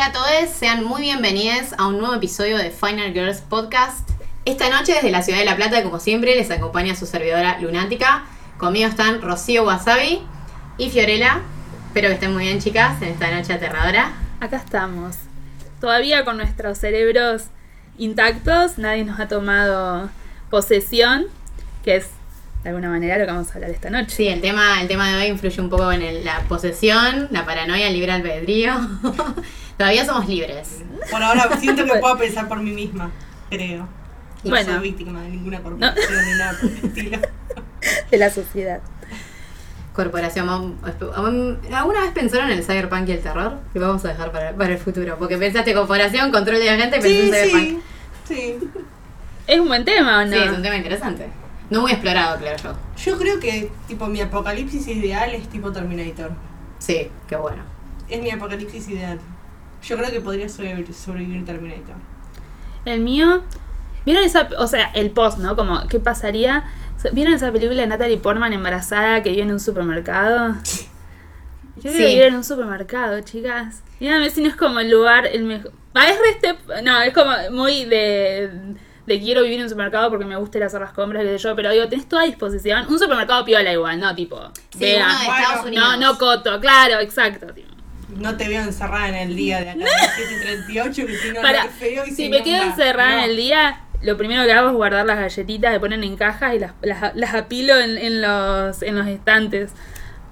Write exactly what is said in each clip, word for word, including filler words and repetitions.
Hola a todos, sean muy bienvenidos a un nuevo episodio de Final Girls Podcast. Esta noche desde la ciudad de La Plata, como siempre, les acompaña su servidora Lunática. Conmigo están Rocío Wasabi y Fiorella. Espero que estén muy bien, chicas, en esta noche aterradora. Acá estamos, todavía con nuestros cerebros intactos, nadie nos ha tomado posesión, que es de alguna manera lo que vamos a hablar esta noche. Sí, el tema, el tema de hoy influye un poco en el, la posesión, la paranoia, el libre albedrío. Todavía somos libres. Por ahora siento que puedo pensar por mí misma, creo. No bueno, soy víctima de ninguna corporación no. ni nada por el estilo. De la sociedad. Corporación. ¿Alguna vez pensaron en el cyberpunk y el terror? Lo vamos a dejar para, para el futuro. Porque pensaste corporación, control de la gente, pensé sí, en cyberpunk. Sí, sí. Es un buen tema, ¿o no? Sí, es un tema interesante. No muy explorado, claro yo. Yo creo que tipo mi apocalipsis ideal es tipo Terminator. Sí, qué bueno. Es mi apocalipsis ideal. Yo creo que podría sobrevivir, sobrevivir Terminator. El mío... ¿Vieron esa... O sea, el post, ¿no? Como, ¿qué pasaría? ¿Vieron esa película de Natalie Portman embarazada que vive en un supermercado? Yo sí. Vivir en un supermercado, chicas. Y a veces no es como el lugar... el mejor. Ah, es reste... No, es como muy de... de quiero vivir en un supermercado porque me gusta ir a hacer las compras, qué sé yo, pero digo, tenés toda disposición. Un supermercado piola igual, ¿no? Tipo, sí, vea, uno de Estados Unidos. No, no coto, claro, exacto. Tipo. No te veo encerrada en el día de acá, siete y treinta y ocho, que si no, para, no te feo. Y si, si me quedo onda, encerrada no. en el día, lo primero que hago es guardar las galletitas que ponen en cajas y las, las, las apilo en, en, los, en los estantes.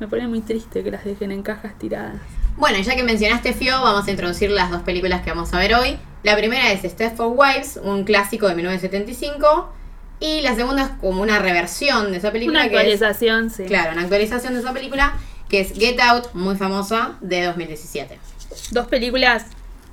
Me pone muy triste que las dejen en cajas tiradas. Bueno, ya que mencionaste Fio, vamos a introducir las dos películas que vamos a ver hoy. La primera es Stepford Wives, un clásico de mil novecientos setenta y cinco, y la segunda es como una reversión de esa película. Una que actualización, es, sí. Claro, una actualización de esa película, que es Get Out, muy famosa, de dos mil diecisiete. Dos películas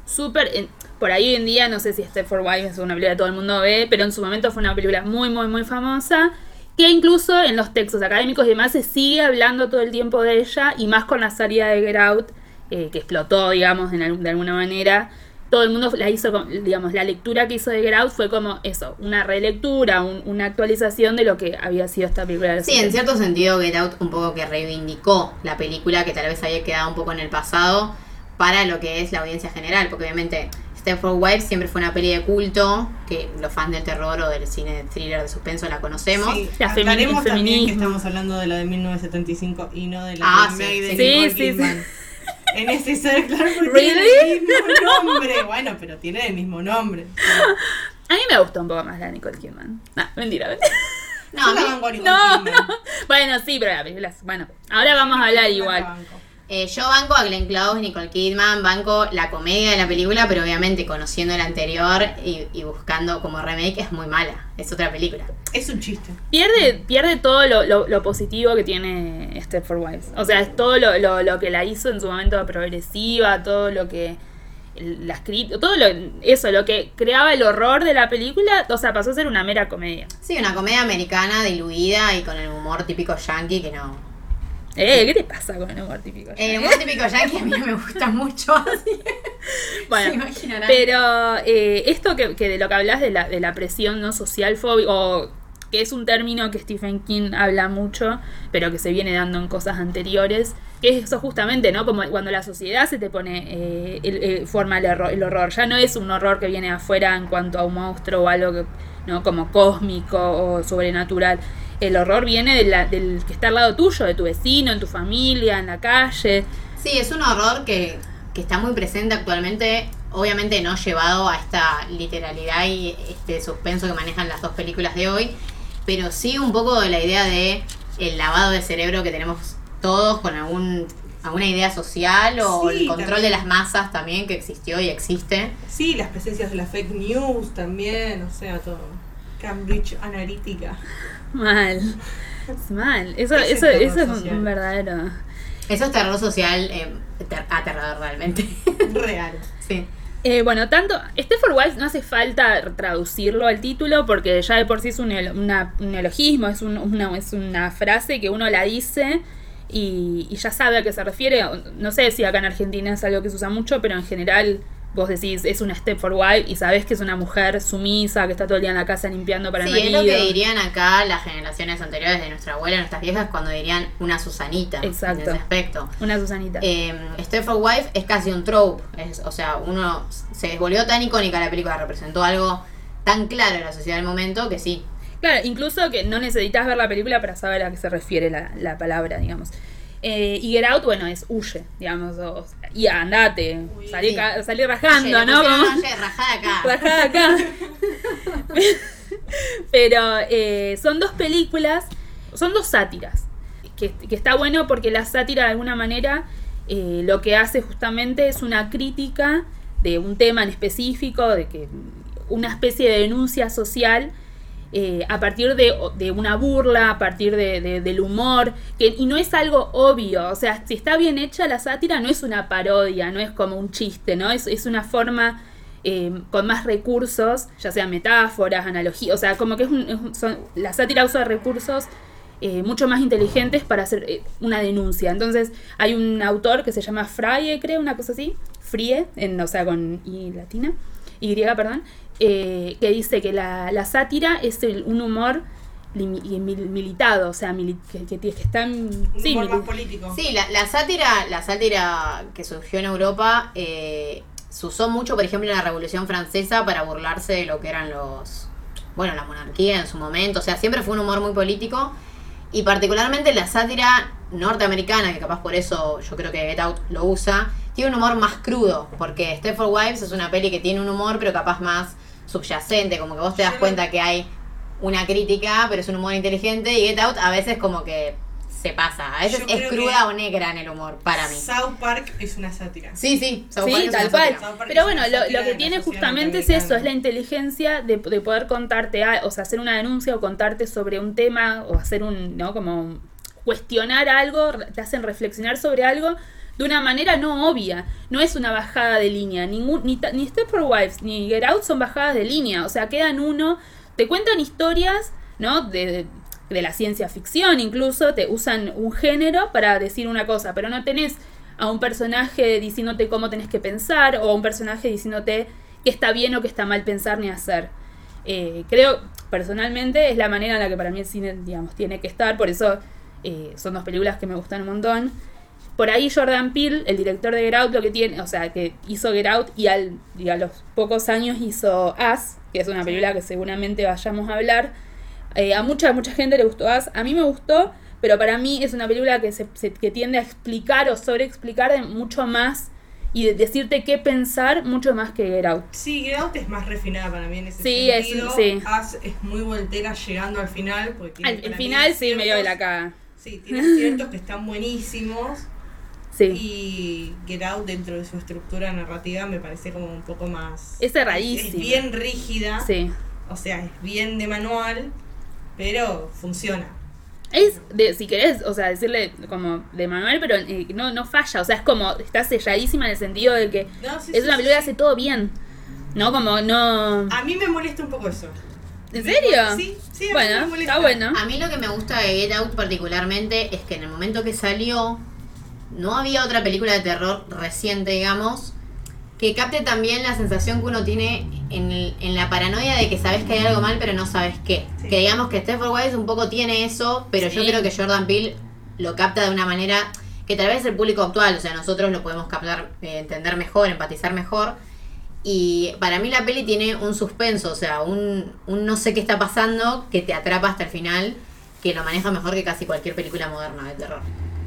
súper... Por ahí hoy en día, no sé si Stepford Wives es una película que todo el mundo ve, pero en su momento fue una película muy, muy, muy famosa, que incluso en los textos académicos y demás se sigue hablando todo el tiempo de ella, y más con la salida de Get Out, Eh, que explotó, digamos, en, de alguna manera. Todo el mundo la hizo, digamos, la lectura que hizo de Get Out fue como eso, una relectura, un, una actualización de lo que había sido esta película. De sí, en cierto sentido Get Out un poco que reivindicó la película que tal vez había quedado un poco en el pasado para lo que es la audiencia general, porque obviamente Stepford Wives siempre fue una peli de culto, que los fans del terror o del cine de thriller de suspenso la conocemos. Sí, la femi- aclaremos también que estamos hablando de la de mil novecientos setenta y cinco y no de la ah, de May sí, de sí, sí, sí. En ese ser, claro, porque ¿really? Tiene el mismo nombre. Bueno, pero tiene el mismo nombre. A mí me gustó un poco más la Nicole Kidman. No, mentira, mentira. No, no, no, Nicole no, Kidman. No. Bueno, sí, pero la película... Bueno, ahora vamos a hablar igual. Eh, yo banco a Glenn Close, Nicole Kidman, banco la comedia de la película, pero obviamente conociendo la anterior y, y buscando como remake es muy mala. Es otra película. Es un chiste. Pierde, pierde todo lo, lo, lo positivo que tiene Stepford Wives. O sea, es todo lo, lo, lo que la hizo en su momento progresiva, todo lo que... las críticas, todo lo, eso, lo que creaba el horror de la película, o sea, pasó a ser una mera comedia. Sí, una comedia americana diluida y con el humor típico yankee que no... Eh, ¿qué te pasa con el humor típico yankee? El humor típico yankee a mí no me gusta mucho. Así. Bueno, pero eh, esto que, que de lo que hablas de la, de la presión no social fóbica, o que es un término que Stephen King habla mucho, pero que se viene dando en cosas anteriores, que es eso justamente, ¿no? Como cuando la sociedad se te pone, eh, el, el, forma el horror, el horror. Ya no es un horror que viene afuera en cuanto a un monstruo o algo que, ¿no? Como cósmico o sobrenatural. El horror viene de la, del que está al lado tuyo, de tu vecino, en tu familia, en la calle. Sí, es un horror que, que está muy presente actualmente, obviamente no llevado a esta literalidad y este suspenso que manejan las dos películas de hoy, pero sí un poco de la idea de el lavado de cerebro que tenemos todos con algún alguna idea social o sí, el control también de las masas también que existió y existe. Sí, las presencias de las fake news también, o sea, todo. Cambridge Analytica. Mal, es mal. Eso, eso, es eso es social. Un verdadero. Eso es terror social eh, ter- aterrador realmente. Real. Sí. Eh, bueno, tanto Stepford Wives no hace falta traducirlo al título porque ya de por sí es un, una, un neologismo, es, un, una, es una frase que uno la dice y, y ya sabe a qué se refiere. No sé si acá en Argentina es algo que se usa mucho, pero en general vos decís, es una Stepford Wife y sabés que es una mujer sumisa, que está todo el día en la casa limpiando para el marido. Sí, es lo que dirían acá las generaciones anteriores de nuestra abuela, nuestras viejas, cuando dirían una Susanita. Exacto. En ese aspecto. Una Susanita. Eh, Stepford Wife es casi un trope. Es, o sea, uno se volvió tan icónica la película, representó algo tan claro en la sociedad del momento que sí. Claro, incluso que no necesitas ver la película para saber a qué se refiere la, la palabra, digamos. Eh, y Get Out, bueno, es huye, digamos, o, y andate, Uy, salí, sí. ca- salí rajando, oye, ¿no? Como... Oye, rajada acá. Rajada acá. Pero eh, son dos películas, son dos sátiras, que, que está bueno porque la sátira de alguna manera eh, lo que hace justamente es una crítica de un tema en específico, de que una especie de denuncia social... Eh, a partir de, de una burla, a partir de, de, del humor, que, y no es algo obvio, o sea, si está bien hecha la sátira no es una parodia, no es como un chiste, ¿no? Es, es una forma eh, con más recursos, ya sea metáforas, analogías, o sea, como que es, un, es un, son, la sátira usa recursos eh, mucho más inteligentes para hacer eh, una denuncia. Entonces hay un autor que se llama Frye, creo, una cosa así, Frye, en, o sea, con y latina, y perdón, Eh, que dice que la, la sátira es el, un humor lim, mil, militado, o sea, mili, que, que, que está... Un sí, humor mili- más político. Sí, la, la sátira la sátira que surgió en Europa eh, se usó mucho, por ejemplo, en la Revolución Francesa para burlarse de lo que eran los... Bueno, la monarquía en su momento, o sea, siempre fue un humor muy político y particularmente la sátira norteamericana, que capaz por eso yo creo que Get Out lo usa, tiene un humor más crudo, porque Stepford Wives es una peli que tiene un humor pero capaz más... subyacente, como que vos te das cuenta que hay una crítica, pero es un humor inteligente, y Get Out a veces como que se pasa, a veces es cruda o negra en el humor, para mí. South Park es una sátira. Sí, sí, South sí, Park tal es una cual. Sátira. Pero bueno, lo, lo que tiene justamente es eso, es la inteligencia de, de poder contarte, a, o sea, hacer una denuncia o contarte sobre un tema, o hacer un, ¿no? Como cuestionar algo, te hacen reflexionar sobre algo, de una manera no obvia, no es una bajada de línea, ningún, ni, ni Stepford Wives ni Get Out son bajadas de línea, o sea, quedan uno, te cuentan historias, ¿no? De, de la ciencia ficción incluso, te usan un género para decir una cosa, pero no tenés a un personaje diciéndote cómo tenés que pensar, o a un personaje diciéndote que está bien o que está mal pensar ni hacer. Eh, creo, personalmente, es la manera en la que para mí el cine, digamos, tiene que estar, por eso eh, son dos películas que me gustan un montón. Por ahí Jordan Peele, el director de Get Out, lo que tiene, o sea, que hizo Get Out y, al, y a los pocos años hizo Us, que es una película que seguramente vayamos a hablar. Eh, a mucha mucha gente le gustó Us, a mí me gustó, pero para mí es una película que se, se que tiende a explicar o sobreexplicar mucho más y de decirte qué pensar mucho más que Get Out. Sí, Get Out es más refinada para mí en ese sí, sentido. Es, sí, Us es muy voltera llegando al final. Porque al el final sí, medio de la caga. Sí, tiene ciertos que están buenísimos. Sí. Y Get Out dentro de su estructura narrativa me parece como un poco más... Es cerradísima. Es bien rígida, sí. O sea, es bien de manual, pero funciona. Es, de, si querés, o sea, decirle como de manual, pero eh, no, no falla, o sea, es como, está selladísima en el sentido de que no, sí, es sí, una película sí. Que hace todo bien, ¿no? Como no... A mí me molesta un poco eso. ¿En serio? Sí, sí, a bueno, mí me molesta. Está bueno. A mí lo que me gusta de Get Out particularmente es que en el momento que salió... No había otra película de terror reciente, digamos, que capte también la sensación que uno tiene en, el, en la paranoia de que sabes que hay algo mal, pero no sabes qué. Sí. Que digamos que Stepford Wives un poco tiene eso, pero sí. Yo creo que Jordan Peele lo capta de una manera que tal vez el público actual, o sea, nosotros lo podemos captar, eh, entender mejor, empatizar mejor. Y para mí la peli tiene un suspenso, o sea, un, un no sé qué está pasando que te atrapa hasta el final, que lo maneja mejor que casi cualquier película moderna de terror.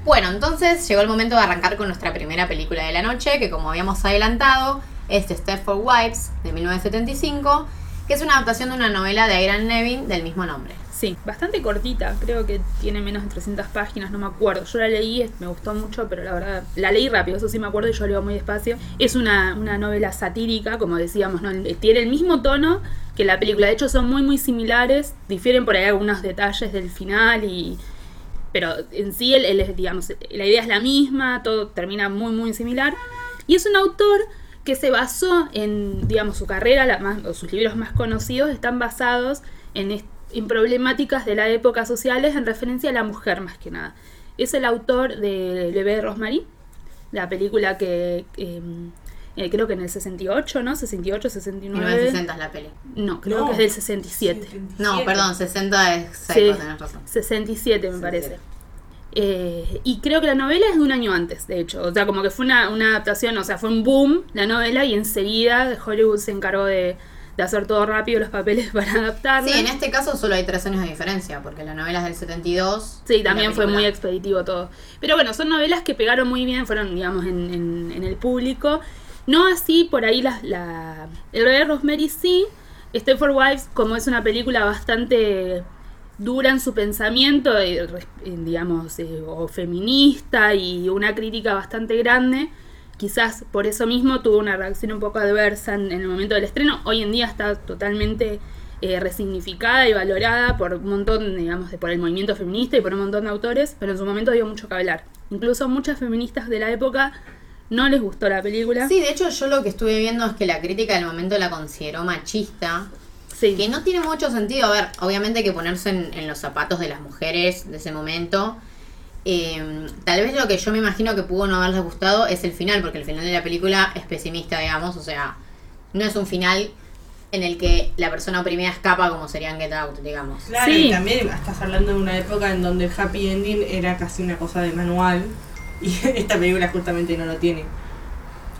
Bueno, entonces llegó el momento de arrancar con nuestra primera película de la noche, que como habíamos adelantado, es Stepford Wives, de mil novecientos setenta y cinco, que es una adaptación de una novela de Ira Levin del mismo nombre. Sí, bastante cortita, creo que tiene menos de trescientas páginas, no me acuerdo. Yo la leí, me gustó mucho, pero la verdad, la leí rápido, eso sí me acuerdo, y yo leo muy despacio. Es una, una novela satírica, como decíamos, ¿no? Tiene el mismo tono que la película, de hecho son muy muy similares, difieren por ahí algunos detalles del final y... Pero en sí, él, él es, digamos, la idea es la misma, todo termina muy, muy similar. Y es un autor que se basó en, digamos, su carrera, la más, o sus libros más conocidos están basados en, en problemáticas de la época sociales en referencia a la mujer, más que nada. Es el autor de El bebé de Rosemary, la película que eh, eh, creo que en el sesenta y ocho, ¿no? sesenta y ocho, sesenta y nueve. No, sesenta es la peli. No, creo no. que es del sesenta y siete. setenta y siete. No, perdón, sesenta es Psycho, sí, tenés razón. sesenta y siete me sesenta y siete. Parece. Eh, y creo que la novela es de un año antes, de hecho. O sea, como que fue una, una adaptación, o sea, fue un boom la novela y enseguida Hollywood se encargó de... de hacer todo rápido los papeles para adaptarla. Sí, en este caso solo hay tres años de diferencia, porque la novela es del setenta y dos. Sí, también fue muy expeditivo todo. Pero bueno, son novelas que pegaron muy bien, fueron, digamos, en, en, en el público. No así, por ahí, la, la El Rey de Rosemary sí. Stepford Wives, como es una película bastante dura en su pensamiento, digamos, eh, o feminista, y una crítica bastante grande... Quizás por eso mismo tuvo una reacción un poco adversa en, en el momento del estreno. Hoy en día está totalmente eh, resignificada y valorada por un montón, digamos, por el movimiento feminista y por un montón de autores, pero en su momento dio mucho que hablar. Incluso muchas feministas de la época no les gustó la película. Sí, de hecho yo lo que estuve viendo es que la crítica del momento la consideró machista. Sí. Que no tiene mucho sentido. A ver, obviamente que ponerse en, en los zapatos de las mujeres de ese momento... Eh, tal vez lo que yo me imagino que pudo no haberles gustado es el final, porque el final de la película es pesimista, digamos, o sea, no es un final en el que la persona oprimida escapa como sería en Get Out, digamos. Claro, sí. Y también estás hablando de una época en donde el happy ending era casi una cosa de manual y esta película justamente no lo tiene.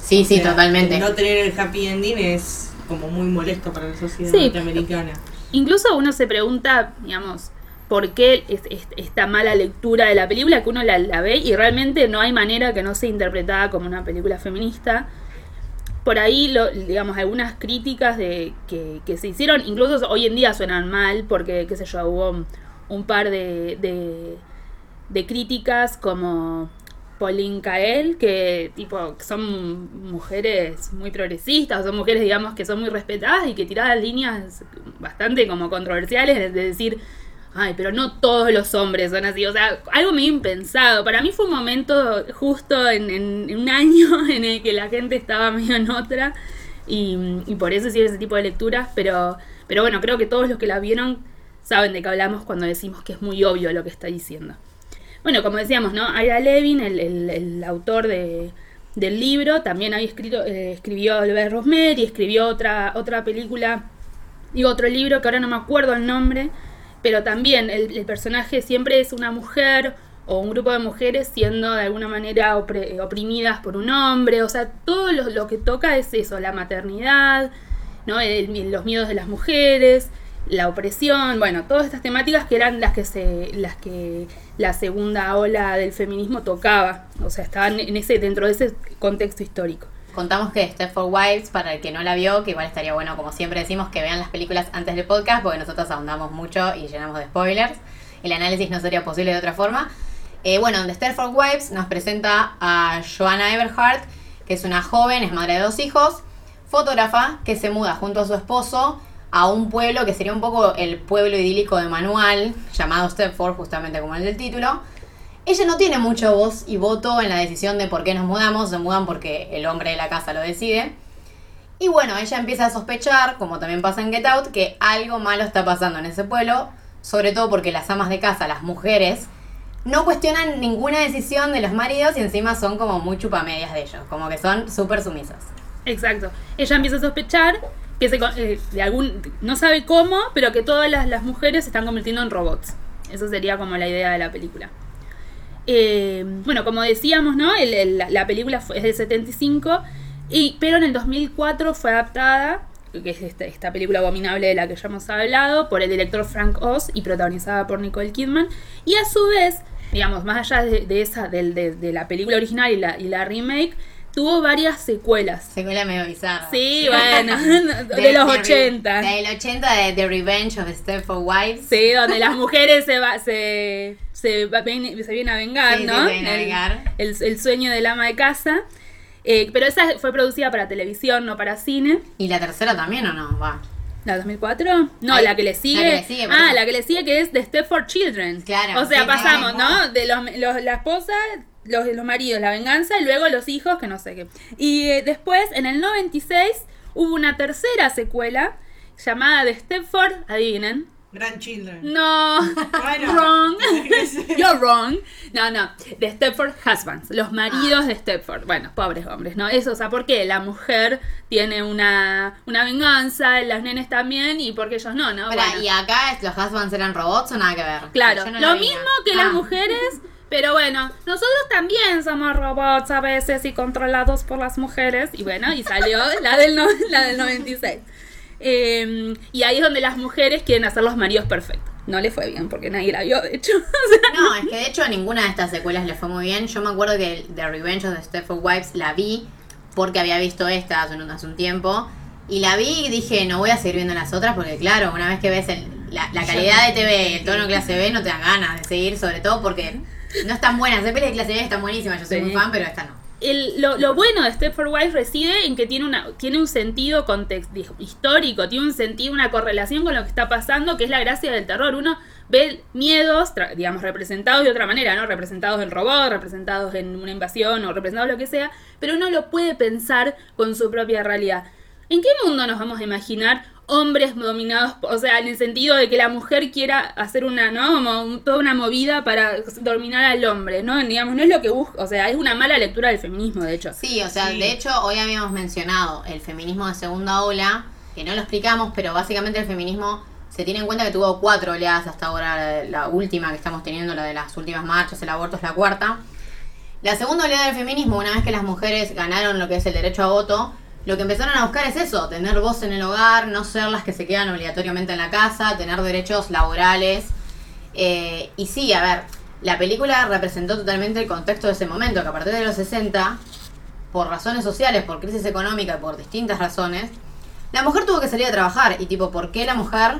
Sí, o sí, sea, totalmente. No tener el happy ending es como muy molesto para la sociedad, sí, norteamericana. Incluso uno se pregunta, digamos, por qué es, es, esta mala lectura de la película, que uno la, la ve y realmente no hay manera que no sea interpretada como una película feminista. Por ahí, lo, digamos, algunas críticas de que, que se hicieron, incluso hoy en día suenan mal, porque, qué sé yo, hubo un, un par de, de, de críticas como... Pauline Kael, que tipo son mujeres muy progresistas, son mujeres, digamos, que son muy respetadas y que tiraban líneas bastante como controversiales, de decir... Ay, pero no todos los hombres son así. O sea, algo medio impensado. Para mí fue un momento justo en, en, en un año en el que la gente estaba medio en otra. Y, y por eso hicieron ese tipo de lecturas. Pero pero bueno, creo que todos los que la vieron saben de qué hablamos cuando decimos que es muy obvio lo que está diciendo. Bueno, como decíamos, ¿no? Ira Levin, el, el, el autor de, del libro, también había escrito, eh, escribió El Bebé de Rosemary, escribió otra, otra película, digo, otro libro que ahora no me acuerdo el nombre. Pero también el, el personaje siempre es una mujer o un grupo de mujeres siendo de alguna manera opre, oprimidas por un hombre. O sea, todo lo, lo que toca es eso, la maternidad, ¿no? El, los miedos de las mujeres, la opresión. Bueno, todas estas temáticas que eran las que, se, las que la segunda ola del feminismo tocaba. O sea, estaban en ese, dentro de ese contexto histórico. Contamos que Stepford Wives, para el que no la vio, que igual estaría bueno, como siempre decimos, que vean las películas antes del podcast, porque nosotros ahondamos mucho y llenamos de spoilers. El análisis no sería posible de otra forma. Eh, bueno, The Stepford Wives nos presenta a Joanna Everhart, que es una joven, es madre de dos hijos, fotógrafa, que se muda junto a su esposo a un pueblo que sería un poco el pueblo idílico de Manual, llamado Stepford, justamente como el del título. Ella no tiene mucho voz y voto en la decisión de por qué nos mudamos. Se mudan porque el hombre de la casa lo decide. Y bueno, ella empieza a sospechar, como también pasa en Get Out, que algo malo está pasando en ese pueblo. Sobre todo porque las amas de casa, las mujeres, no cuestionan ninguna decisión de los maridos y encima son como muy chupamedias de ellos. Como que son súper sumisas. Exacto. Ella empieza a sospechar que se, eh, de algún, no sabe cómo, pero que todas las, las mujeres se están convirtiendo en robots. Esa sería como la idea de la película. Eh, bueno, como decíamos, ¿no? El, el, la película fue, es del setenta y cinco, y, pero en el dos mil cuatro fue adaptada, que es esta, esta película abominable de la que ya hemos hablado, por el director Frank Oz y protagonizada por Nicole Kidman. Y a su vez, digamos, más allá de, de esa, de, de, de la película original y la, y la remake, tuvo varias secuelas. Secuela medio bizarra. Sí, bueno, de, de los de, ochenta. Del ochenta de The Revenge of the Stepford Wives. Sí, donde las mujeres se va, se se, ven, se vienen a vengar, sí, ¿no? Se vienen a vengar. El, el, el sueño del ama de casa. Eh, pero esa fue producida para televisión, no para cine. ¿Y la tercera también o no? Va. ¿La dos mil cuatro? No, Ay, la que le sigue. La que le sigue ah, la que le sigue que es The Stepford Children. Claro. O sea, sí, pasamos, ¿no? De los, los la esposa... Los, los maridos, la venganza, y luego los hijos, que no sé qué. Y eh, después, en el noventa y seis, hubo una tercera secuela llamada The Stepford, adivinen, Grandchildren. No, bueno, wrong. You're wrong. No, no. De Stepford Husbands, los maridos ah. de Stepford. Bueno, pobres hombres, ¿no? Eso, o sea, porque la mujer tiene una, una venganza, los nenes también, y porque ellos no, ¿no? Pero, bueno. ¿Y acá los husbands eran robots o nada que ver? Claro, no lo mismo que ah. las mujeres, pero bueno, nosotros también somos robots a veces y controlados por las mujeres. Y bueno, y salió la del, no, la del noventa y seis. Eh, y ahí es donde las mujeres quieren hacer los maridos perfectos. No le fue bien porque nadie la vio, de hecho. O sea, no, es que de hecho a ninguna de estas secuelas le fue muy bien. Yo me acuerdo que The Revenge of the Stepford Wives la vi porque había visto esta hace un, hace un tiempo. Y la vi y dije, no voy a seguir viendo las otras porque claro, una vez que ves el, la, la calidad de T V y el tono clase B no te dan ganas de seguir, sobre todo porque no están buenas. Las pelis de clase B están buenísimas, yo soy muy fan, pero esta no. El, lo, lo bueno de Stepford Wives reside en que tiene una tiene un sentido contexto histórico, tiene un sentido, una correlación con lo que está pasando, que es la gracia del terror. Uno ve miedos, tra- digamos, representados de otra manera, ¿no? Representados en robots, representados en una invasión o representados lo que sea, pero uno lo puede pensar con su propia realidad. ¿En qué mundo nos vamos a imaginar hombres dominados, o sea, en el sentido de que la mujer quiera hacer una, ¿no? Como toda una movida para dominar al hombre, ¿no? Digamos, no es lo que busca, o sea, es una mala lectura del feminismo, de hecho. Sí, o sea, sí. De hecho, hoy habíamos mencionado el feminismo de segunda ola, que no lo explicamos, pero básicamente el feminismo se tiene en cuenta que tuvo cuatro oleadas hasta ahora, la, la última que estamos teniendo, la de las últimas marchas, el aborto es la cuarta. La segunda oleada del feminismo, una vez que las mujeres ganaron lo que es el derecho a voto, lo que empezaron a buscar es eso, tener voz en el hogar, no ser las que se quedan obligatoriamente en la casa, tener derechos laborales. Eh, y sí, a ver, la película representó totalmente el contexto de ese momento, que a partir de los sesenta, por razones sociales, por crisis económica, por distintas razones, la mujer tuvo que salir a trabajar. Y tipo, ¿por qué la mujer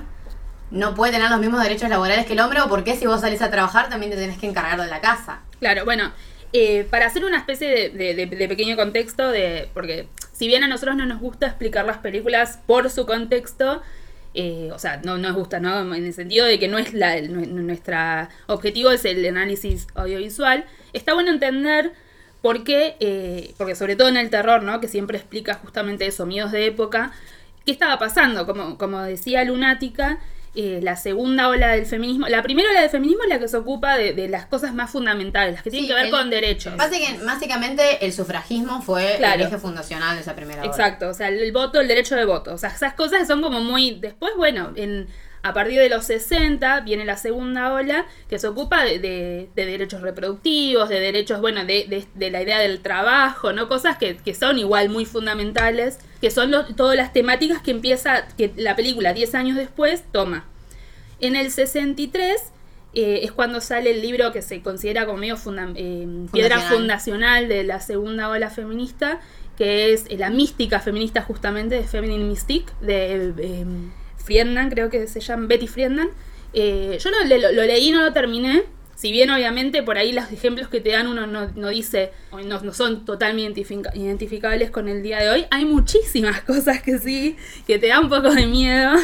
no puede tener los mismos derechos laborales que el hombre? ¿O por qué si vos salís a trabajar también te tenés que encargar de la casa? Claro, bueno, eh, para hacer una especie de, de, de, de pequeño contexto, de porque... Si bien a nosotros no nos gusta explicar las películas por su contexto, eh, o sea, no nos gusta, ¿no? En el sentido de que no es la, el, nuestra objetivo es el análisis audiovisual, está bueno entender por qué, eh, porque sobre todo en el terror, ¿no? Que siempre explica justamente eso, miedos de época, qué estaba pasando, como, como decía Lunática. Eh, la segunda ola del feminismo, la primera ola del feminismo es la que se ocupa de, de las cosas más fundamentales, las que tienen sí, que ver el, con derechos. Básicamente el sufragismo fue claro. El eje fundacional de esa primera ola. Exacto, o sea, el, el voto, el derecho de voto, o sea, esas cosas son como muy... Después, bueno, en, a partir de los sesenta viene la segunda ola que se ocupa de, de, de derechos reproductivos, de derechos, bueno, de, de, de la idea del trabajo, ¿no? Cosas que, que son igual muy fundamentales, que son los, todas las temáticas que empieza, que la película diez años después toma. En el sesenta y tres eh, es cuando sale el libro que se considera como medio funda- eh, piedra fundacional de la segunda ola feminista, que es eh, la mística feminista justamente, de Feminine Mystique, de eh, Friedman, creo que se llama, Betty Friedan. Eh, yo no, lo, lo leí, no lo terminé. Si bien, obviamente, por ahí los ejemplos que te dan uno no, no dice, no, no son totalmente identific- identificables con el día de hoy, hay muchísimas cosas que sí, que te dan un poco de miedo.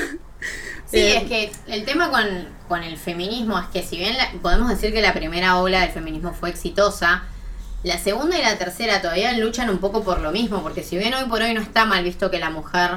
Sí, eh, es que el tema con, con el feminismo es que si bien la, podemos decir que la primera ola del feminismo fue exitosa, la segunda y la tercera todavía luchan un poco por lo mismo, porque si bien hoy por hoy no está mal visto que la mujer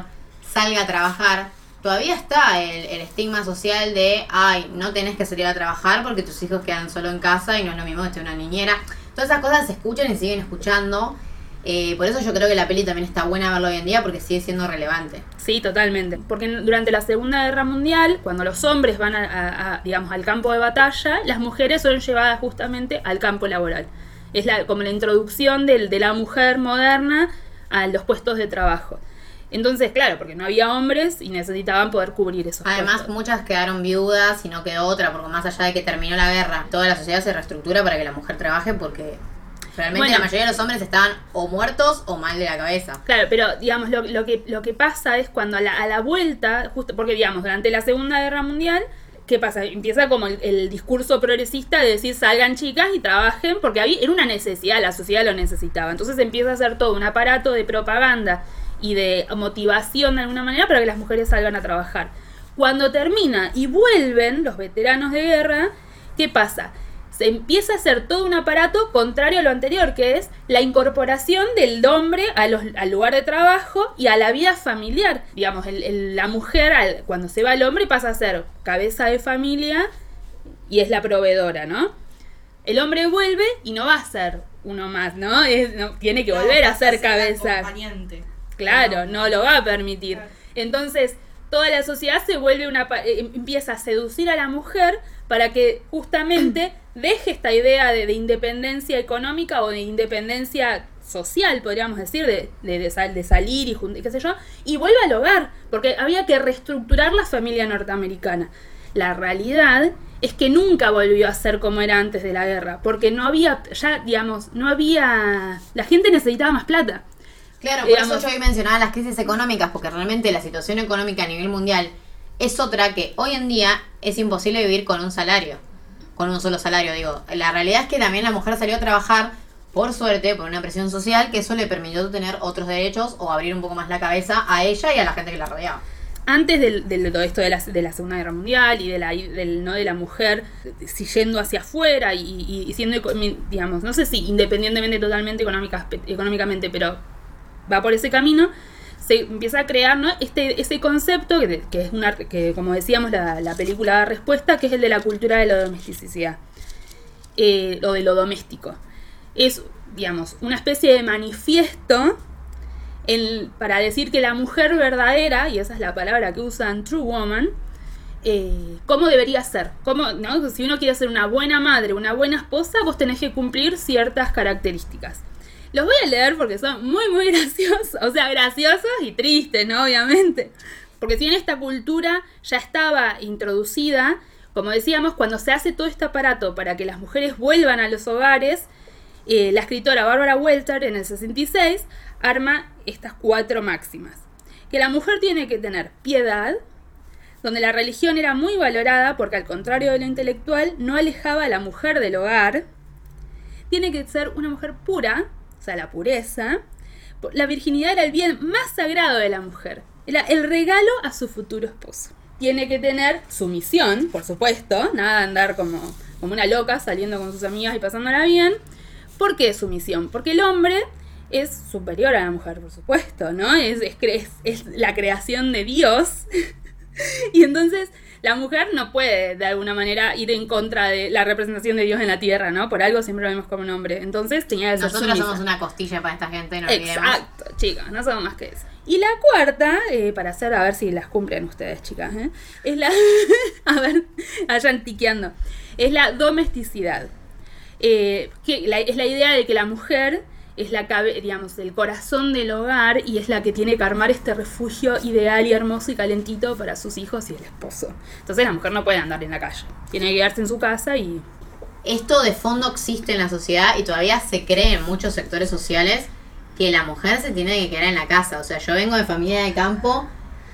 salga a trabajar, todavía está el, el estigma social de, ay, no tenés que salir a trabajar porque tus hijos quedan solo en casa y no es lo mismo que esté una niñera. Todas esas cosas se escuchan y siguen escuchando. Eh, por eso yo creo que la peli también está buena verlo hoy en día porque sigue siendo relevante. Sí, totalmente. Porque durante la Segunda Guerra Mundial, cuando los hombres van, a, a, a, digamos, al campo de batalla, las mujeres son llevadas justamente al campo laboral. Es la, como la introducción del, de la mujer moderna a los puestos de trabajo. Entonces, claro, porque no había hombres y necesitaban poder cubrir esos puestos. Además, muchas quedaron viudas y no quedó otra, porque más allá de que terminó la guerra, toda la sociedad se reestructura para que la mujer trabaje porque realmente bueno, la mayoría de los hombres estaban o muertos o mal de la cabeza. Claro, pero digamos, lo, lo, que, lo que pasa es cuando a la, a la vuelta, justo porque digamos, durante la Segunda Guerra Mundial, ¿qué pasa? Empieza como el, el discurso progresista de decir salgan chicas y trabajen, porque había, era una necesidad, la sociedad lo necesitaba. Entonces empieza a hacer todo un aparato de propaganda y de motivación de alguna manera para que las mujeres salgan a trabajar. Cuando termina y vuelven los veteranos de guerra, ¿qué pasa? se empieza a hacer todo un aparato contrario a lo anterior, que es la incorporación del hombre a los, al lugar de trabajo y a la vida familiar. Digamos, el, el, la mujer, al, cuando se va el hombre, pasa a ser cabeza de familia y es la proveedora, ¿no? El hombre vuelve y no va a ser uno más, ¿no? Es, no tiene que no, volver a ser cabeza. Claro, no, no lo va a permitir. Claro. Entonces, toda la sociedad se vuelve una, empieza a seducir a la mujer para que justamente deje esta idea de, de independencia económica o de independencia social, podríamos decir, de, de, de, sal, de salir y qué sé yo, y vuelva al hogar, porque había que reestructurar la familia norteamericana. La realidad es que nunca volvió a ser como era antes de la guerra, porque no había, ya digamos, no había, la gente necesitaba más plata. Claro, por digamos, eso yo hoy mencionaba las crisis económicas, porque realmente la situación económica a nivel mundial es otra que hoy en día es imposible vivir con un salario, con un solo salario, digo. La realidad es que también la mujer salió a trabajar, por suerte, por una presión social, que eso le permitió tener otros derechos o abrir un poco más la cabeza a ella y a la gente que la rodeaba. Antes de, de todo esto de la, de la Segunda Guerra Mundial y de la, del no de la mujer si yendo hacia afuera y, y siendo, digamos, no sé si independientemente totalmente económica, económicamente, pero va por ese camino, se empieza a crear, ¿no?, este ese concepto que, que es una que, como decíamos, la, la película da respuesta, que es el de la cultura de la domesticidad, eh, o de lo doméstico. Es, digamos, una especie de manifiesto en, para decir que la mujer verdadera, y esa es la palabra que usan, true woman, eh, cómo debería ser. Cómo, ¿no? Si uno quiere ser una buena madre, una buena esposa, vos tenés que cumplir ciertas características. Los voy a leer porque son muy, muy graciosos. O sea, graciosos y tristes, ¿no? Obviamente. Porque si bien esta cultura ya estaba introducida, como decíamos, cuando se hace todo este aparato para que las mujeres vuelvan a los hogares, eh, la escritora Barbara Walters, en el sesenta y seis, arma estas cuatro máximas. Que la mujer tiene que tener piedad, donde la religión era muy valorada porque, al contrario de lo intelectual, no alejaba a la mujer del hogar. Tiene que ser una mujer pura, o sea, la pureza. La virginidad era el bien más sagrado de la mujer, era el regalo a su futuro esposo. Tiene que tener sumisión, por supuesto, nada de andar como, como una loca saliendo con sus amigas y pasándola bien. ¿Por qué sumisión? Porque el hombre es superior a la mujer, por supuesto, ¿no? Es, es, es, es la creación de Dios. Y entonces la mujer no puede, de alguna manera, ir en contra de la representación de Dios en la tierra, ¿no? Por algo siempre lo vemos como un hombre. Entonces tenía que ser sumisa. Nosotros somos una costilla para esta gente, no olvidemos. Exacto, chicas, no somos más que eso. Y la cuarta, eh, para hacer, a ver si las cumplen ustedes, chicas, ¿eh? Es la, a ver, allá antiqueando, es la domesticidad. Eh, que la, es la idea de que la mujer es la cabe, digamos, el corazón del hogar y es la que tiene que armar este refugio ideal y hermoso y calentito para sus hijos y el esposo. Entonces la mujer no puede andar en la calle, tiene que quedarse en su casa. Y esto de fondo existe en la sociedad y todavía se cree en muchos sectores sociales que la mujer se tiene que quedar en la casa. O sea, yo vengo de familia de campo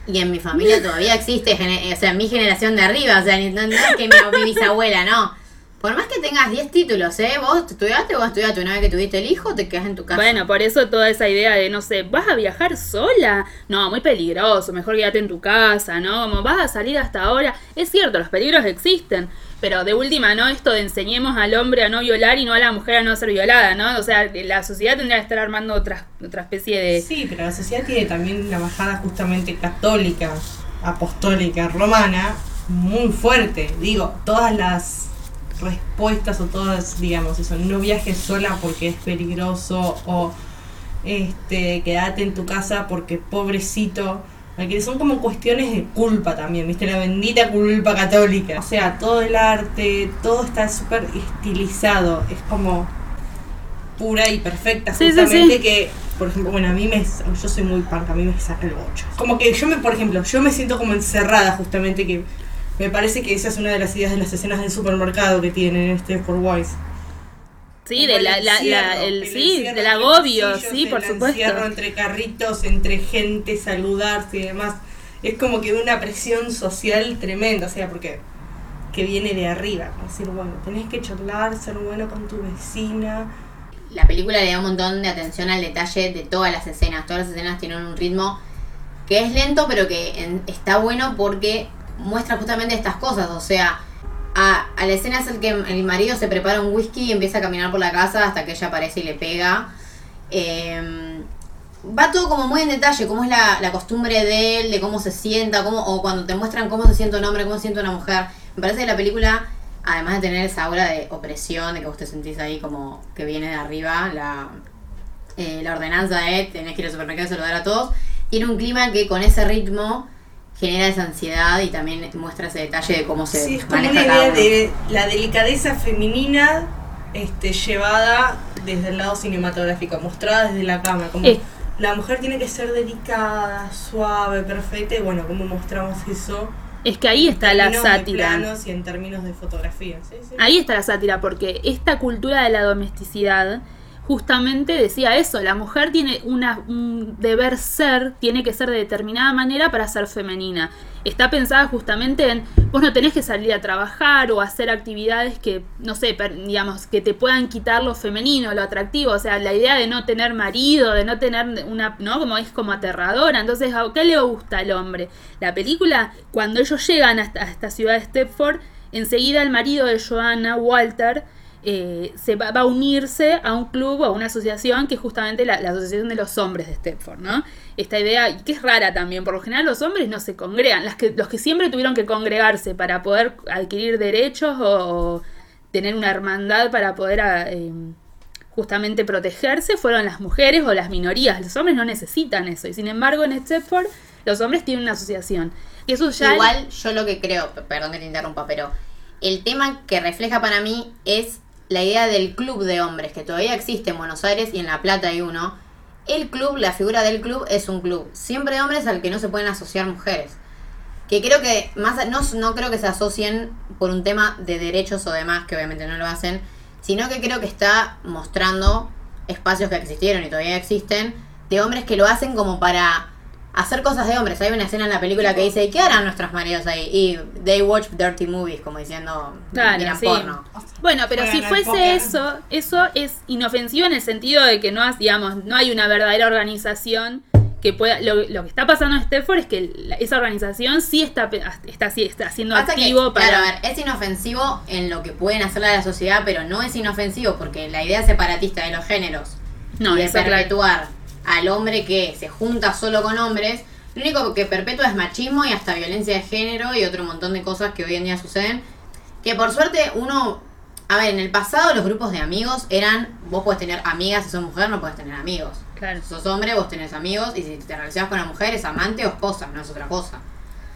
y en mi familia todavía existe, o sea, mi generación de arriba, o sea, no, no es que mi, mi bisabuela, no. Por más que tengas diez títulos, ¿eh? Vos estudiaste, vos estudiaste. Una vez que tuviste el hijo, te quedás en tu casa. Bueno, por eso toda esa idea de, no sé, ¿vas a viajar sola? No, muy peligroso, mejor quédate en tu casa, ¿no? Como, ¿vas a salir hasta ahora? Es cierto, los peligros existen, pero de última, ¿no? Esto de enseñemos al hombre a no violar y no a la mujer a no ser violada, ¿no? O sea, la sociedad tendría que estar armando otra, otra especie de... Sí, pero la sociedad tiene también una bajada justamente católica, apostólica, romana, muy fuerte. Digo, todas las respuestas o todas, digamos, eso, no viajes sola porque es peligroso, o este quédate en tu casa porque pobrecito, porque son como cuestiones de culpa también, viste, la bendita culpa católica. O sea, todo el arte, todo está súper estilizado, es como pura y perfecta, sí, justamente, sí, sí. Que, por ejemplo, bueno, a mí me, yo soy muy panca, a mí me saca el bocho. Como que yo me, por ejemplo, yo me siento como encerrada, justamente, que me parece que esa es una de las ideas de las escenas del supermercado que tienen este Four Wise. Sí, de la, la, encierro, la, el, el sí, encierro, del agobio, sí, por supuesto. El encierro entre carritos, entre gente, saludarse y demás. Es como que una presión social tremenda, o sea, porque que viene de arriba. Es decir, bueno, tenés que charlar, ser bueno con tu vecina. La película le da un montón de atención al detalle de todas las escenas. Todas las escenas tienen un ritmo que es lento, pero que en, está bueno porque muestra justamente estas cosas, o sea, a, a la escena es el que el marido se prepara un whisky y empieza a caminar por la casa hasta que ella aparece y le pega. Eh, va todo como muy en detalle, cómo es la, la costumbre de él, de cómo se sienta, cómo, o cuando te muestran cómo se siente un hombre, cómo se siente una mujer. Me parece que la película, además de tener esa aura de opresión, de que vos te sentís ahí como que viene de arriba, la, eh, la ordenanza de tenés que ir al supermercado y saludar a todos, tiene un clima que con ese ritmo genera esa ansiedad y también muestra ese detalle de cómo se sí, maneja la idea de la delicadeza femenina este, llevada desde el lado cinematográfico, mostrada desde la cama, como eh. la mujer tiene que ser delicada, suave, perfecta, y bueno, cómo mostramos eso. Es que ahí está la sátira. En términos de planos y en términos de fotografía. ¿Sí? ¿Sí? Ahí está la sátira, porque esta cultura de la domesticidad justamente decía eso: la mujer tiene una, un deber ser, tiene que ser de determinada manera para ser femenina. Está pensada justamente en vos no tenés que salir a trabajar o hacer actividades que, no sé, per, digamos, que te puedan quitar lo femenino, lo atractivo. O sea, la idea de no tener marido, de no tener una, ¿no? Como es como aterradora. Entonces, ¿qué le gusta al hombre? La película, cuando ellos llegan a esta, a esta ciudad de Stepford, enseguida el marido de Joanna, Walter, eh, se va, va a unirse a un club o a una asociación que es justamente la, la asociación de los hombres de Stepford, ¿no? Esta idea, que es rara también, por lo general los hombres no se congregan, las que, los que siempre tuvieron que congregarse para poder adquirir derechos o, o tener una hermandad para poder eh, justamente protegerse fueron las mujeres o las minorías. Los hombres no necesitan eso y sin embargo en Stepford los hombres tienen una asociación. Y eso ya igual el... yo lo que creo, perdón que te interrumpa, pero el tema que refleja para mí es la idea del club de hombres, que todavía existe en Buenos Aires y en La Plata hay uno. El club, la figura del club es un club siempre de hombres al que no se pueden asociar mujeres. Que creo que, más no, no creo que se asocien por un tema de derechos o demás, que obviamente no lo hacen, sino que creo que está mostrando espacios que existieron y todavía existen, de hombres que lo hacen como para hacer cosas de hombres. Hay una escena en la película que dice, ¿y qué harán nuestros maridos ahí? Y they watch dirty movies, como diciendo, claro, miran sí. porno. Bueno, pero bueno, si fuese eso, eso es inofensivo en el sentido de que no, digamos, no hay una verdadera organización que pueda... Lo, lo que está pasando en Stepford es que la, esa organización sí está, está, está siendo Pasa activo que, para... Claro, a ver, es inofensivo en lo que pueden hacerle a la sociedad, pero no es inofensivo porque la idea separatista de los géneros no, y de perpetuar... Claro. Al hombre que se junta solo con hombres, lo único que perpetúa es machismo y hasta violencia de género y otro montón de cosas que hoy en día suceden. Que por suerte uno, a ver, en el pasado los grupos de amigos eran, vos podés tener amigas, si sos mujer no podés tener amigos. Claro. Si sos hombre vos tenés amigos y si te relacionás con una mujer es amante o esposa, no es otra cosa.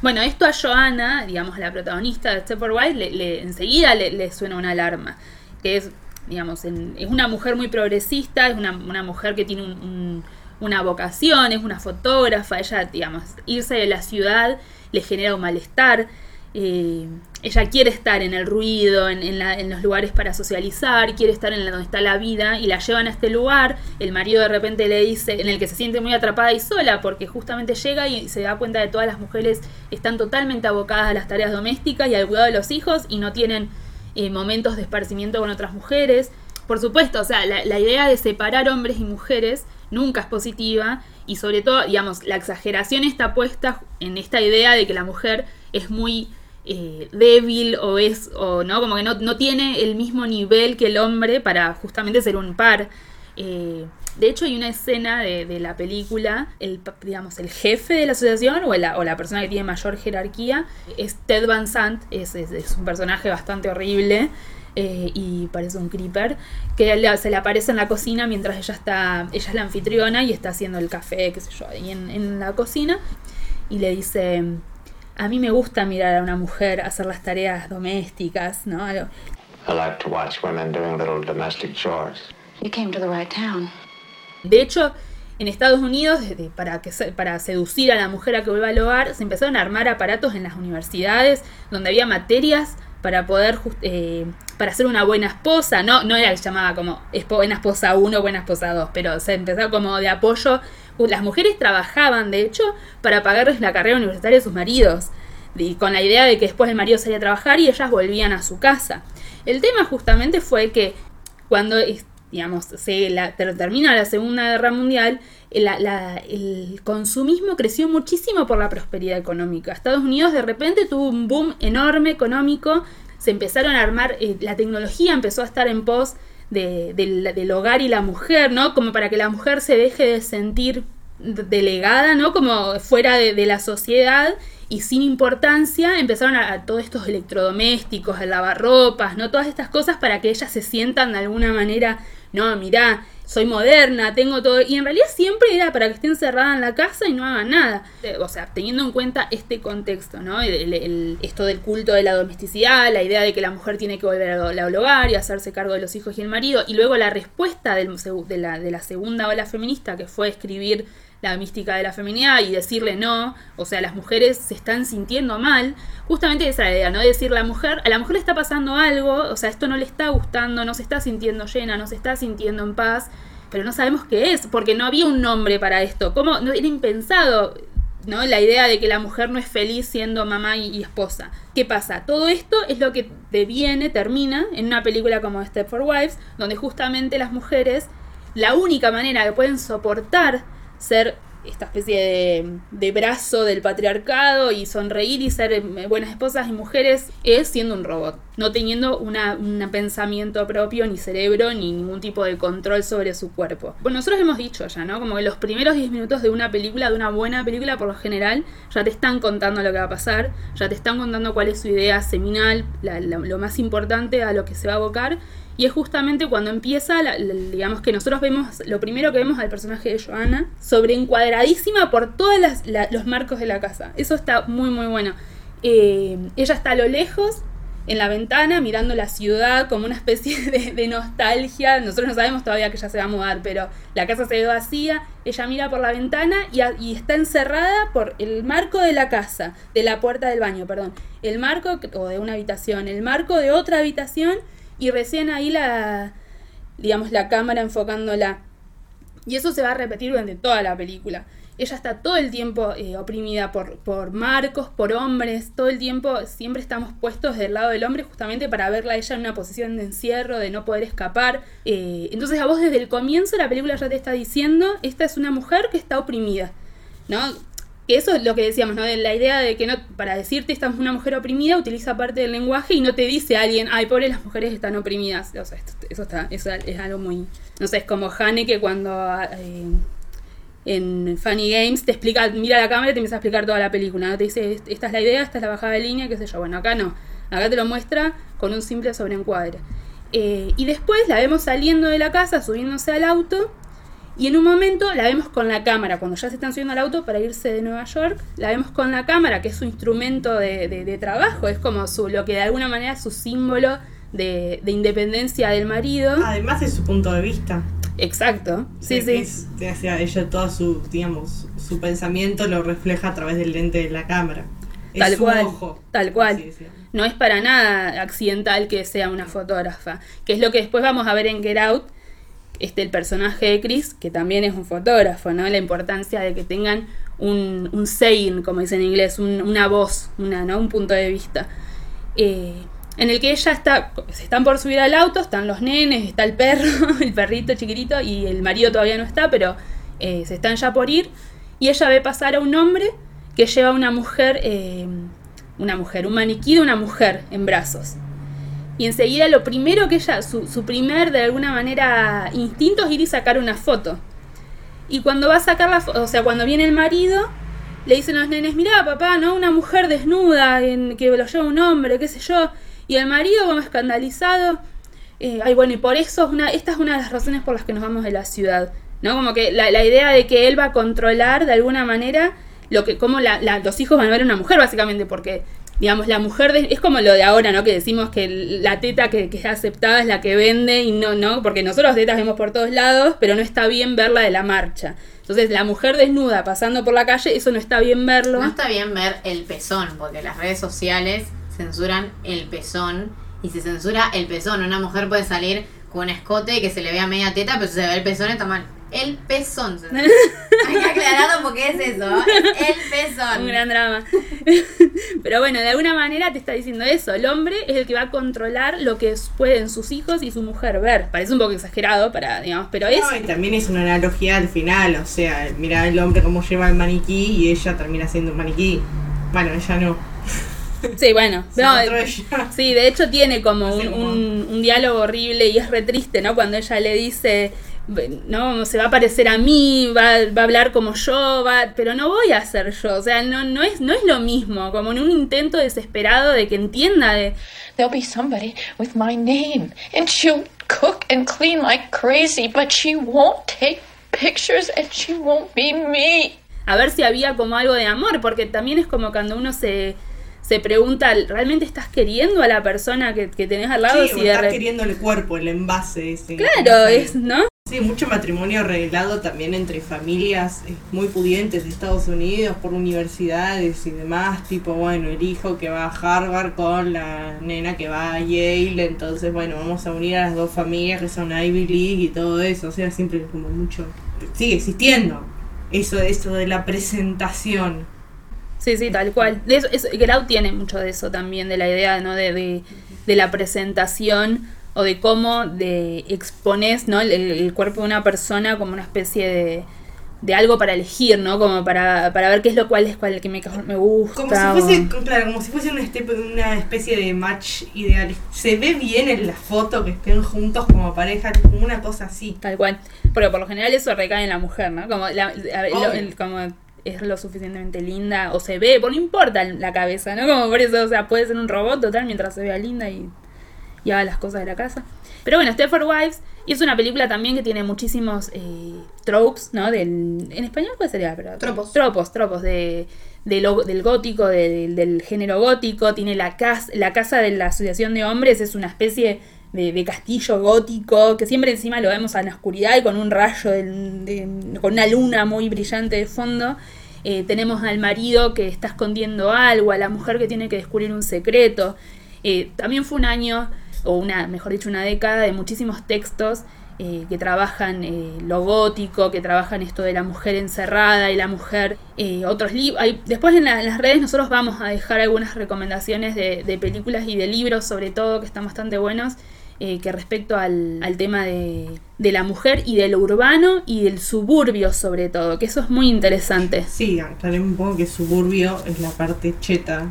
Bueno, esto a Joanna, digamos la protagonista de Stepford Wives, le, le, enseguida le, le suena una alarma. Que es... Digamos, en, es una mujer muy progresista, es una, una mujer que tiene un, un, una vocación, es una fotógrafa. Ella, digamos, irse de la ciudad le genera un malestar. Eh, ella quiere estar en el ruido, en, en, la, en los lugares para socializar, quiere estar en la, donde está la vida y la llevan a este lugar. El marido de repente le dice, en el que se siente muy atrapada y sola, porque justamente llega y se da cuenta de que todas las mujeres están totalmente abocadas a las tareas domésticas y al cuidado de los hijos y no tienen... Eh, momentos de esparcimiento con otras mujeres. Por supuesto, o sea, la, la idea de separar hombres y mujeres nunca es positiva y sobre todo, digamos, la exageración está puesta en esta idea de que la mujer es muy eh, débil o es, o no, como que no, no tiene el mismo nivel que el hombre para justamente ser un par. Eh, de hecho, hay una escena de, de la película, el, digamos, el jefe de la asociación o la, o la persona que tiene mayor jerarquía es Ted Van Sant, es, es, es un personaje bastante horrible eh, y parece un creeper, que le, se le aparece en la cocina mientras ella está, ella es la anfitriona y está haciendo el café, qué sé yo, ahí en, en la cocina y le dice, a mí me gusta mirar a una mujer hacer las tareas domésticas, ¿no? I like to watch women doing little domestic chores. You came to the right town. De hecho, en Estados Unidos, para, que, para seducir a la mujer a que vuelva al hogar, se empezaron a armar aparatos en las universidades donde había materias para poder just, eh, para ser una buena esposa. No, no era que se llamaba como buena esposa uno, buena esposa dos, pero se empezó como de apoyo. Las mujeres trabajaban, de hecho, para pagarles la carrera universitaria de sus maridos, y con la idea de que después el marido salía a trabajar y ellas volvían a su casa. El tema justamente fue que cuando... digamos, se la, termina la Segunda Guerra Mundial, la, la, el consumismo creció muchísimo por la prosperidad económica. Estados Unidos de repente tuvo un boom enorme económico, se empezaron a armar, eh, la tecnología empezó a estar en pos de, de, del hogar y la mujer, ¿no? Como para que la mujer se deje de sentir delegada, ¿no? Como fuera de, de la sociedad y sin importancia. Empezaron a, a todos estos electrodomésticos, a lavarropas, ¿no? Todas estas cosas para que ellas se sientan de alguna manera, no, mirá, soy moderna, tengo todo. Y en realidad siempre era para que esté encerrada en la casa y no haga nada. O sea, teniendo en cuenta este contexto, ¿no? El, el, esto del culto de la domesticidad, la idea de que la mujer tiene que volver al hogar y hacerse cargo de los hijos y el marido. Y luego la respuesta del, de, la, de la segunda ola feminista, que fue escribir La mística de la feminidad y decirle no, o sea, las mujeres se están sintiendo mal, justamente esa idea, ¿no? De decir, la mujer, a la mujer le está pasando algo, o sea, esto no le está gustando, no se está sintiendo llena, no se está sintiendo en paz, pero no sabemos qué es, porque no había un nombre para esto, ¿cómo? No, era impensado, ¿no? La idea de que la mujer no es feliz siendo mamá y, y esposa. ¿Qué pasa? Todo esto es lo que deviene, termina en una película como Stepford Wives, donde justamente las mujeres, la única manera que pueden soportar ser esta especie de, de brazo del patriarcado y sonreír y ser buenas esposas y mujeres es siendo un robot, no teniendo una, un pensamiento propio, ni cerebro, ni ningún tipo de control sobre su cuerpo. Bueno, nosotros hemos dicho ya, ¿no? Como que los primeros diez minutos de una película, de una buena película por lo general, ya te están contando lo que va a pasar, ya te están contando cuál es su idea seminal, la, la, lo más importante a lo que se va a abocar. Y es justamente cuando empieza, la, la, digamos que nosotros vemos, lo primero que vemos al personaje de Joanna, sobreencuadradísima por todos los marcos de la casa. Eso está muy, muy bueno. Eh, ella está a lo lejos, en la ventana, mirando la ciudad como una especie de, de nostalgia. Nosotros no sabemos todavía que ella se va a mudar, pero la casa se ve vacía. Ella mira por la ventana y, a, y está encerrada por el marco de la casa, de la puerta del baño, perdón. El marco, o de una habitación, el marco de otra habitación. Y recién ahí la, digamos, la cámara enfocándola. Y eso se va a repetir durante toda la película. Ella está todo el tiempo eh, oprimida por, por marcos, por hombres. Todo el tiempo siempre estamos puestos del lado del hombre justamente para verla a ella en una posición de encierro, de no poder escapar. Eh, entonces a vos desde el comienzo la película ya te está diciendo, esta es una mujer que está oprimida, ¿no? Que eso es lo que decíamos, ¿no? De la idea de que no, para decirte esta es una mujer oprimida, utiliza parte del lenguaje y no te dice a alguien, ay, pobre, las mujeres están oprimidas. O sea, esto, eso está, eso es algo muy, no sé, es como Haneke cuando eh, en Funny Games te explica, mira la cámara y te empieza a explicar toda la película, ¿no? Te dice, esta es la idea, esta es la bajada de línea, qué sé yo. Bueno, acá no, acá te lo muestra con un simple sobreencuadre. Eh, y después la vemos saliendo de la casa, subiéndose al auto. Y en un momento la vemos con la cámara, cuando ya se están subiendo al auto para irse de Nueva York, la vemos con la cámara, que es su instrumento de, de, de trabajo, es como su, lo que de alguna manera es su símbolo de, de independencia del marido. Además es su punto de vista. Exacto, sí, sí. Es, o sea, ella todo su, digamos, su pensamiento lo refleja a través del lente de la cámara. Tal es cual, ojo. Tal cual. Sí, sí. No es para nada accidental que sea una fotógrafa, que es lo que después vamos a ver en Get Out. Este, el personaje de Chris, que también es un fotógrafo, ¿no? La importancia de que tengan un, un saying, como dicen en inglés, un, una voz, una, ¿no? Un punto de vista. Eh, en el que ella está, se están por subir al auto, están los nenes, está el perro, el perrito chiquitito, y el marido todavía no está, pero eh, se están ya por ir. Y ella ve pasar a un hombre que lleva una mujer, eh, una mujer, un maniquí de una mujer en brazos. Y enseguida lo primero que ella, su, su primer, de alguna manera, instinto es ir y sacar una foto. Y cuando va a sacar la foto, o sea, cuando viene el marido, le dicen a los nenes, mirá papá, ¿no? Una mujer desnuda, en, que lo lleva un hombre, qué sé yo. Y el marido, como escandalizado, eh, ay bueno, y por eso, es una, esta es una de las razones por las que nos vamos de la ciudad, ¿no? Como que la, la idea de que él va a controlar, de alguna manera, lo que cómo la, la, los hijos van a ver a una mujer, básicamente, porque... Digamos, la mujer, de, es como lo de ahora, ¿no? Que decimos que la teta que, que es aceptada es la que vende y no, ¿no? Porque nosotros tetas vemos por todos lados, pero no está bien verla de la marcha. Entonces, la mujer desnuda pasando por la calle, eso no está bien verlo. No está bien ver el pezón, porque las redes sociales censuran el pezón y se censura el pezón. Una mujer puede salir con un escote que se le vea media teta, pero si se ve el pezón está mal. El pezón. Hay que aclararlo porque es eso. El pezón. Un gran drama. Pero bueno, de alguna manera te está diciendo eso. El hombre es el que va a controlar lo que pueden sus hijos y su mujer ver. Parece un poco exagerado, para digamos, pero es... No, y también es una analogía al final. O sea, mirá el hombre cómo lleva el maniquí y ella termina siendo un maniquí. Bueno, ella no. Sí, bueno. No, sí, de hecho tiene como un, un, un diálogo horrible y es re triste, ¿no? Cuando ella le dice, no, se va a parecer a mí, va, va a hablar como yo, va, pero no voy a ser yo. O sea, no, no es, no es lo mismo, como en un intento desesperado de que entienda de there'll be somebody with my name and she'll cook and clean like crazy, but she won't take pictures and she won't be me. A ver si había como algo de amor, porque también es como cuando uno se, se pregunta, ¿realmente estás queriendo a la persona que, que tenés al lado? Sí, si o estás re... queriendo el cuerpo, el envase ese. Claro, es, ¿no? Sí, mucho matrimonio arreglado también entre familias muy pudientes de Estados Unidos por universidades y demás, tipo, bueno, el hijo que va a Harvard con la nena que va a Yale, entonces, bueno, vamos a unir a las dos familias que son Ivy League y todo eso, o sea, siempre como mucho, sigue existiendo eso, eso de la presentación. Sí, sí, tal cual. De eso, eso, Grau tiene mucho de eso también, de la idea, ¿no? De, de, de la presentación, o de cómo de expones, ¿no? el, el cuerpo de una persona como una especie de, de algo para elegir, ¿no? Como para, para ver qué es lo cual es cual que me, me gusta. Como si fuese, o... claro, como si fuese una, este, una especie de match ideal. Se ve bien en la foto que estén juntos como pareja, como una cosa así. Tal cual. Porque por lo general eso recae en la mujer, ¿no? Como la, la, oh. lo, el, como es lo suficientemente linda, o se ve, por no importa la cabeza, ¿no? Como por eso, o sea, puede ser un robot total mientras se vea linda y... y haga las cosas de la casa. Pero bueno, Stepford Wives es una película también que tiene muchísimos eh, tropes, ¿no? Del, en español, ¿cuál sería? Pero, tropos. Tropos, tropos de, de lo, del gótico, de, del, del género gótico. Tiene la casa, la casa de la asociación de hombres, es una especie de, de castillo gótico, que siempre encima lo vemos en la oscuridad y con un rayo, de, de, con una luna muy brillante de fondo. Eh, tenemos al marido que está escondiendo algo, a la mujer que tiene que descubrir un secreto. Eh, también fue un año... o una, mejor dicho, una década de muchísimos textos eh, que trabajan eh, lo gótico, que trabajan esto de la mujer encerrada y la mujer, eh, otros libros. Después en, la, en las redes nosotros vamos a dejar algunas recomendaciones de, de películas y de libros, sobre todo, que están bastante buenos, eh, que respecto al, al tema de, de la mujer y del urbano y del suburbio, sobre todo, que eso es muy interesante. Sí, aclaremos un poco que suburbio es la parte cheta.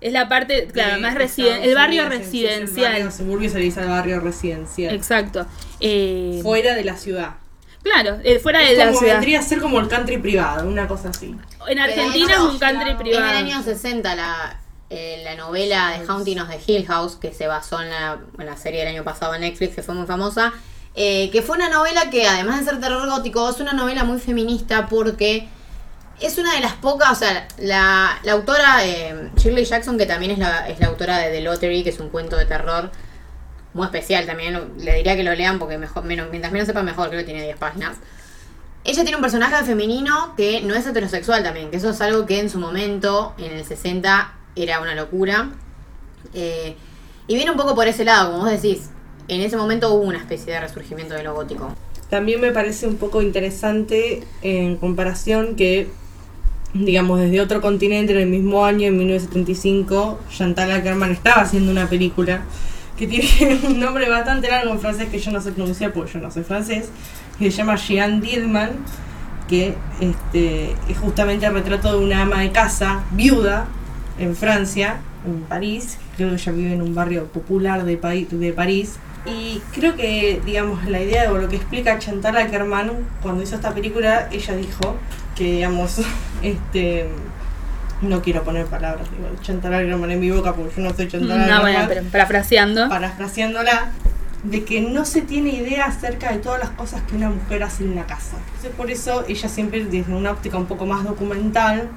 Es la parte, claro, sí, más residencial, el barrio residencial. El barrio suburbio se le dice al barrio residencial. Exacto. Eh, fuera de la ciudad. Claro, eh, fuera es de como la ciudad. Vendría a ser como el country privado, una cosa así. En Argentina no, es un country no, privado. En el año sesenta la, eh, la novela The Haunting of the Hill House, que se basó en la, en la serie del año pasado en Netflix, que fue muy famosa, eh, que fue una novela que además de ser terror gótico, es una novela muy feminista porque... es una de las pocas, o sea, la, la autora eh, Shirley Jackson, que también es la, es la autora de The Lottery, que es un cuento de terror muy especial también. Le diría que lo lean porque mejor, menos, mientras menos sepa mejor, creo que tiene diez páginas. Ella tiene un personaje femenino que no es heterosexual también, que eso es algo que en su momento, en el sesenta, era una locura. Eh, y viene un poco por ese lado, como vos decís, en ese momento hubo una especie de resurgimiento de lo gótico. También me parece un poco interesante en comparación que... digamos, desde otro continente, en el mismo año, en mil novecientos setenta y cinco, Chantal Akerman estaba haciendo una película que tiene un nombre bastante largo en francés que yo no sé pronunciar porque yo no soy francés, que se llama Jeanne Dillman, que este, es justamente el retrato de una ama de casa, viuda, en Francia, en París. Creo que ella vive en un barrio popular de, pa- de París. Y creo que, digamos, la idea o lo que explica Chantal Akerman cuando hizo esta película, ella dijo... que digamos, este no quiero poner palabras, digo, Chantal Akerman en mi boca porque yo no soy Chantal Akerman. No, bueno, pero parafraseando. Parafraseándola, de que no se tiene idea acerca de todas las cosas que una mujer hace en la casa. Entonces por eso ella siempre desde una óptica un poco más documental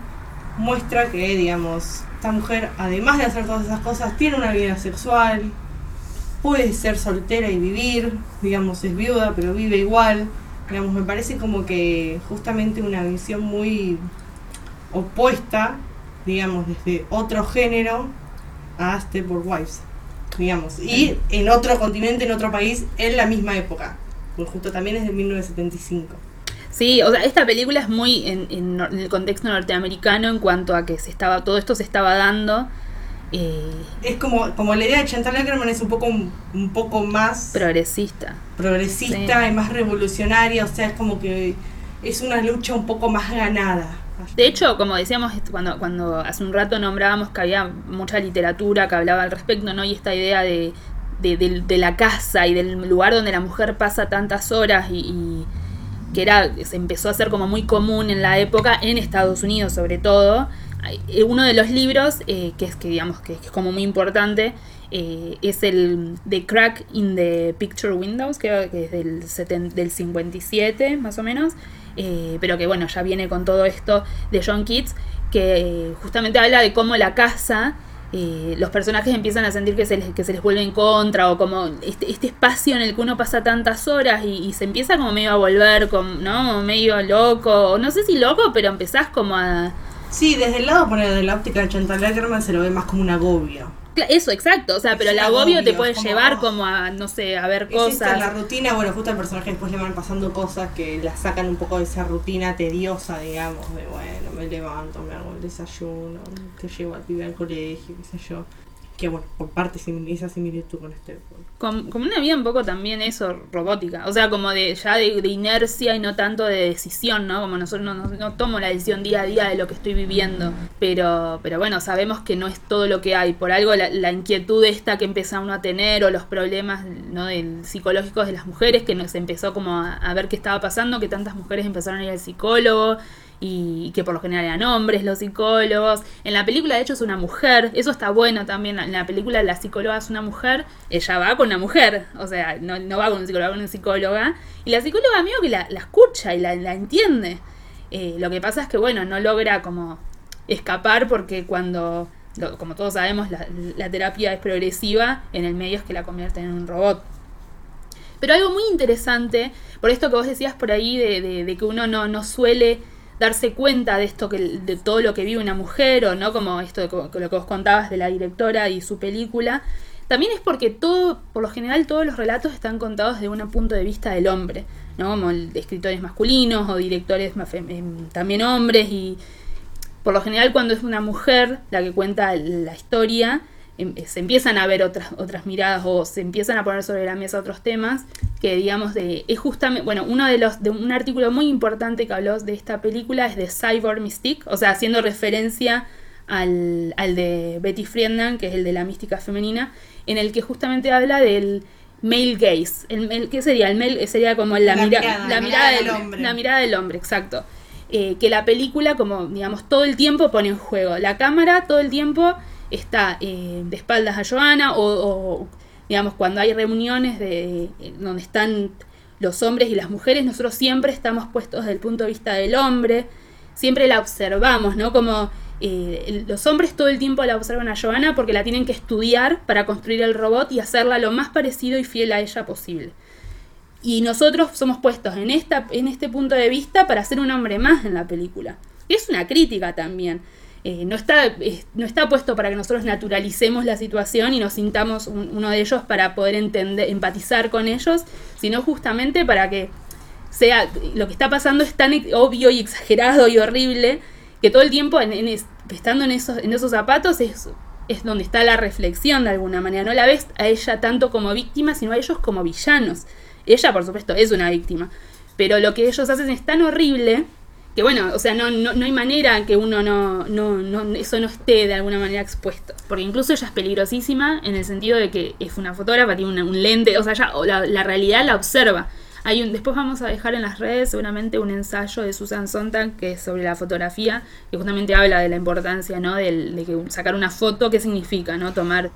muestra que, digamos, esta mujer además de hacer todas esas cosas tiene una vida sexual, puede ser soltera y vivir, digamos, es viuda pero vive igual. Digamos, me parece como que justamente una visión muy opuesta, digamos, desde otro género a Stepford Wives, digamos, y en otro continente, en otro país, en la misma época, porque justo también es de mil novecientos setenta y cinco. Sí, o sea, esta película es muy en, en, en el contexto norteamericano en cuanto a que se estaba, todo esto se estaba dando. Eh, es como, como la idea de Chantal Akerman es un poco un poco más progresista progresista sí. Y más revolucionaria, o sea, es como que es una lucha un poco más ganada, De hecho, como decíamos cuando, cuando hace un rato nombrábamos que había mucha literatura que hablaba al respecto, ¿no? Y esta idea de, de, de, de la casa y del lugar donde la mujer pasa tantas horas y, y que era, se empezó a hacer como muy común en la época, en Estados Unidos sobre todo. Uno de los libros, eh, que es que digamos que es como muy importante, eh, es el The Crack in the Picture Windows, que, que es del, setenta, del cincuenta y siete más o menos, eh, pero que bueno, ya viene con todo esto de John Keats, que eh, justamente habla de cómo la casa, eh, los personajes empiezan a sentir que se les, que se les vuelve en contra, o como este, este espacio en el que uno pasa tantas horas y, y se empieza como medio a volver, con, ¿no? Medio loco, o no sé si loco, pero empezás como a... Sí, desde el lado, por ejemplo, de la óptica de Chantal Ackerman se lo ve más como un agobio. Eso, exacto, o sea, pero el agobio te puede llevar como a, no sé, a ver cosas. En la rutina, bueno, justo al personaje después le van pasando cosas que la sacan un poco de esa rutina tediosa, digamos, de bueno, me levanto, me hago el desayuno, te llevo al pibe al colegio, qué sé yo. Que bueno, por parte esa similitud con este como, como una vida un poco también eso, robótica, o sea, como de ya de, de inercia y no tanto de decisión, ¿no? Como nosotros no, no, no tomo la decisión día a día de lo que estoy viviendo, pero pero bueno, sabemos que no es todo lo que hay, por algo la, la inquietud esta que empieza uno a tener, o los problemas, ¿no? Del, psicológicos de las mujeres, que nos empezó como a, a ver qué estaba pasando, que tantas mujeres empezaron a ir al psicólogo, y que por lo general eran hombres los psicólogos. En la película de hecho es una mujer, eso está bueno también, en la película la psicóloga es una mujer, ella va con una mujer, o sea, no, no va con un psicólogo, va con una psicóloga, y la psicóloga amigo que la, la escucha y la, la entiende, eh, lo que pasa es que bueno, no logra como escapar, porque cuando, como todos sabemos, la, la terapia es progresiva, en el medio es que la convierten en un robot. Pero algo muy interesante, por esto que vos decías por ahí de, de, de que uno no, no suele darse cuenta de esto, que de todo lo que vive una mujer, o no, como esto de, como, lo que vos contabas de la directora y su película, también es porque todo, por lo general, todos los relatos están contados desde un punto de vista del hombre, ¿no? Como de escritores masculinos o directores también hombres, y por lo general cuando es una mujer la que cuenta la historia, se empiezan a ver otras otras miradas, o se empiezan a poner sobre la mesa otros temas que, digamos, de, es justamente, bueno, uno de los de un artículo muy importante que habló de esta película es de Cyborg Mystique, o sea, haciendo referencia al, al de Betty Friedan, que es el de la mística femenina, en el que justamente habla del male gaze, el, el ¿qué sería? El male sería como la, la, mira, mirada, la, mirada, la mirada del, del hombre, la mirada del hombre, exacto. Eh, que la película, como digamos, todo el tiempo pone en juego la cámara, todo el tiempo está eh, de espaldas a Joanna, o, o digamos, cuando hay reuniones de, de donde están los hombres y las mujeres, nosotros siempre estamos puestos desde el punto de vista del hombre, siempre la observamos, ¿no? Como eh, los hombres todo el tiempo la observan a Joanna porque la tienen que estudiar para construir el robot y hacerla lo más parecido y fiel a ella posible. Y nosotros somos puestos en, esta, en este punto de vista para ser un hombre más en la película. Y es una crítica también. Eh, no está eh, no está puesto para que nosotros naturalicemos la situación y nos sintamos un, uno de ellos para poder entender, empatizar con ellos, sino justamente para que sea, lo que está pasando es tan obvio y exagerado y horrible que todo el tiempo en, en es, estando en esos en esos zapatos es, es donde está la reflexión de alguna manera. No la ves a ella tanto como víctima, sino a ellos como villanos. Ella, por supuesto, es una víctima, pero lo que ellos hacen es tan horrible que bueno, o sea, no, no, no hay manera que uno no, no, no, eso no esté de alguna manera expuesto. Porque incluso ella es peligrosísima en el sentido de que es una fotógrafa, tiene una, un lente, o sea, ya la, la realidad la observa. Hay un, después vamos a dejar en las redes seguramente un ensayo de Susan Sontag que es sobre la fotografía, que justamente habla de la importancia, ¿no? Del, de que sacar una foto, ¿qué significa, no? Tomar.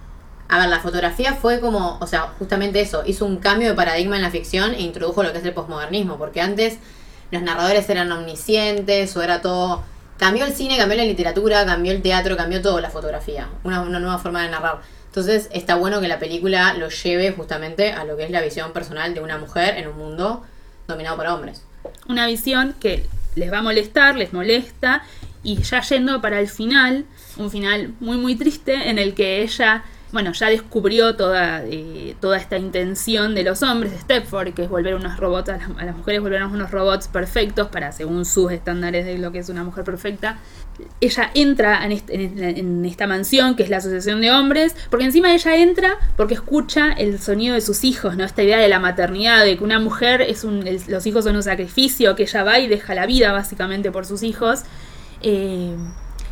A ver, la fotografía fue como, o sea, justamente eso, hizo un cambio de paradigma en la ficción e introdujo lo que es el posmodernismo, porque antes los narradores eran omniscientes, o era todo... Cambió el cine, cambió la literatura, cambió el teatro, cambió todo, la fotografía. Una, una nueva forma de narrar. Entonces está bueno que la película lo lleve justamente a lo que es la visión personal de una mujer en un mundo dominado por hombres. Una visión que les va a molestar, les molesta, y ya yendo para el final, un final muy muy triste en el que ella... Bueno, ya descubrió toda eh, toda esta intención de los hombres de Stepford, que es volver unos robots, a las, a las mujeres volvernos unos robots perfectos para, según sus estándares de lo que es una mujer perfecta. Ella entra en, este, en, en esta mansión, que es la asociación de hombres, porque encima ella entra porque escucha el sonido de sus hijos, ¿no? Esta idea de la maternidad, de que una mujer, es un el, los hijos son un sacrificio, que ella va y deja la vida básicamente por sus hijos. Eh,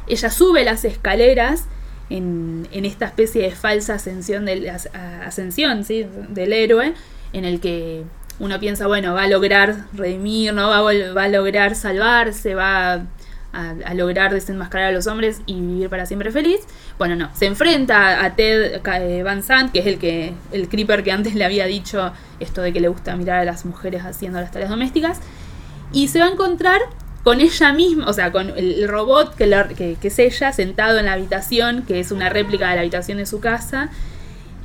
ella sube las escaleras en, en esta especie de falsa ascensión del, as, ascensión, ¿sí? del héroe, en el que uno piensa, bueno, va a lograr redimir, ¿no? va, a vol- va a lograr salvarse, va a, a, a lograr desenmascarar a los hombres y vivir para siempre feliz. Bueno, no, se enfrenta a Ted Van Sant, que es el que el creeper que antes le había dicho esto de que le gusta mirar a las mujeres haciendo las tareas domésticas, y se va a encontrar con ella misma, o sea, con el robot que, la, que, que es ella, sentado en la habitación, que es una réplica de la habitación de su casa,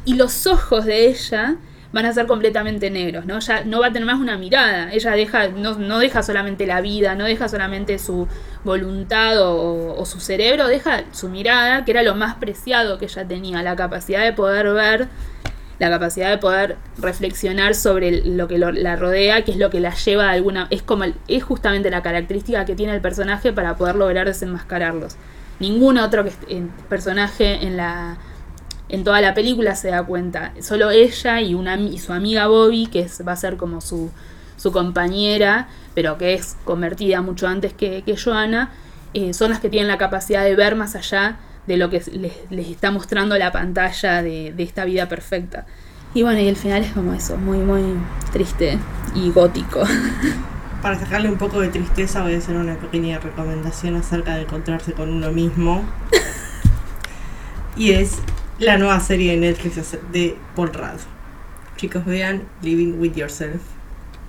y los ojos de ella van a ser completamente negros, ¿no? Ya no va a tener más una mirada. Ella deja, no, no deja solamente la vida, no deja solamente su voluntad o, o su cerebro, deja su mirada, que era lo más preciado que ella tenía, la capacidad de poder ver, la capacidad de poder reflexionar sobre lo que lo, la rodea, que es lo que la lleva a alguna... Es, como, es justamente la característica que tiene el personaje para poder lograr desenmascararlos. Ningún otro que, en, personaje en la... en toda la película se da cuenta. Solo ella y una y su amiga Bobby, que es, va a ser como su, su compañera, pero que es convertida mucho antes que, que Joanna, eh, son las que tienen la capacidad de ver más allá de lo que les, les está mostrando la pantalla de, de esta vida perfecta. Y bueno, y el final es como eso, muy, muy triste y gótico. Para sacarle un poco de tristeza voy a hacer una pequeña recomendación acerca de encontrarse con uno mismo. Y es... la nueva serie de Netflix de Paul Rudd. Chicos, vean Living With Yourself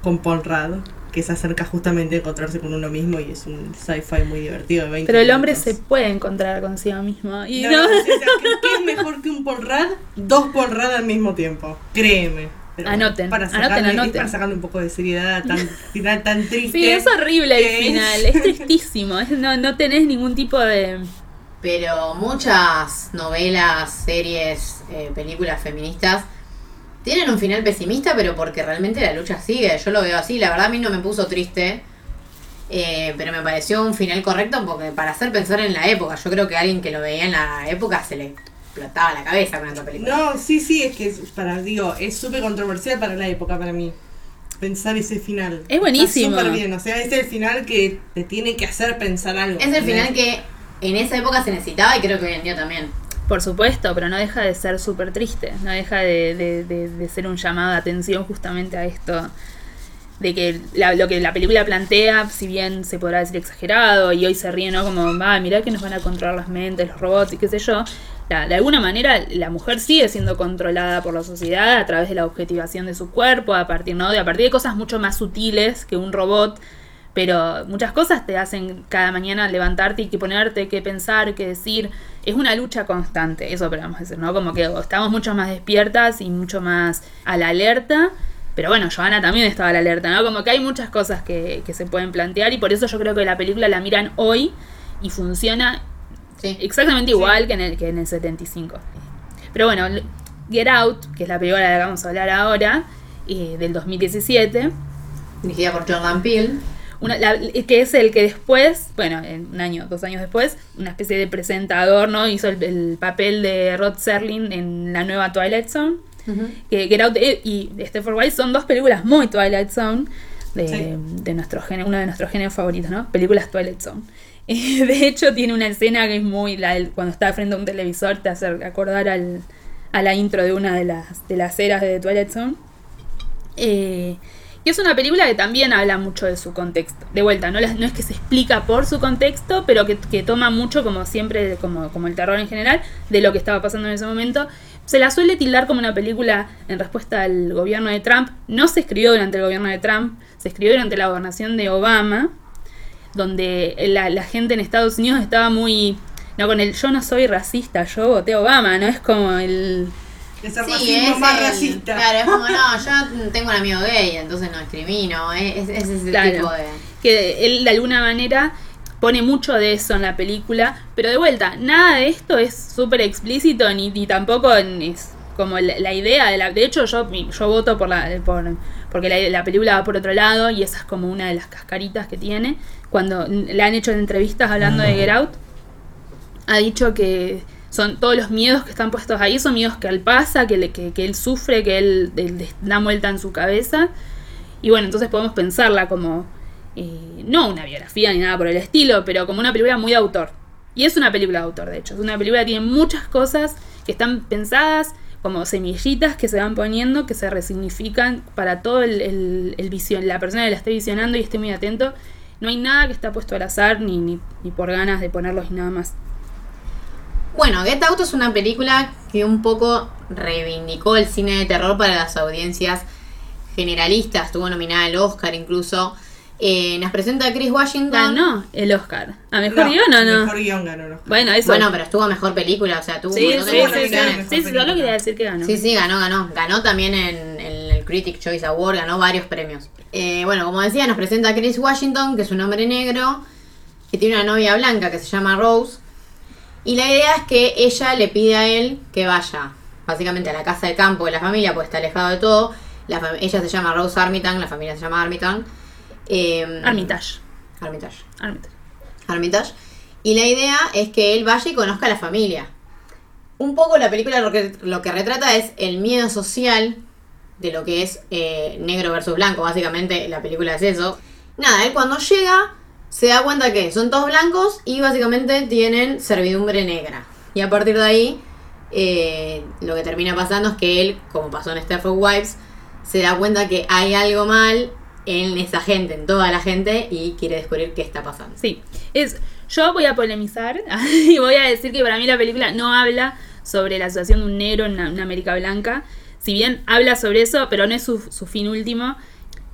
con Paul Rudd, que se acerca justamente a encontrarse con uno mismo, y es un sci-fi muy divertido de veinte Pero el minutos. Hombre se puede encontrar consigo mismo. Y no, no. no o sea, ¿qué es mejor que un Paul Rudd? Dos Paul Rudd al mismo tiempo. Créeme. Pero anoten, para sacarle, anoten, anoten. Para sacarle un poco de seriedad, tan final tan triste. Sí, es horrible el es... final, es tristísimo. Es, no, no tenés ningún tipo de... Pero muchas novelas, series, eh, películas feministas tienen un final pesimista, pero porque realmente la lucha sigue. Yo lo veo así. La verdad, a mí no me puso triste, eh, pero me pareció un final correcto porque para hacer pensar en la época. Yo creo que a alguien que lo veía en la época se le explotaba la cabeza con esta película. No, sí, sí, es que es, para, digo, es súper controversial para la época, para mí. Pensar ese final. Es buenísimo. Está súper bien. O sea, es el final que te tiene que hacer pensar algo. Es el final que... en esa época se necesitaba, y creo que hoy en día también. Por supuesto, pero no deja de ser súper triste. No deja de, de, de, de ser un llamado de atención justamente a esto. De que la, lo que la película plantea, si bien se podrá decir exagerado, y hoy se ríe, ¿no? Como, ah, mirá que nos van a controlar las mentes, los robots y qué sé yo. La, de alguna manera, la mujer sigue siendo controlada por la sociedad a través de la objetivación de su cuerpo, a partir, ¿no? de, a partir de cosas mucho más sutiles que un robot. Pero muchas cosas te hacen cada mañana levantarte y que ponerte, que pensar, que decir. Es una lucha constante, eso podemos decir, ¿no? Como que estamos mucho más despiertas y mucho más a la alerta. Pero bueno, Joanna también estaba a la alerta, ¿no? Como que hay muchas cosas que, que se pueden plantear, y por eso yo creo que la película la miran hoy y funciona sí. exactamente igual sí. que, en el, que en el setenta y cinco. Pero bueno, Get Out, que es la película de la que vamos a hablar ahora, eh, del dos mil diecisiete. Dirigida por Jordan Peele. Una, la, que es el que después, bueno, un año, dos años después, una especie de presentador, ¿no? Hizo el, el papel de Rod Serling en la nueva Twilight Zone. Uh-huh. Que Get Out y Stepford Wives son dos películas muy Twilight Zone, de, sí. de, de nuestro género, uno de nuestros géneros favoritos, ¿no? Películas Twilight Zone. Eh, de hecho, tiene una escena que es muy, la, el, cuando está frente a un televisor, te hace acordar al, a la intro de una de las, de las eras de Twilight Zone. Eh... Y es una película que también habla mucho de su contexto. De vuelta, no, no es que se explica por su contexto, pero que, que toma mucho, como siempre, como, como el terror en general, de lo que estaba pasando en ese momento. Se la suele tildar como una película en respuesta al gobierno de Trump. No se escribió durante el gobierno de Trump, se escribió durante la gobernación de Obama, donde la, la gente en Estados Unidos estaba muy... No, con el yo no soy racista, yo voté a Obama, ¿no? Es como el... Es el sí, racismo es más el, racista. Claro, es como, no, yo tengo un amigo gay, entonces no discrimino. ¿eh? Es, es ese claro, tipo de... Que él de alguna manera pone mucho de eso en la película. Pero de vuelta, nada de esto es súper explícito, ni, ni tampoco es como la, la idea. De la de hecho, yo yo voto por la por porque la, la película va por otro lado, y esa es como una de las cascaritas que tiene. Cuando le han hecho en entrevistas hablando de Get Out, ha dicho que... son todos los miedos que están puestos ahí, son miedos que él pasa, que, le, que, que él sufre, que él, él da vuelta en su cabeza. Y bueno, entonces podemos pensarla como eh, no una biografía ni nada por el estilo, pero como una película muy de autor. Y es una película de autor, de hecho. Es una película que tiene muchas cosas que están pensadas como semillitas que se van poniendo, que se resignifican para todo el, el, el visión, la persona que la esté visionando y esté muy atento. No hay nada que está puesto al azar, ni, ni, ni por ganas de ponerlos y nada más. Bueno, Get Out es una película que un poco reivindicó el cine de terror para las audiencias generalistas. Estuvo nominada al Oscar incluso. Eh, nos presenta a Chris Washington. Ganó el Oscar. ¿A mejor no, guión o no? Mejor guión ganó el Oscar. Bueno, eso. Bueno, pero estuvo mejor película, o sea, tuvo sí, un sí, de sí, sí, sí, solo quería decir que ganó. Sí, sí, ganó, ganó. Ganó también en, en el Critics' Choice Award, ganó varios premios. Eh, bueno, como decía, nos presenta a Chris Washington, que es un hombre negro, que tiene una novia blanca que se llama Rose. Y la idea es que ella le pide a él que vaya, básicamente, a la casa de campo de la familia, porque está alejado de todo. La fam- ella se llama Rose Armitage, la familia se llama Armitage. Eh, Armitage. Armitage. Armitage. Armitage. Y la idea es que él vaya y conozca a la familia. Un poco la película lo que, lo que retrata es el miedo social de lo que es eh, negro versus blanco. Básicamente la película es eso. Nada, él cuando llega se da cuenta que son todos blancos y básicamente tienen servidumbre negra. Y a partir de ahí eh, lo que termina pasando es que él, como pasó en Stepford Wives, se da cuenta que hay algo mal en esa gente, en toda la gente, y quiere descubrir qué está pasando. Sí, es, yo voy a polemizar y voy a decir que para mí la película no habla sobre la situación de un negro en una, una América blanca. Si bien habla sobre eso, pero no es su, su fin último.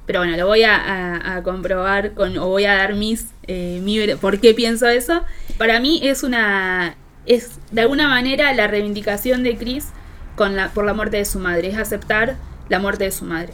Pero bueno, lo voy a, a, a comprobar con, o voy a dar mis, eh, mi, por qué pienso eso. Para mí es una, es de alguna manera la reivindicación de Chris con la, por la muerte de su madre. Es aceptar la muerte de su madre.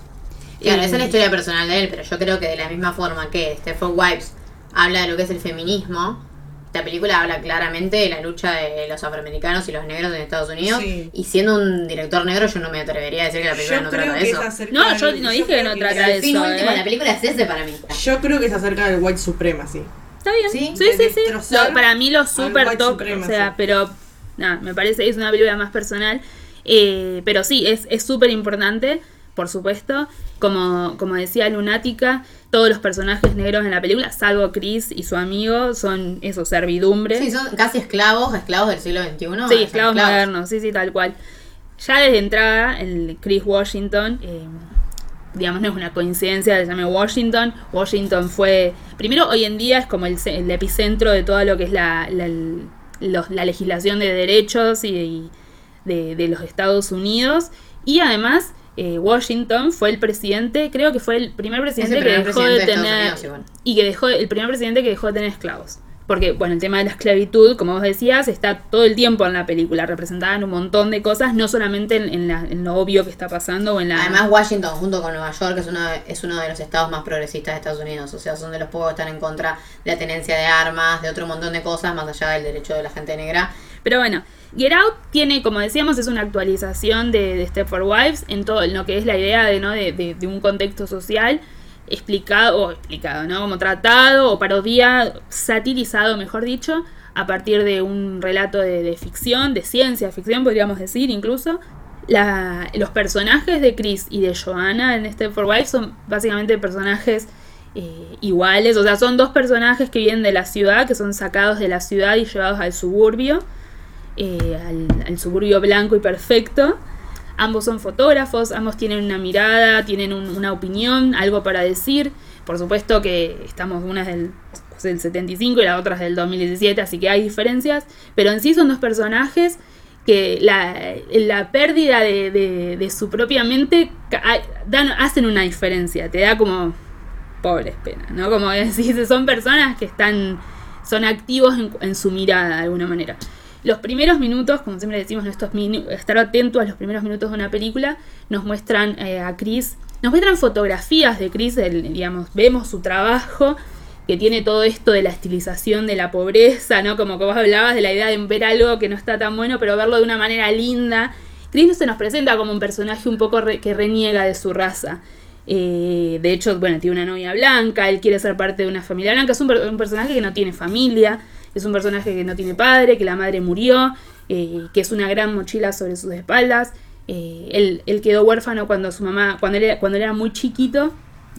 Claro, eh, esa es la historia personal de él, pero yo creo que de la misma forma que Stepford Wives habla de lo que es el feminismo, esta película habla claramente de la lucha de los afroamericanos y los negros en Estados Unidos. Sí. Y siendo un director negro, yo no me atrevería a decir que la película yo no trata de eso. No, del, yo no yo dije que no que trata de eso. Fin último, ¿eh? La película es ese para mí. Yo creo que es acerca del white supremacy. Está bien. Sí, sí, de sí. sí. Lo, para mí lo super top. O sea, pero nada, me parece que es una película más personal. Eh, pero sí, es es súper importante, por supuesto. Como, como decía Lunática, todos los personajes negros en la película, salvo Chris y su amigo, son eso, servidumbre. Sí, son casi esclavos, esclavos del siglo veintiuno. Sí, esclavos, esclavos modernos, sí, sí, tal cual. Ya desde entrada, el Chris Washington, eh, digamos, no es una coincidencia que se llame Washington. Washington fue, primero, hoy en día es como el, el epicentro de todo lo que es la, la, el, los, la legislación de derechos y, y de, de los Estados Unidos. Y además, Eh, Washington fue el presidente, creo que fue el primer presidente el primer que dejó presidente de tener Unidos, y, bueno. y que dejó el primer presidente que dejó de tener esclavos, porque bueno, el tema de la esclavitud, como vos decías, está todo el tiempo en la película, representada en un montón de cosas, no solamente en, en, la, en lo obvio que está pasando o en la... Además, Washington junto con Nueva York es uno de, es uno de los estados más progresistas de Estados Unidos, o sea, son de los pocos que están en contra de la tenencia de armas, de otro montón de cosas más allá del derecho de la gente negra. Pero bueno, Get Out tiene, como decíamos, es una actualización de, de Stepford Wives en todo en lo que es la idea de, ¿no? de, de, de un contexto social explicado, o explicado, ¿no? Como tratado o parodiado, satirizado, mejor dicho, a partir de un relato de, de ficción, de ciencia ficción, podríamos decir incluso. La, los personajes de Chris y de Joanna en Stepford Wives son básicamente personajes eh, iguales, o sea, son dos personajes que vienen de la ciudad, que son sacados de la ciudad y llevados al suburbio. Eh, al, al suburbio blanco y perfecto. Ambos son fotógrafos, ambos tienen una mirada, tienen un, una opinión, algo para decir. Por supuesto que estamos, una es del, del setenta y cinco y la otra es del dos mil diecisiete, así que hay diferencias, pero en sí son dos personajes que la, la pérdida de, de, de su propia mente dan, hacen una diferencia, te da como pobres penas, ¿no? Como decís, son personas que están, son activos en, en su mirada de alguna manera. Los primeros minutos, como siempre decimos, estos minu- estar atentos a los primeros minutos de una película, nos muestran eh, a Chris, nos muestran fotografías de Chris, el, digamos, vemos su trabajo, que tiene todo esto de la estilización de la pobreza, ¿no? Como que vos hablabas de la idea de ver algo que no está tan bueno, pero verlo de una manera linda. Chris no se nos presenta como un personaje un poco re- que reniega de su raza. Eh, de hecho, bueno, tiene una novia blanca, él quiere ser parte de una familia blanca, es un, per- un personaje que no tiene familia. Es un personaje que no tiene padre, que la madre murió, eh, que es una gran mochila sobre sus espaldas. Eh, él, él quedó huérfano cuando su mamá, cuando él, era, cuando él era muy chiquito,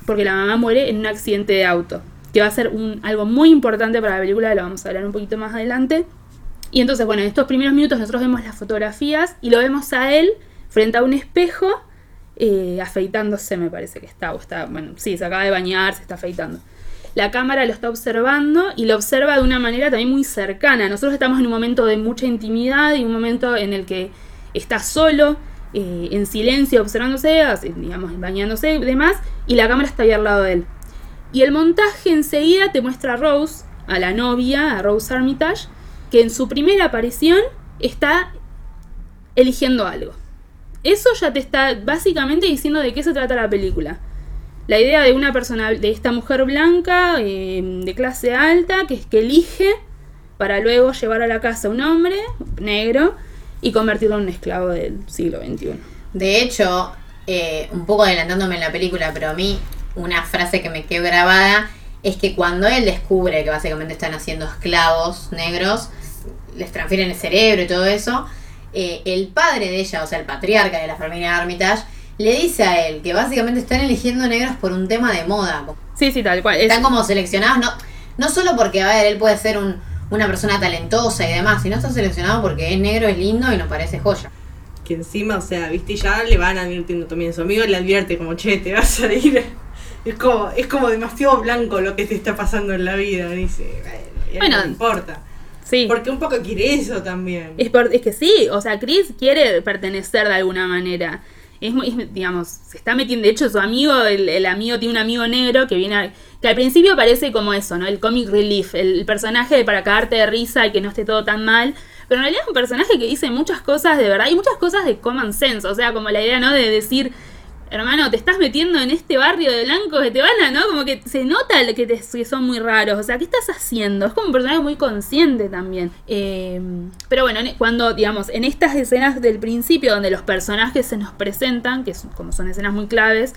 porque la mamá muere en un accidente de auto. que va a ser un, algo muy importante para la película, lo vamos a hablar un poquito más adelante. Y entonces, bueno, en estos primeros minutos nosotros vemos las fotografías y lo vemos a él frente a un espejo, eh, afeitándose, me parece que está, o está, bueno, sí, se acaba de bañar, se está afeitando. La cámara lo está observando y lo observa de una manera también muy cercana. Nosotros estamos en un momento de mucha intimidad y un momento en el que está solo, eh, en silencio, observándose, digamos, bañándose y demás, y la cámara está ahí al lado de él. Y el montaje enseguida te muestra a Rose, a la novia, a Rose Armitage, que en su primera aparición está eligiendo algo. Eso ya te está básicamente diciendo de qué se trata la película. La idea de una persona, de esta mujer blanca, eh, de clase alta, que, que elige para luego llevar a la casa a un hombre negro y convertirlo en un esclavo del siglo veintiuno. De hecho, eh, un poco adelantándome en la película, pero a mí una frase que me quedó grabada es que cuando él descubre que básicamente están haciendo esclavos negros, les transfieren el cerebro y todo eso, eh, el padre de ella, o sea, el patriarca de la familia Armitage, le dice a él que básicamente están eligiendo negros por un tema de moda. Sí, sí, tal cual. Están como seleccionados, no, no solo porque, a ver, él puede ser un, una persona talentosa y demás, sino está seleccionado porque es negro, es lindo y nos parece joya. Que encima, o sea, viste, ya le van advirtiendo también. Su amigo le advierte como, che, te vas a ir. Es como, es como demasiado blanco lo que te está pasando en la vida. Dice, bueno, bueno, no me importa. Sí. Porque un poco quiere eso también. Es, por, es que sí, o sea, Chris quiere pertenecer de alguna manera. Es, es, digamos, se está metiendo. De hecho, su amigo, el, el amigo tiene un amigo negro que viene a, que al principio parece como eso, ¿no? El comic relief, el, el personaje de para cagarte de risa y que no esté todo tan mal. Pero en realidad es un personaje que dice muchas cosas de verdad y muchas cosas de common sense. O sea, como la idea, ¿no? De decir, hermano, te estás metiendo en este barrio de blancos que te van a, ¿no? Como que se nota que, te, que son muy raros. O sea, ¿qué estás haciendo? Es como un personaje muy consciente también. Eh, pero bueno, cuando, digamos, en estas escenas del principio donde los personajes se nos presentan, que son, como son escenas muy claves,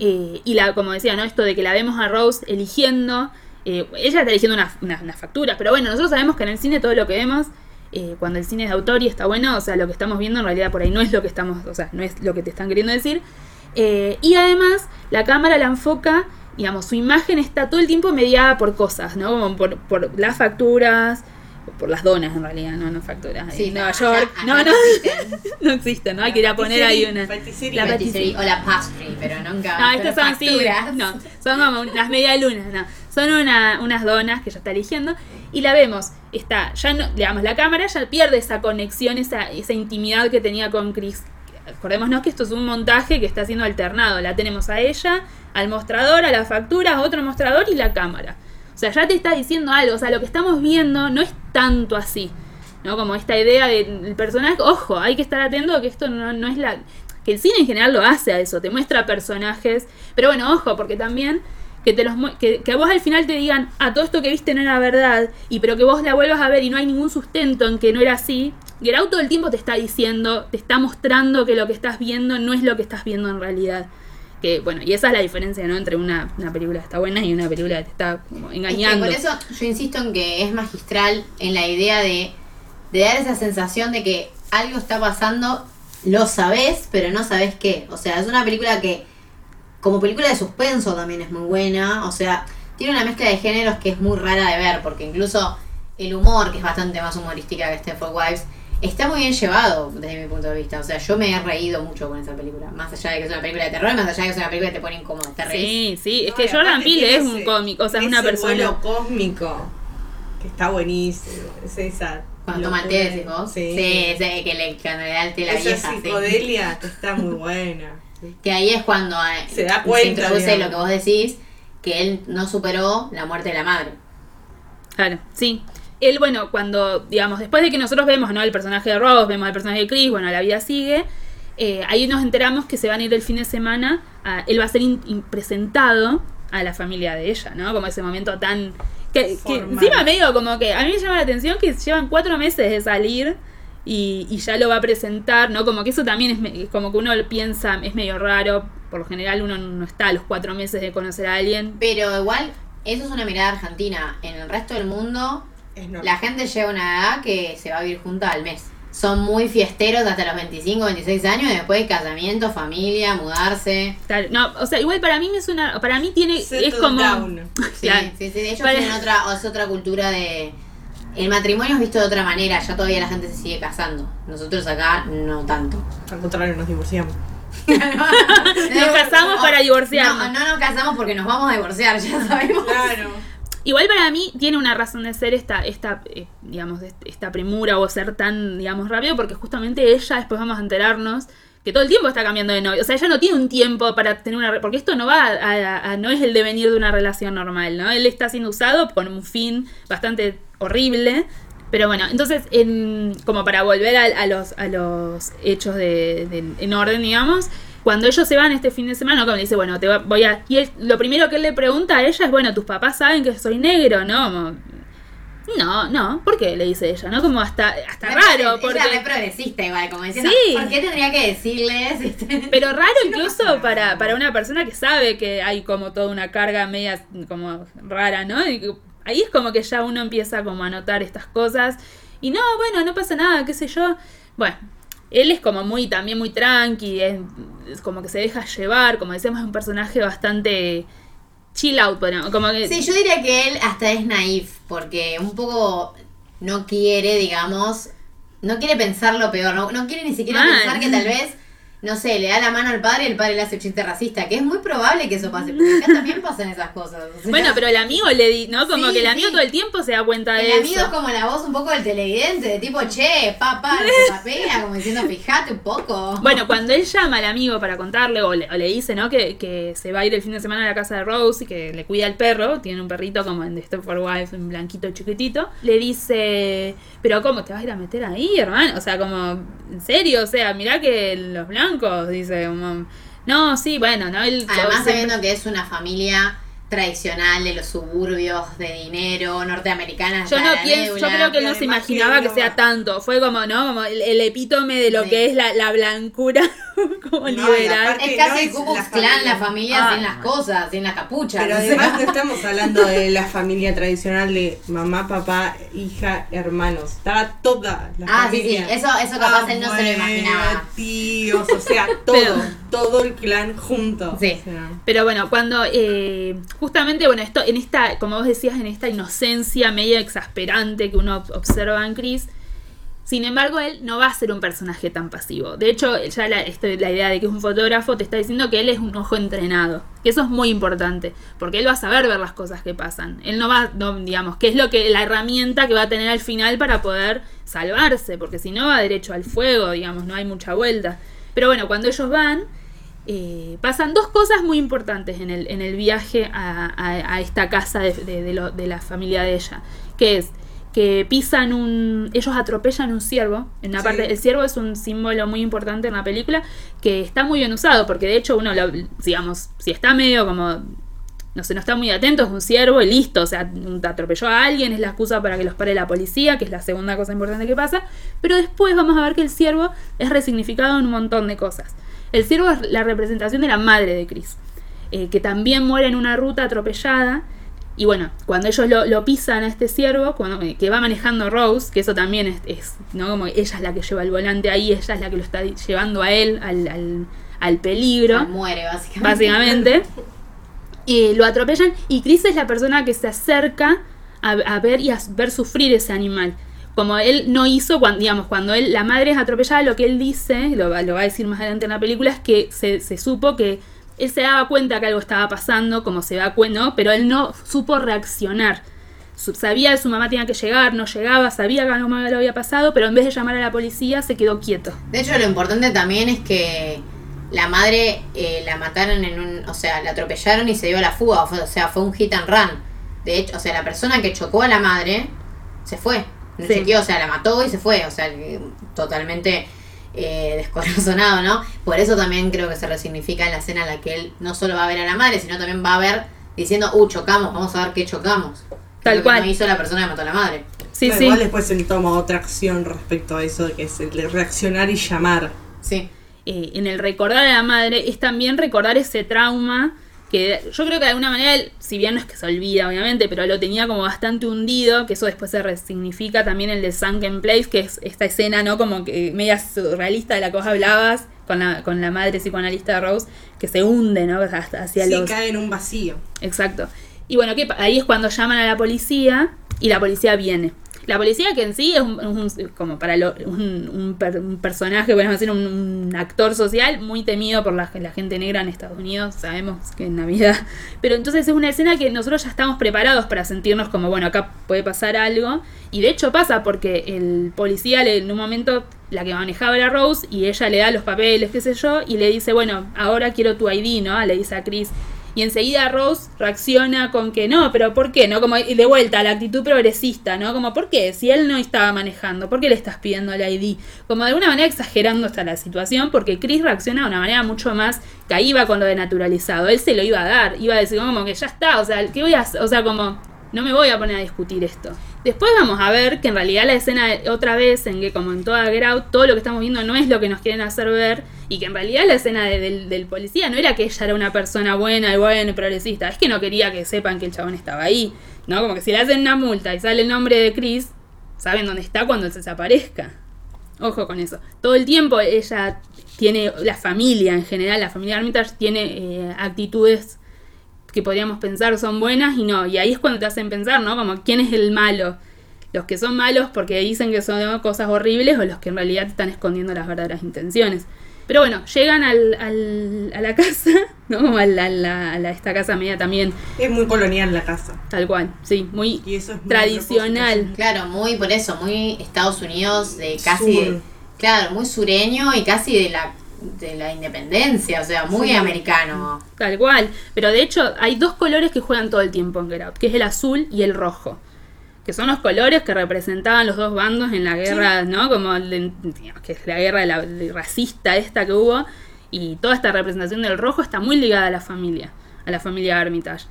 eh, y la, como decía, ¿no? Esto de que la vemos a Rose eligiendo, eh, ella está eligiendo unas una, una facturas, pero bueno, nosotros sabemos que en el cine todo lo que vemos, eh, cuando el cine es de autor y está bueno, o sea, lo que estamos viendo en realidad por ahí no es lo que estamos, o sea, no es lo que te están queriendo decir. Eh, y además la cámara la enfoca, digamos, su imagen está todo el tiempo mediada por cosas, ¿no? Como por, por las facturas, por las donas en realidad, no, no facturas. Sí, eh, Nueva York, no, no, no existen, no, existen, ¿no? Hay que ir a poner ahí una. Patisserie. La patisserie o la pastry, pero nunca. No, estas son facturas. Sí, no, son como unas medialunas, no. Son una, unas donas que ya está eligiendo y la vemos, está, ya no, digamos, la cámara ya pierde esa conexión, esa, esa intimidad que tenía con Chris. Acordémonos que esto es un montaje que está siendo alternado. La tenemos a ella, al mostrador, a las facturas, otro mostrador y la cámara. O sea, ya te está diciendo algo. O sea, lo que estamos viendo no es tanto así, ¿no? Como esta idea del personaje. Ojo, hay que estar atento que esto no, no es la... Que el cine en general lo hace a eso. Te muestra personajes. Pero bueno, ojo, porque también... Que, te los, que, que vos al final te digan, ah, todo esto que viste no era verdad, y pero que vos la vuelvas a ver y no hay ningún sustento en que no era así. Guerau todo el tiempo te está diciendo, te está mostrando que lo que estás viendo no es lo que estás viendo en realidad. Que bueno, y esa es la diferencia, ¿no? Entre una, una película que está buena y una película que te está como engañando. Es que por eso yo insisto en que es magistral en la idea de, de dar esa sensación de que algo está pasando, lo sabés, pero no sabés qué. O sea, es una película que... Como película de suspenso también es muy buena. O sea, tiene una mezcla de géneros que es muy rara de ver. Porque incluso el humor, que es bastante más humorística que Stepford Wives, está muy bien llevado desde mi punto de vista. O sea, yo me he reído mucho con esa película. Más allá de que es una película de terror, más allá de que es una película que te pone incómodo. Te reís. Sí, sí. No, es que Jordan Peele es un cómico. O sea, es una persona... Es un vuelo cósmico. Que está buenísimo. Es esa... Cuando toma el té, decís vos. Sí. Sí, sí, que le, cuando le da el té la vieja. Esa psicodelia, sí, que está muy buena. Que ahí es cuando se, da cuenta, se introduce, digamos, lo que vos decís, que él no superó la muerte de la madre. Claro, sí. Él, bueno, cuando, digamos, después de que nosotros vemos, ¿no? El personaje de Rose, vemos el personaje de Chris, bueno, la vida sigue. Eh, ahí nos enteramos que se van a ir el fin de semana. A, él va a ser in, in, presentado a la familia de ella, ¿no? Como ese momento tan... Que, que encima medio como que... A mí me llama la atención que llevan cuatro meses de salir... Y, y ya lo va a presentar, ¿no? Como que eso también es como que uno piensa, es medio raro. Por lo general uno no está a los cuatro meses de conocer a alguien. Pero igual, eso es una mirada argentina. En el resto del mundo, la gente llega a una edad que se va a vivir junta al mes. son muy fiesteros hasta los veinticinco, veintiséis años, y después casamiento, familia, mudarse. Tal, no, o sea, igual para mí me suena, para mí tiene, set es como down. Sí, claro. Sí, sí, ellos para... tienen otra, es otra cultura de el matrimonio es visto de otra manera, ya todavía la gente se sigue casando. Nosotros acá no tanto. Al contrario, nos divorciamos. No, nos casamos o, para divorciarnos. No, no nos casamos porque nos vamos a divorciar, ya sabemos. Claro. Igual para mí tiene una razón de ser esta, esta eh, digamos, esta premura o ser tan, digamos, rápido, porque justamente ella, después vamos a enterarnos, que todo el tiempo está cambiando de novio. O sea, ella no tiene un tiempo para tener una... Porque esto no va a, a, a, no es el devenir de una relación normal, ¿no? Él está siendo usado con un fin bastante horrible. Pero bueno, entonces, en, como para volver a, a, los, a los hechos de, de, en orden, digamos... Cuando ellos se van este fin de semana, como le dice, bueno, te voy a... Y él, lo primero que él le pregunta a ella es, bueno, tus papás saben que soy negro, ¿no? Como, no, no, ¿por qué? Le dice ella, ¿no? Como hasta, hasta pero raro. Ella porque... re progresista igual, como diciendo, sí. ¿Por qué tendría que decirles? Pero raro incluso no para, para una persona que sabe que hay como toda una carga media como rara, ¿no? Y ahí es como que ya uno empieza como a notar estas cosas. Y no, bueno, no pasa nada, qué sé yo. Bueno, él es como muy, también muy tranqui, es... como que se deja llevar, como decíamos, es un personaje bastante chill out, ¿no? Como que... Sí, yo diría que él hasta es naif, porque un poco no quiere, digamos, no quiere pensar lo peor, no, no quiere ni siquiera Man. pensar que tal vez, no sé, le da la mano al padre y el padre le hace un chiste racista, que es muy probable que eso pase, porque acá también pasan esas cosas. O sea, bueno, pero el amigo le di, ¿no? Como sí, que el amigo sí. todo el tiempo se da cuenta de el eso. El amigo es como la voz un poco del televidente, de tipo, che, papá, te papea, como diciendo, fijate un poco. Bueno, cuando él llama al amigo para contarle, o le, o le dice, ¿no? Que, que se va a ir el fin de semana a la casa de Rose y que le cuida el perro, tiene un perrito como en The Stepford Wives, un blanquito chiquitito, le dice, pero ¿cómo te vas a ir a meter ahí, hermano? O sea, como, en serio, o sea, mirá que los blancos dice, no, sí, bueno, no él, además siempre... sabiendo que es una familia tradicional de los suburbios de dinero norteamericana, yo no pienso, yo creo que él no se imaginaba que sea tanto, fue como, no, como el, el epítome de lo sí. que es la, la blancura como no, liberal, es casi Ku Klux Klan la familia ah, sin las cosas, sin las capuchas, pero además no estamos hablando de la familia tradicional de mamá, papá, hija, hermanos, estaba toda la ah, familia, ah sí, sí, eso, eso capaz ah, él no bueno, se lo imaginaba, tíos, o sea, todo pero, todo el clan junto, sí, o sea. Pero bueno, cuando eh, justamente, bueno, esto en esta, como vos decías, en esta inocencia medio exasperante que uno observa en Chris, sin embargo, él no va a ser un personaje tan pasivo. De hecho, ya la, esto, la idea de que es un fotógrafo te está diciendo que él es un ojo entrenado. Que eso es muy importante, porque él va a saber ver las cosas que pasan. Él no va, no, digamos, que es lo que la herramienta que va a tener al final para poder salvarse, porque si no va derecho al fuego, digamos, no hay mucha vuelta. Pero bueno, cuando ellos van... Eh, pasan dos cosas muy importantes en el, en el viaje a, a, a esta casa de, de, de, lo, de la familia de ella, que es que pisan un, ellos atropellan un ciervo en una sí. parte, el ciervo es un símbolo muy importante en la película, que está muy bien usado, porque de hecho uno lo, digamos, si está medio como no sé, no está muy atento, es un ciervo y listo, o sea, atropelló a alguien, es la excusa para que los pare la policía, que es la segunda cosa importante que pasa, pero después vamos a ver que el ciervo es resignificado en un montón de cosas. El ciervo es la representación de la madre de Chris, eh, que también muere en una ruta atropellada. Y bueno, cuando ellos lo, lo pisan a este ciervo, cuando, eh, que va manejando Rose, que eso también es, es, ¿no? Como ella es la que lleva el volante ahí, ella es la que lo está llevando a él al, al, al peligro. Se muere, básicamente. Básicamente. Eh, lo atropellan y Chris es la persona que se acerca a, a ver y a ver sufrir ese animal. Como él no hizo, cuando, digamos, cuando él, la madre es atropellada, lo que él dice, lo, lo va a decir más adelante en la película, es que se, se supo que él se daba cuenta que algo estaba pasando, como se da cuenta, ¿no? Pero él no supo reaccionar. Sabía que su mamá tenía que llegar, no llegaba, sabía que algo malo había pasado, pero en vez de llamar a la policía, se quedó quieto. De hecho, lo importante también es que la madre eh, la mataron en un... O sea, la atropellaron y se dio a la fuga, o sea, fue un hit and run. De hecho, o sea, la persona que chocó a la madre se fue. No sí. chequeó, o sea, la mató y se fue, o sea, totalmente eh, descorazonado, ¿no? Por eso también creo que se resignifica en la escena en la que él no solo va a ver a la madre, sino también va a ver diciendo, uh, chocamos, vamos a ver qué chocamos. Tal cual. No hizo la persona que mató a la madre. Sí, pero sí. Igual después él toma otra acción respecto a eso, que es el de reaccionar y llamar. Sí. Eh, en el recordar a la madre es también recordar ese trauma que yo creo que de alguna manera, si bien no es que se olvida obviamente, pero lo tenía como bastante hundido, que eso después se resignifica también el de Sunken Place, que es esta escena, ¿no? Como que media surrealista de la que vos hablabas, con la, con la madre psicoanalista de Rose, que se hunde, ¿no? Hacia sí, los... cae en un vacío. Exacto. Y bueno, que ahí es cuando llaman a la policía y la policía viene. La policía que en sí es un, un, como para lo, un, un, per, un personaje, podemos decir, un, un actor social muy temido por la, la gente negra en Estados Unidos, sabemos que en Navidad. Pero entonces es una escena que nosotros ya estamos preparados para sentirnos como, bueno, acá puede pasar algo. Y de hecho pasa porque el policía le, en un momento, la que manejaba era Rose y ella le da los papeles, qué sé yo, y le dice, bueno, ahora quiero tu I D, ¿no? Le dice a Chris. Y enseguida Rose reacciona con que no, pero ¿por qué? ¿No? Como de vuelta, la actitud progresista, ¿no? Como, ¿por qué? Si él no estaba manejando, ¿por qué le estás pidiendo el I D? Como de alguna manera exagerando hasta la situación, porque Chris reacciona de una manera mucho más que ahí iba con lo de naturalizado. Él se lo iba a dar, iba a decir como que ya está, o sea, ¿qué voy a hacer? O sea, como, no me voy a poner a discutir esto. Después vamos a ver que en realidad la escena, otra vez, en que como en toda Get Out, todo lo que estamos viendo no es lo que nos quieren hacer ver, y que en realidad la escena de, del, del policía no era que ella era una persona buena y buena y progresista, es que no quería que sepan que el chabón estaba ahí, ¿no? Como que si le hacen una multa y sale el nombre de Chris, saben dónde está cuando él se desaparezca. Ojo con eso. Todo el tiempo ella tiene, la familia en general, la familia Armitage tiene eh, actitudes que podríamos pensar son buenas y no, y ahí es cuando te hacen pensar, ¿no? Como, ¿quién es el malo? Los que son malos porque dicen que son cosas horribles o los que en realidad te están escondiendo las verdaderas intenciones. Pero bueno, llegan al, al, a la casa, ¿no? Como a, la, la, a la, esta casa media también. Es muy colonial la casa. Tal cual, sí, muy, y eso es muy tradicional. Claro, muy por eso, muy Estados Unidos, de casi, de, claro, muy sureño y casi de la de la independencia, o sea, muy sí, americano. Tal cual, pero de hecho hay dos colores que juegan todo el tiempo en Get Out, que es el azul y el rojo. Que son los colores que representaban los dos bandos en la guerra, sí, ¿no? Como de, que es la guerra de la, de racista esta que hubo. Y toda esta representación del rojo está muy ligada a la familia, a la familia Armitage.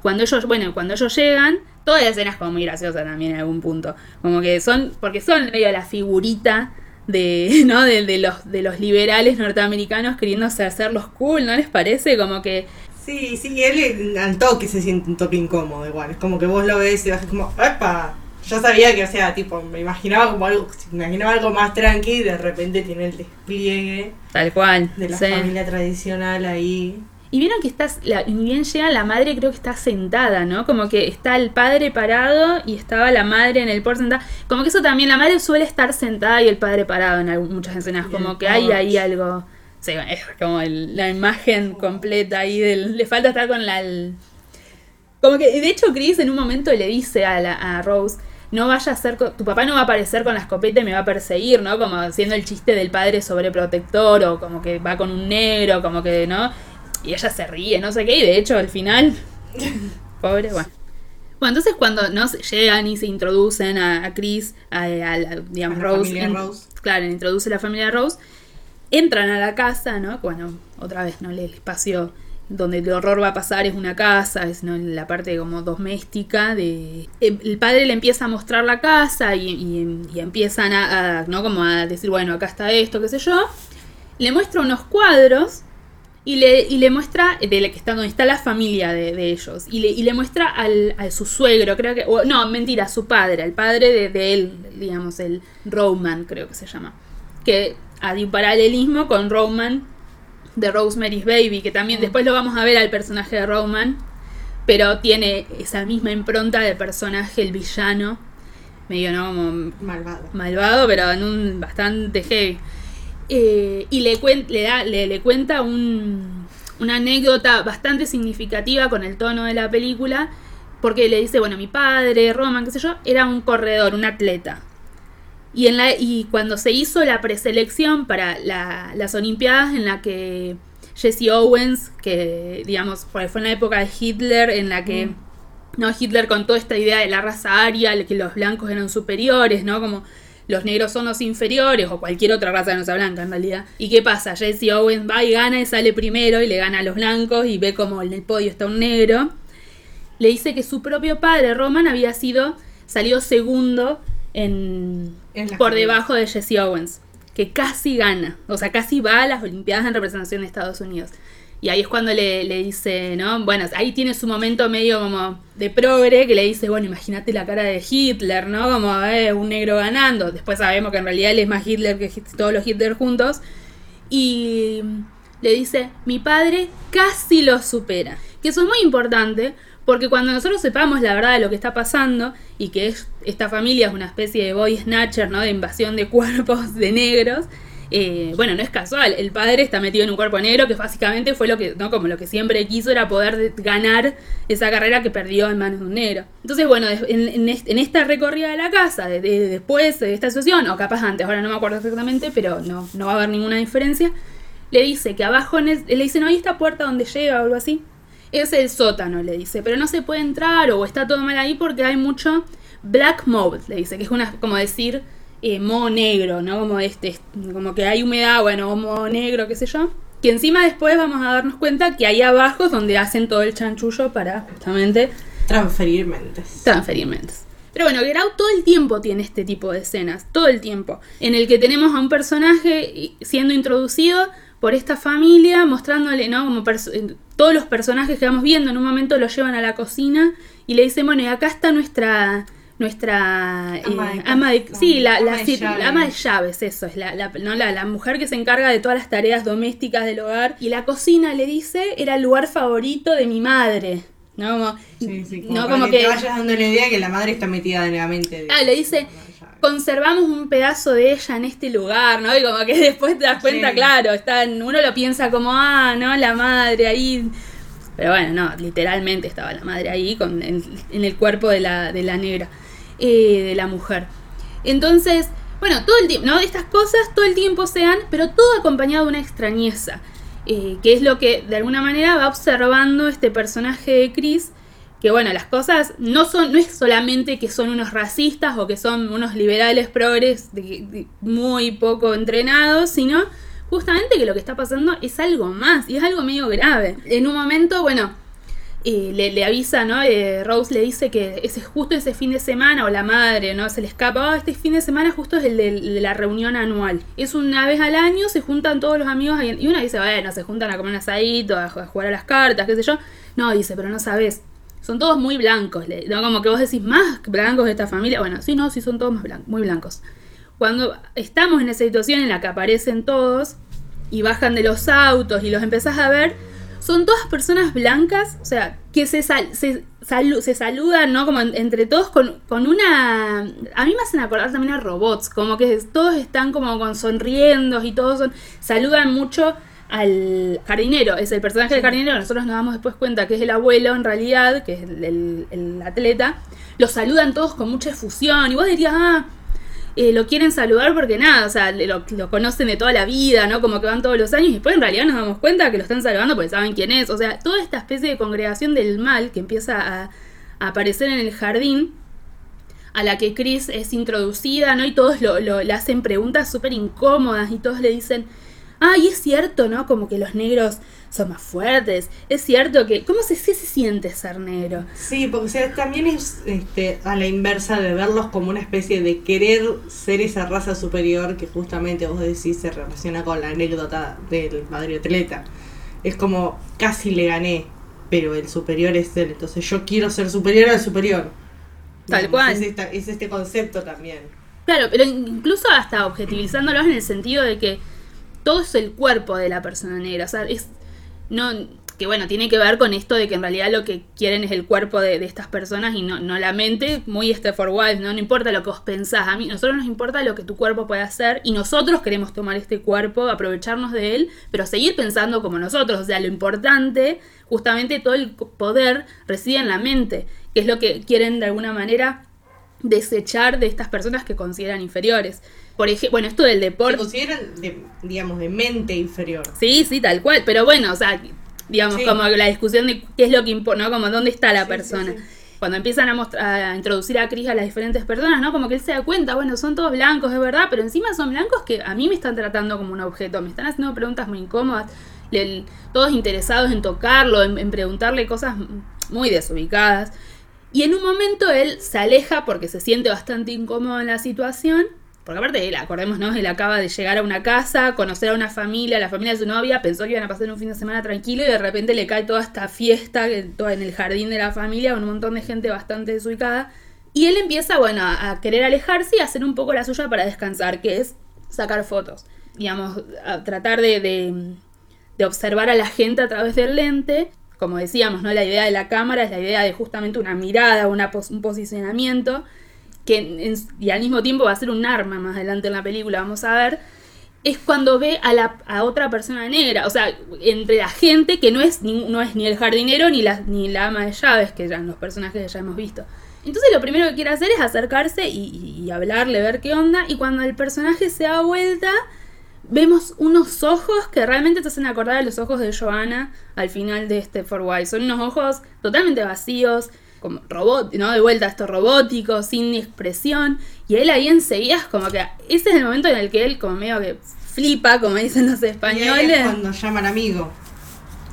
Cuando ellos, bueno, cuando ellos llegan, toda la escena es como muy graciosa también en algún punto. Como que son, porque son medio la figurita de, ¿no? De, de los de los liberales norteamericanos queriendo hacerlos cool, ¿no les parece? Como que sí, sí, él al toque se siente un toque incómodo igual, es como que vos lo ves y vas como, ¡epa! Yo sabía que, o sea, tipo, me imaginaba como algo, me imaginaba algo más tranqui y de repente tiene el despliegue tal cual de la sí, familia tradicional ahí. Y vieron que estás, la, bien llega la madre, creo que está sentada, ¿no? Como que está el padre parado y estaba la madre en el por sentada. Como que eso también, la madre suele estar sentada y el padre parado en algún, muchas escenas. Como que hay ahí algo, sí, es como el, la imagen completa ahí del, le falta estar con la... El, como que, de hecho, Chris en un momento le dice a, la, a Rose, no vaya a ser, tu papá no va a aparecer con la escopeta y me va a perseguir, ¿no? Como haciendo el chiste del padre sobreprotector o como que va con un negro, como que, ¿no? Y ella se ríe, no sé qué, y de hecho al final, pobre, bueno. Bueno, entonces cuando nos llegan y se introducen a, a Chris, a, a, a digamos a la Rose, en, Rose, claro, introduce la familia Rose, entran a la casa, ¿no? Bueno, otra vez, ¿no? El espacio donde el horror va a pasar es una casa, es, ¿no? La parte como doméstica de... El padre le empieza a mostrar la casa y, y, y empiezan a, a, ¿no? Como a decir, bueno, acá está esto, qué sé yo. Le muestra unos cuadros. Y le, y le muestra, de la que está donde está la familia de, de ellos, y le, y le muestra al, a su suegro, creo que, o, no, mentira, su padre, el padre de, de él, digamos, el Roman, creo que se llama. Que hay un paralelismo con Roman de Rosemary's Baby, que también después lo vamos a ver al personaje de Roman, pero tiene esa misma impronta de personaje, el villano, medio, ¿no? Como malvado. Malvado, pero en un bastante heavy. Eh, y le, cuen- le, da, le, le cuenta un, una anécdota bastante significativa con el tono de la película, porque le dice, bueno, mi padre, Roman, qué sé yo, era un corredor, un atleta. Y, en la, y cuando se hizo la preselección para la, las Olimpiadas en la que Jesse Owens, que digamos fue en la época de Hitler, en la que mm. no Hitler con toda esta idea de la raza aria, que los blancos eran superiores, ¿no? Como... los negros son los inferiores, o cualquier otra raza que no sea blanca en realidad. ¿Y qué pasa? Jesse Owens va y gana y sale primero y le gana a los blancos y ve como en el podio está un negro. Le dice que su propio padre, Roman, había sido, salió segundo en, en por familia. Debajo de Jesse Owens, que casi gana, o sea, casi va a las Olimpiadas en representación de Estados Unidos. Y ahí es cuando le, le dice, ¿no? Bueno, ahí tiene su momento medio como de progre, que le dice, bueno, imagínate la cara de Hitler, ¿no? Como eh, un negro ganando. Después sabemos que en realidad él es más Hitler que todos los Hitler juntos. Y le dice, mi padre casi lo supera. Que eso es muy importante, porque cuando nosotros sepamos la verdad de lo que está pasando, y que es, esta familia es una especie de boy snatcher, ¿no? De invasión de cuerpos de negros. Eh, bueno, no es casual, el padre está metido en un cuerpo negro, que básicamente fue lo que, ¿no? Como lo que siempre quiso era poder ganar esa carrera que perdió en manos de un negro. Entonces, bueno, en, en esta recorrida de la casa, de, de, después de esta situación, o capaz antes, ahora no me acuerdo exactamente, pero no, no va a haber ninguna diferencia, le dice que abajo, en el, le dice, no, hay esta puerta donde llega o algo así, es el sótano, le dice, pero no se puede entrar o está todo mal ahí porque hay mucho black mold, le dice, que es una, como decir... Eh, moho negro, ¿no? Como este, como que hay humedad, bueno, moho negro, qué sé yo. Que encima después vamos a darnos cuenta que ahí abajo es donde hacen todo el chanchullo para justamente... Transferir mentes. Transferir mentes. Pero bueno, Grau todo el tiempo tiene este tipo de escenas, todo el tiempo. En el que tenemos a un personaje siendo introducido por esta familia, mostrándole, ¿no? Como pers- todos los personajes que vamos viendo, en un momento lo llevan a la cocina y le dicen, bueno, y acá está nuestra... Nuestra eh, ama, de, ama de sí la, ama, la, de sí, ama de llaves, eso es la, la, no, la, la mujer que se encarga de todas las tareas domésticas del hogar. Y la cocina, le dice, era el lugar favorito de mi madre, no como, sí, sí, como, no, como que, que te vayas dando la idea que la madre está metida nuevamente. Ah, le dice, conservamos un pedazo de ella en este lugar, ¿no? Y como que después te das cuenta, sí. Claro, está, uno lo piensa como ah, no, la madre ahí. Pero bueno, no, literalmente estaba la madre ahí con en, en el cuerpo de la de la negra. Eh, de la mujer. Entonces, bueno, todo el tiempo, ¿no? Estas cosas todo el tiempo se dan, pero todo acompañado de una extrañeza, eh, que es lo que de alguna manera va observando este personaje de Chris, que bueno, las cosas no son, no es solamente que son unos racistas o que son unos liberales progres de, de, muy poco entrenados, sino justamente que lo que está pasando es algo más, y es algo medio grave. En un momento, bueno, Eh, le, le avisa, ¿no? Eh, Rose le dice que ese justo ese fin de semana, o la madre, ¿no? Se le escapa, oh, este fin de semana justo es el de, de la reunión anual. Es una vez al año, se juntan todos los amigos, y una dice, bueno, se juntan a comer un asadito, a jugar a las cartas, qué sé yo. No, dice, pero no sabes, son todos muy blancos, ¿no? Como que vos decís, más blancos de esta familia. Bueno, sí, no, sí, son todos más blancos, muy blancos. Cuando estamos en esa situación en la que aparecen todos, y bajan de los autos, y los empezás a ver... Son todas personas blancas, o sea, que se sal, se, salu, se saludan, ¿no? Como en, entre todos con, con una... A mí me hacen acordar también a robots, como que todos están como con sonriendo y todos son, saludan mucho al jardinero. Es el personaje del jardinero, nosotros nos damos después cuenta que es el abuelo en realidad, que es el, el, el atleta. Los saludan todos con mucha efusión y vos dirías, ah... Eh, lo quieren saludar porque nada, o sea, lo, lo conocen de toda la vida, ¿no? Como que van todos los años y después en realidad nos damos cuenta que lo están saludando porque saben quién es. O sea, toda esta especie de congregación del mal que empieza a, a aparecer en el jardín, a la que Chris es introducida, ¿no? Y todos lo, lo, le hacen preguntas súper incómodas y todos le dicen, ah, y es cierto, ¿no? Como que los negros son más fuertes, es cierto que... ¿Cómo se, se, se siente ser negro? Sí, porque o sea, también es este, a la inversa de verlos como una especie de querer ser esa raza superior que justamente vos decís se relaciona con la anécdota del madre atleta. Es como, casi le gané, pero el superior es él, entonces yo quiero ser superior al superior. Tal Digamos, cual. Es, esta, es este concepto también. Claro, pero incluso hasta objetivizándolos en el sentido de que todo es el cuerpo de la persona negra, o sea, es... No, que bueno, tiene que ver con esto de que en realidad lo que quieren es el cuerpo de, de estas personas y no, no la mente, muy straightforward, ¿no? No importa lo que vos pensás, a mí, nosotros nos importa lo que tu cuerpo puede hacer y nosotros queremos tomar este cuerpo, aprovecharnos de él, pero seguir pensando como nosotros, o sea, lo importante, justamente todo el poder reside en la mente, que es lo que quieren de alguna manera desechar de estas personas que consideran inferiores. Por ejemplo, bueno, esto del deporte... Se consideran, de, digamos, de mente inferior. Sí, sí, tal cual. Pero bueno, o sea, digamos, sí. Como la discusión de qué es lo que importa, ¿no? Como dónde está la sí, persona. Sí, sí. Cuando empiezan a, mostra- a introducir a Chris a las diferentes personas, ¿no? Como que él se da cuenta, bueno, son todos blancos, es verdad, pero encima son blancos que a mí me están tratando como un objeto. Me están haciendo preguntas muy incómodas, le- todos interesados en tocarlo, en-, en preguntarle cosas muy desubicadas. Y en un momento él se aleja porque se siente bastante incómodo en la situación. Porque aparte él, acordémonos, él acaba de llegar a una casa, conocer a una familia, la familia de su novia, pensó que iban a pasar un fin de semana tranquilo y de repente le cae toda esta fiesta en el jardín de la familia, un montón de gente bastante desubicada. Y él empieza, bueno, a querer alejarse y a hacer un poco la suya para descansar, que es sacar fotos. Digamos, a tratar de, de, de observar a la gente a través del lente. Como decíamos, ¿no? La idea de la cámara es la idea de justamente una mirada, una pos- un posicionamiento... Que en, y al mismo tiempo va a ser un arma más adelante en la película, vamos a ver, es cuando ve a, la, a otra persona negra, o sea, entre la gente que no es ni, no es ni el jardinero ni la, ni la ama de llaves, que ya los personajes que ya hemos visto. Entonces lo primero que quiere hacer es acercarse y, y hablarle, ver qué onda, y cuando el personaje se da vuelta, vemos unos ojos que realmente te hacen acordar a los ojos de Joanna al final de este For Why. Son unos ojos totalmente vacíos, como robot, ¿no? De vuelta a esto robótico, sin expresión, y él ahí enseguida es como que... Ese es el momento en el que él como medio que flipa, como dicen los españoles. Y ahí es cuando llaman amigo,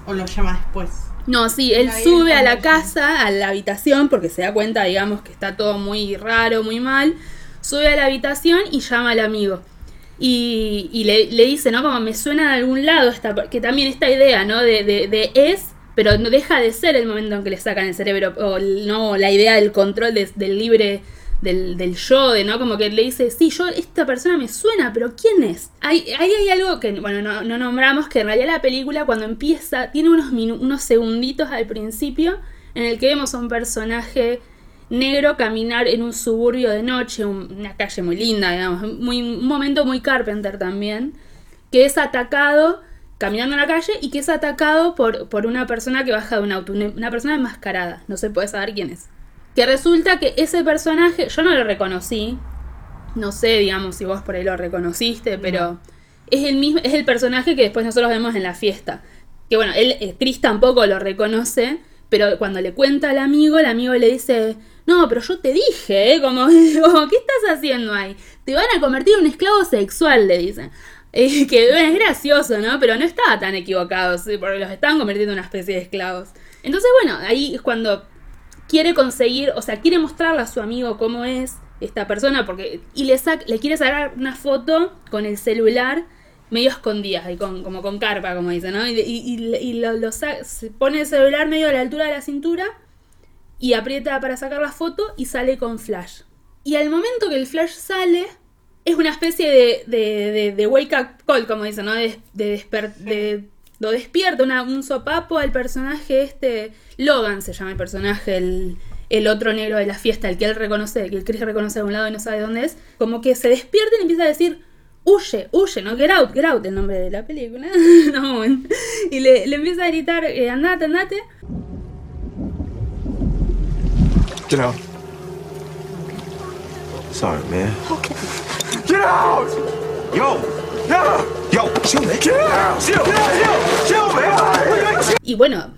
o lo llama después. No, sí, él sube a la casa, a la habitación, porque se da cuenta, digamos, que está todo muy raro, muy mal, sube a la habitación y llama al amigo. Y, y le, le dice, ¿no? Como me suena de algún lado, esta, que también esta idea, ¿no? De, de, de es... Pero no deja de ser el momento en que le sacan el cerebro, o no, la idea del control de, del libre, del, del yo, de, ¿no? Como que le dice, sí, yo, esta persona me suena, pero ¿quién es? Ahí hay, hay, hay algo que, bueno, no, no nombramos, que en realidad la película cuando empieza, tiene unos, minu- unos segunditos al principio, en el que vemos a un personaje negro caminar en un suburbio de noche, un, una calle muy linda, digamos, muy, un momento muy Carpenter también, que es atacado... caminando en la calle y que es atacado por, por una persona que baja de un auto, una persona enmascarada, no se puede saber quién es. Que resulta que ese personaje, yo no lo reconocí, no sé, digamos, si vos por ahí lo reconociste, pero no. es el mismo, es el personaje que después nosotros vemos en la fiesta. Que bueno, él, Chris tampoco lo reconoce, pero cuando le cuenta al amigo, el amigo le dice, no, pero yo te dije, ¿eh? Como, como, ¿qué estás haciendo ahí? Te van a convertir en un esclavo sexual, le dicen. Eh, que bueno, es gracioso, ¿no? Pero no estaba tan equivocado, ¿sí? Porque los estaban convirtiendo en una especie de esclavos. Entonces, bueno, ahí es cuando quiere conseguir, o sea, quiere mostrarle a su amigo cómo es esta persona, porque y le, sac, le quiere sacar una foto con el celular medio escondida, ahí con, como con carpa, como dicen, ¿no? Y, y, y lo, lo saca, se pone el celular medio a la altura de la cintura y aprieta para sacar la foto y sale con flash. Y al momento que el flash sale... Es una especie de, de, de, de wake up call, como dicen, ¿no? De, de, desper, de lo despierta, una, un sopapo al personaje este... Logan se llama el personaje, el, el otro negro de la fiesta, el que él reconoce, el que Chris reconoce de un lado y no sabe dónde es. Como que se despierta y empieza a decir, huye, huye, ¿no? Get out, get out, el nombre de la película. No, y le, le empieza a gritar, eh, andate, andate. Get out. Sorry, man. Okay. Get out! Yo, no, yo, chill, man. Get out, chill, chill, man. Y bueno,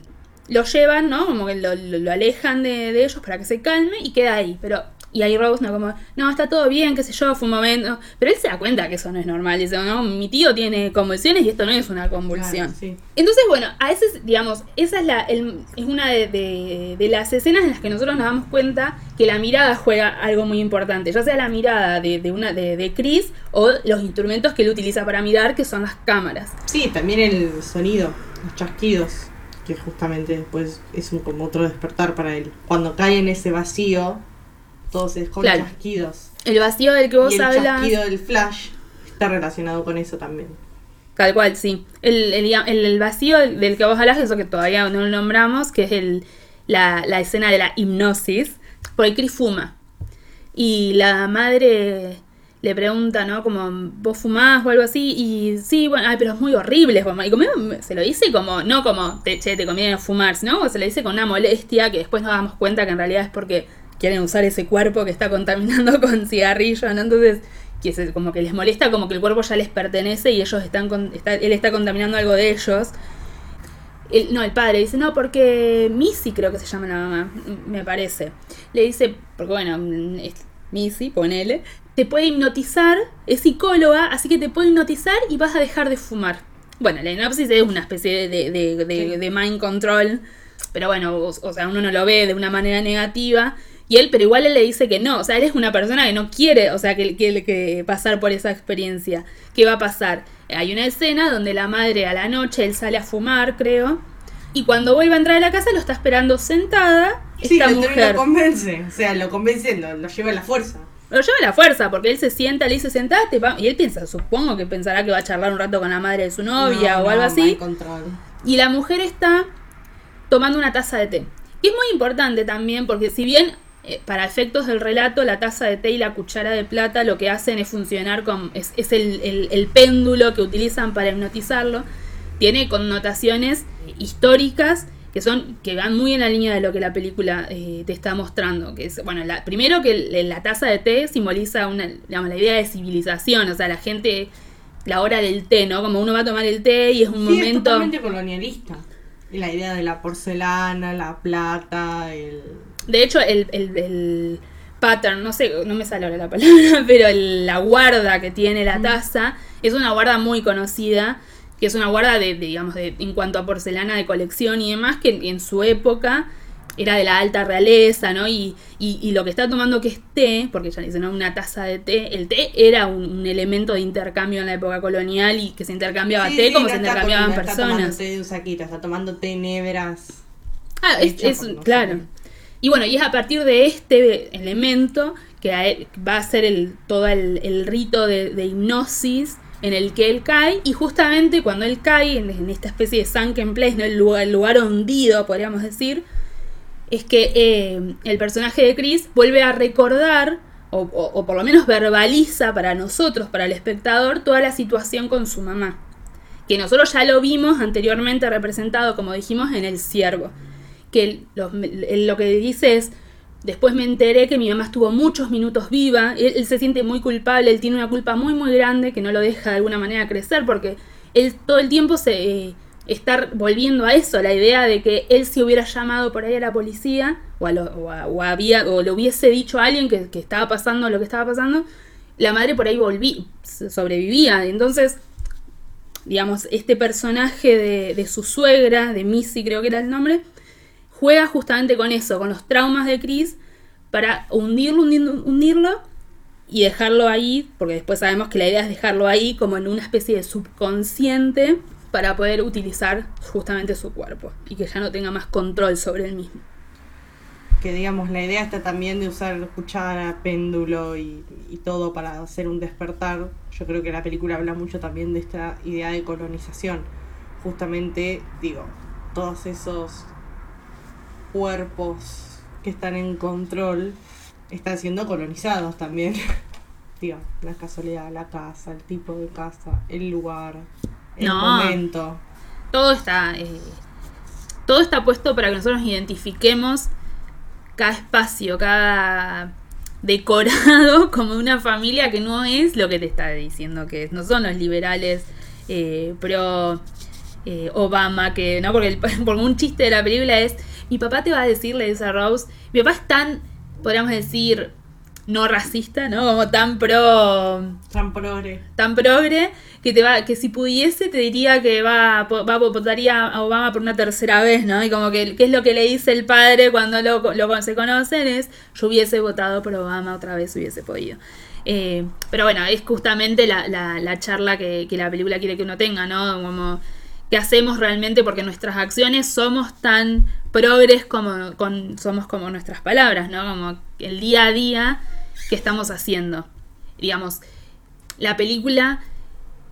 lo llevan, ¿no? Como que lo, lo, lo alejan de, de ellos para que se calme y queda ahí. Pero y ahí Rose no como, no, está todo bien, qué sé yo, fue un momento. Pero él se da cuenta que eso no es normal. Dice, no, mi tío tiene convulsiones y esto no es una convulsión. Claro, sí. Entonces, bueno, a veces, digamos, esa es la, el, es una de, de, de las escenas en las que nosotros nos damos cuenta que la mirada juega algo muy importante. Ya sea la mirada de, de una, de, de Chris o los instrumentos que él utiliza para mirar, que son las cámaras. Sí, también el sonido, los chasquidos, que justamente después es un, como otro despertar para él. Cuando cae en ese vacío. Entonces, con claro. Chasquidos. El vacío del que vos y el hablas. El chasquido del flash está relacionado con eso también. Tal cual, sí. El, el, el vacío del que vos hablas, eso que todavía no lo nombramos, que es el, la, la escena de la hipnosis, porque Chris fuma. Y la madre le pregunta, ¿no? Como, ¿vos fumás o algo así? Y sí, bueno, ay, pero es muy horrible fumar. Y como se lo dice como, no como, te, che, te conviene fumar, sino se lo dice con una molestia que después nos damos cuenta que en realidad es porque... quieren usar ese cuerpo que está contaminando con cigarrillo, ¿no? Entonces, que se, como que les molesta, como que el cuerpo ya les pertenece y ellos están con, está, él está contaminando algo de ellos. El, no, el padre dice, no, porque Missy creo que se llama la mamá, me parece. Le dice, porque bueno, Missy, ponele, te puede hipnotizar, es psicóloga, así que te puede hipnotizar y vas a dejar de fumar. Bueno, la hipnosis es una especie de, de, de, sí. de mind control, pero bueno, o, o sea, uno no lo ve de una manera negativa. Y él, pero igual él le dice que no, o sea, eres una persona que no quiere, o sea, que, que, que pasar por esa experiencia. ¿Qué va a pasar? Hay una escena donde la madre a la noche, él sale a fumar, creo, y cuando vuelve a entrar a la casa lo está esperando sentada esta sí, mujer. Sí, lo convence, o sea, lo convence, lo, lo lleva a la fuerza. Lo lleva a la fuerza, porque él se sienta, le dice sentate, y él piensa, supongo que pensará que va a charlar un rato con la madre de su novia no, o no, algo así. Y la mujer está tomando una taza de té. Y es muy importante también, porque si bien... para efectos del relato, la taza de té y la cuchara de plata lo que hacen es funcionar con... Es, es el, el, el péndulo que utilizan para hipnotizarlo. Tiene connotaciones históricas que son que van muy en la línea de lo que la película eh, te está mostrando. Que es, bueno, la, primero que el, la taza de té simboliza una, digamos, la idea de civilización. O sea, la gente... La hora del té, ¿no? Como uno va a tomar el té y es un sí, momento... Sí, es totalmente colonialista. La idea de la porcelana, la plata, el... De hecho, el, el, el pattern, no sé, no me sale ahora la palabra, pero el, la guarda que tiene la taza es una guarda muy conocida, que es una guarda de, de digamos, de, en cuanto a porcelana de colección y demás, que en, en su época era de la alta realeza, ¿no? Y, y, y lo que está tomando que es té, porque ya dicen, ¿no? Una taza de té, el té era un, un elemento de intercambio en la época colonial y que se intercambiaba sí, té sí, como se intercambiaban está personas. Está tomando té de usaquita, está tomando té en hebras. Ah, es, es por, no claro. Sé. Y bueno, y es a partir de este elemento que va a ser el, todo el, el rito de, de hipnosis en el que él cae. Y justamente cuando él cae en, en esta especie de sunken place, ¿no? el, lugar, el lugar hundido, podríamos decir, es que eh, el personaje de Chris vuelve a recordar, o, o, o por lo menos verbaliza para nosotros, para el espectador, toda la situación con su mamá. Que nosotros ya lo vimos anteriormente representado, como dijimos, en El Ciervo. Que lo, lo que dice es, después me enteré que mi mamá estuvo muchos minutos viva, él, él se siente muy culpable, él tiene una culpa muy muy grande que no lo deja de alguna manera crecer, porque él todo el tiempo se eh, está volviendo a eso, la idea de que él se hubiera llamado por ahí a la policía, o, a lo, o, a, o, había, o le hubiese dicho a alguien que, que estaba pasando lo que estaba pasando, la madre por ahí volví, sobrevivía, entonces... digamos, este personaje de, de su suegra, de Missy creo que era el nombre, juega justamente con eso, con los traumas de Chris, para hundirlo, hundirlo, hundirlo y dejarlo ahí, porque después sabemos que la idea es dejarlo ahí como en una especie de subconsciente para poder utilizar justamente su cuerpo y que ya no tenga más control sobre él mismo. Que digamos, la idea está también de usar cuchara, péndulo y, y todo para hacer un despertar. Yo creo que la película habla mucho también de esta idea de colonización. Justamente, digo, todos esos cuerpos que están en control están siendo colonizados también. Digo, la casualidad, la casa, el tipo de casa, el lugar, el no, momento. Todo está, eh, todo está puesto para que nosotros nos identifiquemos cada espacio, cada decorado como una familia que no es lo que te está diciendo que es. No son los liberales eh, pro eh, Obama, que no, porque, el, porque un chiste de la película es, mi papá te va a decir, le dice a Rose, mi papá es tan, podríamos decir, no racista, ¿no? Como tan pro... Tan progre. Tan progre, que te va que si pudiese te diría que va, va votaría a Obama por una tercera vez, ¿no? Y como que, ¿qué es lo que le dice el padre cuando lo, lo se conocen? Es, yo hubiese votado por Obama otra vez, hubiese podido. Eh, pero bueno, es justamente la, la, la charla que, que la película quiere que uno tenga, ¿no? Como, ¿qué hacemos realmente? Porque nuestras acciones somos tan progres como con, somos como nuestras palabras, ¿no? Como el día a día... que estamos haciendo. Digamos, la película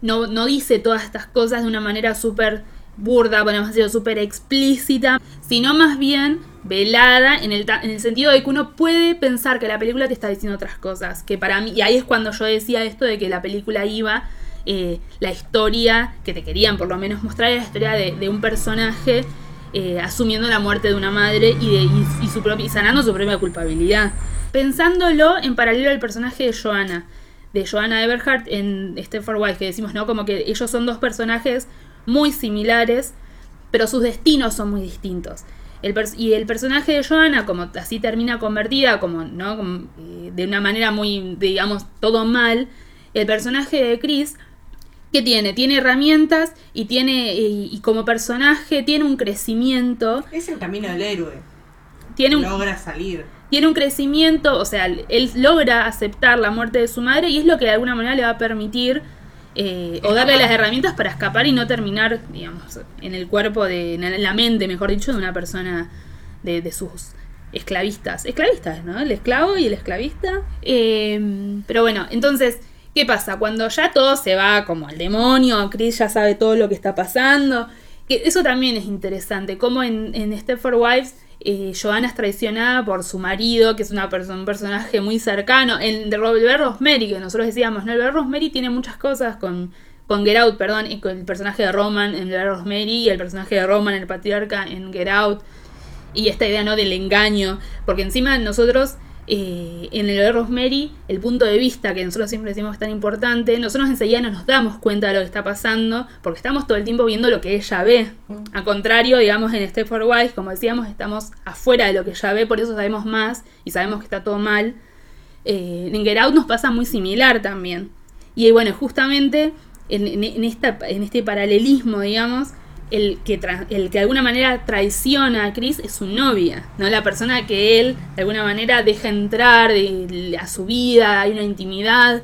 no, no dice todas estas cosas de una manera súper burda, podemos decirlo, súper explícita, sino más bien velada en el, ta- en el sentido de que uno puede pensar que la película te está diciendo otras cosas, que para mí, y ahí es cuando yo decía esto de que la película iba, eh, la historia que te querían por lo menos mostrar era la historia de, de un personaje eh, asumiendo la muerte de una madre y, de, y, y, su propia, y sanando su propia culpabilidad. Pensándolo en paralelo al personaje de Joanna, de Joanna Everhart en Stepford Wives, que decimos, ¿no? Como que ellos son dos personajes muy similares, pero sus destinos son muy distintos. El pers- y el personaje de Joanna, como así termina convertida, como, ¿no? Como, eh, de una manera muy, digamos, todo mal. El personaje de Chris, ¿qué tiene? Tiene herramientas y tiene, y, y como personaje tiene un crecimiento. Es el camino del héroe. Tiene un... Logra salir. tiene un crecimiento, o sea, él logra aceptar la muerte de su madre y es lo que de alguna manera le va a permitir eh, o darle las herramientas para escapar y no terminar, digamos, en el cuerpo, de, en la mente, mejor dicho, de una persona de, de sus esclavistas. Esclavistas, ¿no? El esclavo y el esclavista. Eh, pero bueno, entonces, ¿qué pasa? Cuando ya todo se va como al demonio, Chris ya sabe todo lo que está pasando. Que eso también es interesante, como en, en Stepford Wives... Eh, Joanna es traicionada por su marido, que es una perso- un personaje muy cercano. El de Robert Rosemary, que nosotros decíamos, ¿no? El Robert Rosemary tiene muchas cosas con, con Get Out, perdón, y con el personaje de Roman en Robert Rosemary y el personaje de Roman, el patriarca, en Get Out. Y esta idea, ¿no?, del engaño. Porque encima nosotros, eh, en el Robert Rosemary, el punto de vista que nosotros siempre decimos es tan importante, nosotros enseguida no nos damos cuenta de lo que está pasando, porque estamos todo el tiempo viendo lo que ella ve. Al contrario, digamos, en Stepford Wives, como decíamos, estamos afuera de lo que ella ve, por eso sabemos más y sabemos que está todo mal. Eh, en Get Out nos pasa muy similar también. Y bueno, justamente en, en, en, esta, en este paralelismo, digamos, el que, tra- el que de alguna manera traiciona a Chris es su novia, ¿no? La persona que él de alguna manera deja entrar de, de, a su vida, hay una intimidad,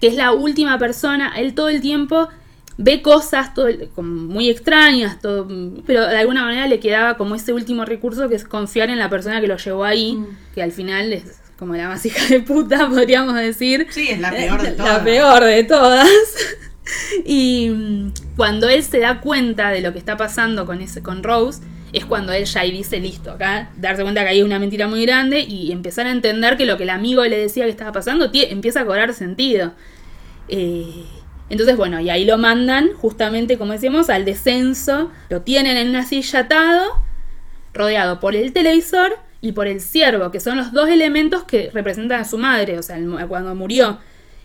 que es la última persona. Él todo el tiempo ve cosas todo, como muy extrañas, todo, pero de alguna manera le quedaba como ese último recurso que es confiar en la persona que lo llevó ahí, mm. que al final es como la más hija de puta, podríamos decir. Sí, es la peor de todas. La peor de todas. Y cuando él se da cuenta de lo que está pasando con ese, con Rose, es cuando él ya ahí dice, listo, acá, darse cuenta que ahí es una mentira muy grande y empezar a entender que lo que el amigo le decía que estaba pasando t- empieza a cobrar sentido. Eh, entonces, bueno, y ahí lo mandan, justamente, como decíamos, al descenso. Lo tienen en una silla atado, rodeado por el televisor y por el ciervo, que son los dos elementos que representan a su madre, o sea, el, cuando murió.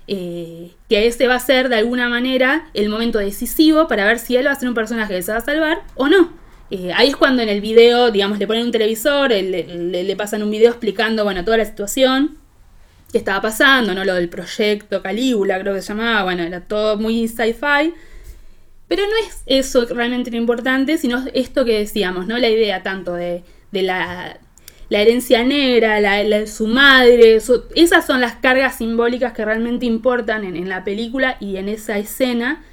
Eh, que ese va a ser de alguna manera el momento decisivo para ver si él va a ser un personaje que se va a salvar o no. Eh, ahí es cuando en el video, digamos, le ponen un televisor, le, le, le pasan un video explicando, bueno, toda la situación que estaba pasando, ¿no? Lo del proyecto Calígula, creo que se llamaba, bueno, era todo muy sci-fi. Pero no es eso realmente lo importante, sino esto que decíamos, ¿no? La idea tanto de, de la... la herencia negra, la, la, su madre, su, esas son las cargas simbólicas que realmente importan en, en la película y en esa escena.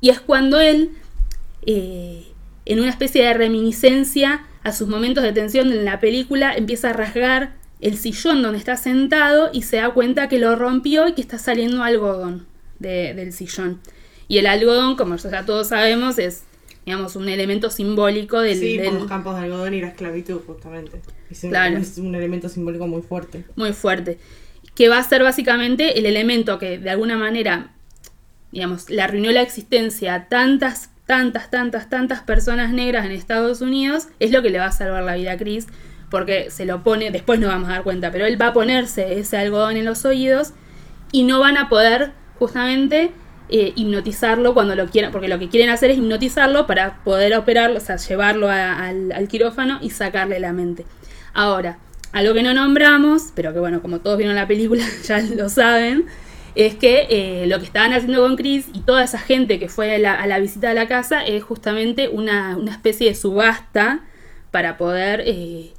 Y es cuando él, eh, en una especie de reminiscencia a sus momentos de tensión en la película, empieza a rasgar el sillón donde está sentado y se da cuenta que lo rompió y que está saliendo algodón de, del sillón. Y el algodón, como ya todos sabemos, es, digamos, un elemento simbólico del... Sí, del... por los campos de algodón y la esclavitud, justamente. Es, claro. un, es un elemento simbólico muy fuerte. Muy fuerte. Que va a ser básicamente el elemento que, de alguna manera, digamos, le arruinó la existencia a tantas, tantas, tantas, tantas personas negras en Estados Unidos, es lo que le va a salvar la vida a Chris, porque se lo pone, después nos vamos a dar cuenta, pero él va a ponerse ese algodón en los oídos y no van a poder, justamente... Eh, hipnotizarlo cuando lo quieran, porque lo que quieren hacer es hipnotizarlo para poder operarlo, o sea, llevarlo a, al, al quirófano y sacarle la mente. Ahora, algo que no nombramos, pero que bueno, como todos vieron la película ya lo saben, es que eh, lo que estaban haciendo con Chris y toda esa gente que fue a la, a la visita de la casa es justamente una, una especie de subasta para poder eh,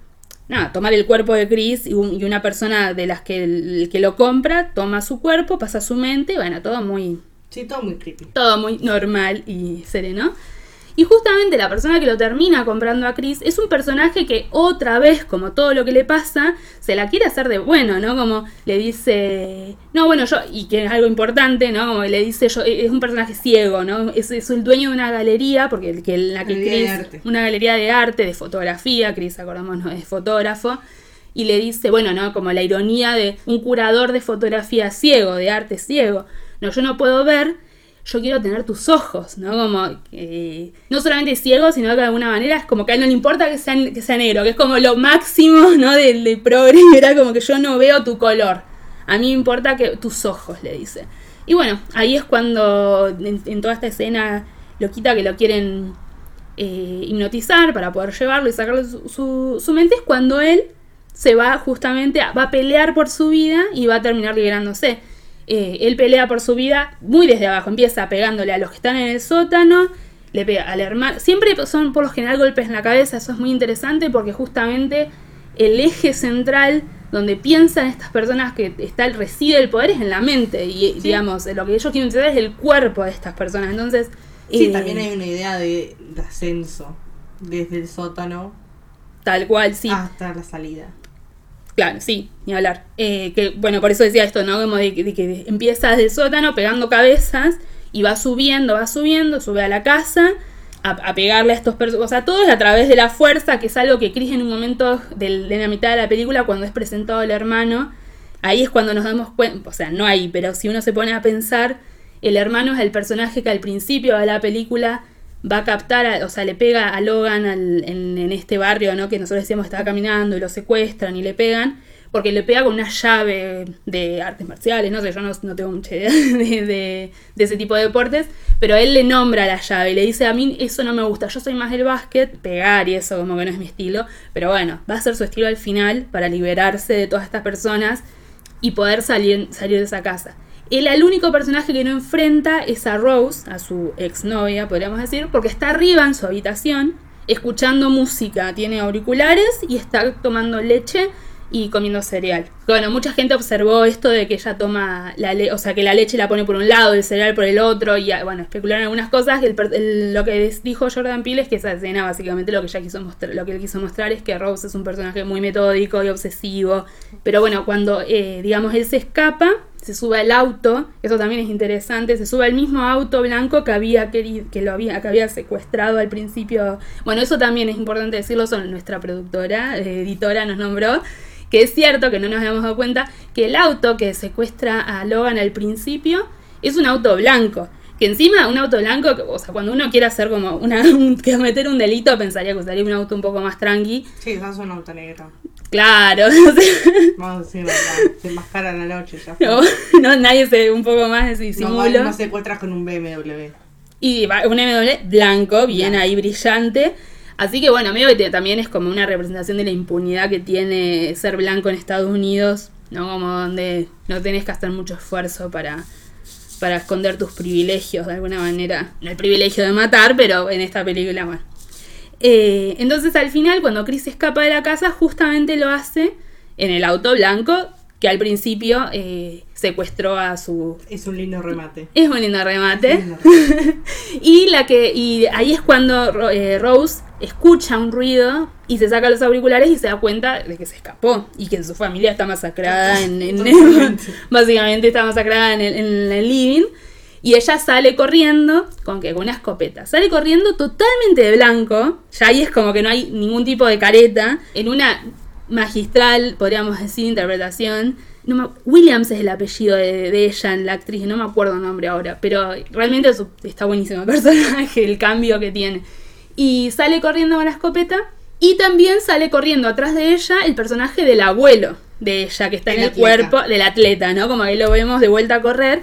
nada, tomar el cuerpo de Chris y, un, y una persona de las que el que lo compra toma su cuerpo, pasa su mente, bueno, todo muy... Sí, todo muy creepy. Todo muy normal y sereno. Y justamente la persona que lo termina comprando a Chris es un personaje que otra vez, como todo lo que le pasa, se la quiere hacer de bueno, ¿no? Como le dice... No, bueno, yo... Y que es algo importante, ¿no? Como le dice... yo Es un personaje ciego, ¿no? Es, es el dueño de una galería, porque el, que, la que Chris... Una galería de arte, de fotografía. Chris, acordémonos, es fotógrafo. Y le dice, bueno, ¿no? Como la ironía de un curador de fotografía ciego, de arte ciego. No, yo no puedo ver, yo quiero tener tus ojos, ¿no? Como, eh, no solamente ciego, sino que de alguna manera es como que a él no le importa que sea, que sea negro, que es como lo máximo, ¿no? Del de progre, era como que yo no veo tu color, a mí me importa que tus ojos, le dice. Y bueno, ahí es cuando en, en toda esta escena lo quita que lo quieren eh, hipnotizar para poder llevarlo y sacarle su, su, su mente, es cuando él se va justamente, va a pelear por su vida y va a terminar liberándose. Eh, él pelea por su vida muy desde abajo, empieza pegándole a los que están en el sótano, le pega al hermano, siempre son por lo general golpes en la cabeza, eso es muy interesante porque justamente el eje central donde piensan estas personas que está el reside el poder es en la mente y sí. digamos, lo que ellos quieren entender es el cuerpo de estas personas. Entonces sí, eh, también hay una idea de, de ascenso desde el sótano tal cual, sí, hasta la salida. Claro, sí, ni hablar. Eh, que bueno, por eso decía esto, ¿no? Como de, de que empieza desde el sótano pegando cabezas y va subiendo, va subiendo, sube a la casa a, a pegarle a estos personajes. O sea, todo es a través de la fuerza, que es algo que Chris en un momento de, de la mitad de la película, cuando es presentado el hermano, ahí es cuando nos damos cuenta, o sea, no ahí, pero si uno se pone a pensar, el hermano es el personaje que al principio de la película va a captar, a, o sea, le pega a Logan al, en, en este barrio, ¿no? Que nosotros decíamos que estaba caminando y lo secuestran y le pegan, porque le pega con una llave de artes marciales, no sé, yo no, no tengo mucha idea de, de, de ese tipo de deportes, pero él le nombra la llave y le dice, a mí eso no me gusta, yo soy más del básquet, pegar y eso como que no es mi estilo, pero bueno, va a ser su estilo al final para liberarse de todas estas personas y poder salir, salir de esa casa. Él, el único personaje que no enfrenta es a Rose, a su exnovia, podríamos decir, porque está arriba en su habitación, escuchando música, tiene auriculares y está tomando leche y comiendo cereal. Bueno, mucha gente observó esto de que ella toma la leche, o sea, que la leche la pone por un lado, el cereal por el otro, y bueno, especularon algunas cosas. El, el, lo que dijo Jordan Peele es que esa escena, básicamente, lo que ella quiso mostrar, lo que él quiso mostrar es que Rose es un personaje muy metódico y obsesivo. Pero bueno, cuando, eh, digamos, él se escapa, se sube al auto, eso también es interesante, se sube al mismo auto blanco que había querido, que lo había, que había secuestrado al principio. Bueno, eso también es importante decirlo, son nuestra productora, eh, editora nos nombró, que es cierto que no nos habíamos dado cuenta, que el auto que secuestra a Logan al principio es un auto blanco. Que encima un auto blanco, o sea, cuando uno quiere hacer como una, un, cometer un delito, pensaría que usaría un auto un poco más tranqui. Sí, usas un auto negro. Claro. Vamos a decir verdad, se enmascaran a la noche ya. No, no, nadie se un poco más disimulo. No, no secuestras con un B M W. Y un B M W blanco, bien no. Ahí brillante. Así que bueno, medio que te, también es como una representación de la impunidad que tiene ser blanco en Estados Unidos, ¿no? Como donde no tenés que hacer mucho esfuerzo para... para esconder tus privilegios de alguna manera, el privilegio de matar, pero en esta película, bueno. Eh, entonces al final, cuando Chris escapa de la casa, justamente lo hace en el auto blanco, que al principio eh, secuestró a su... Es un lindo remate. Es un lindo remate. Un lindo remate. y, la que, y ahí es cuando eh, Rose escucha un ruido y se saca los auriculares y se da cuenta de que se escapó y que su familia está masacrada en, en, en básicamente está masacrada en el, en el living, y ella sale corriendo con que con una escopeta, sale corriendo totalmente de blanco, ya ahí es como que no hay ningún tipo de careta, en una magistral, podríamos decir, interpretación. No me, Williams es el apellido de, de ella, en la actriz, no me acuerdo el nombre ahora, pero realmente su, está buenísimo el personaje, el cambio que tiene. Y sale corriendo con la escopeta. Y también sale corriendo atrás de ella el personaje del abuelo de ella, que está el en el atleta. Cuerpo del atleta, ¿no? Como ahí lo vemos de vuelta a correr.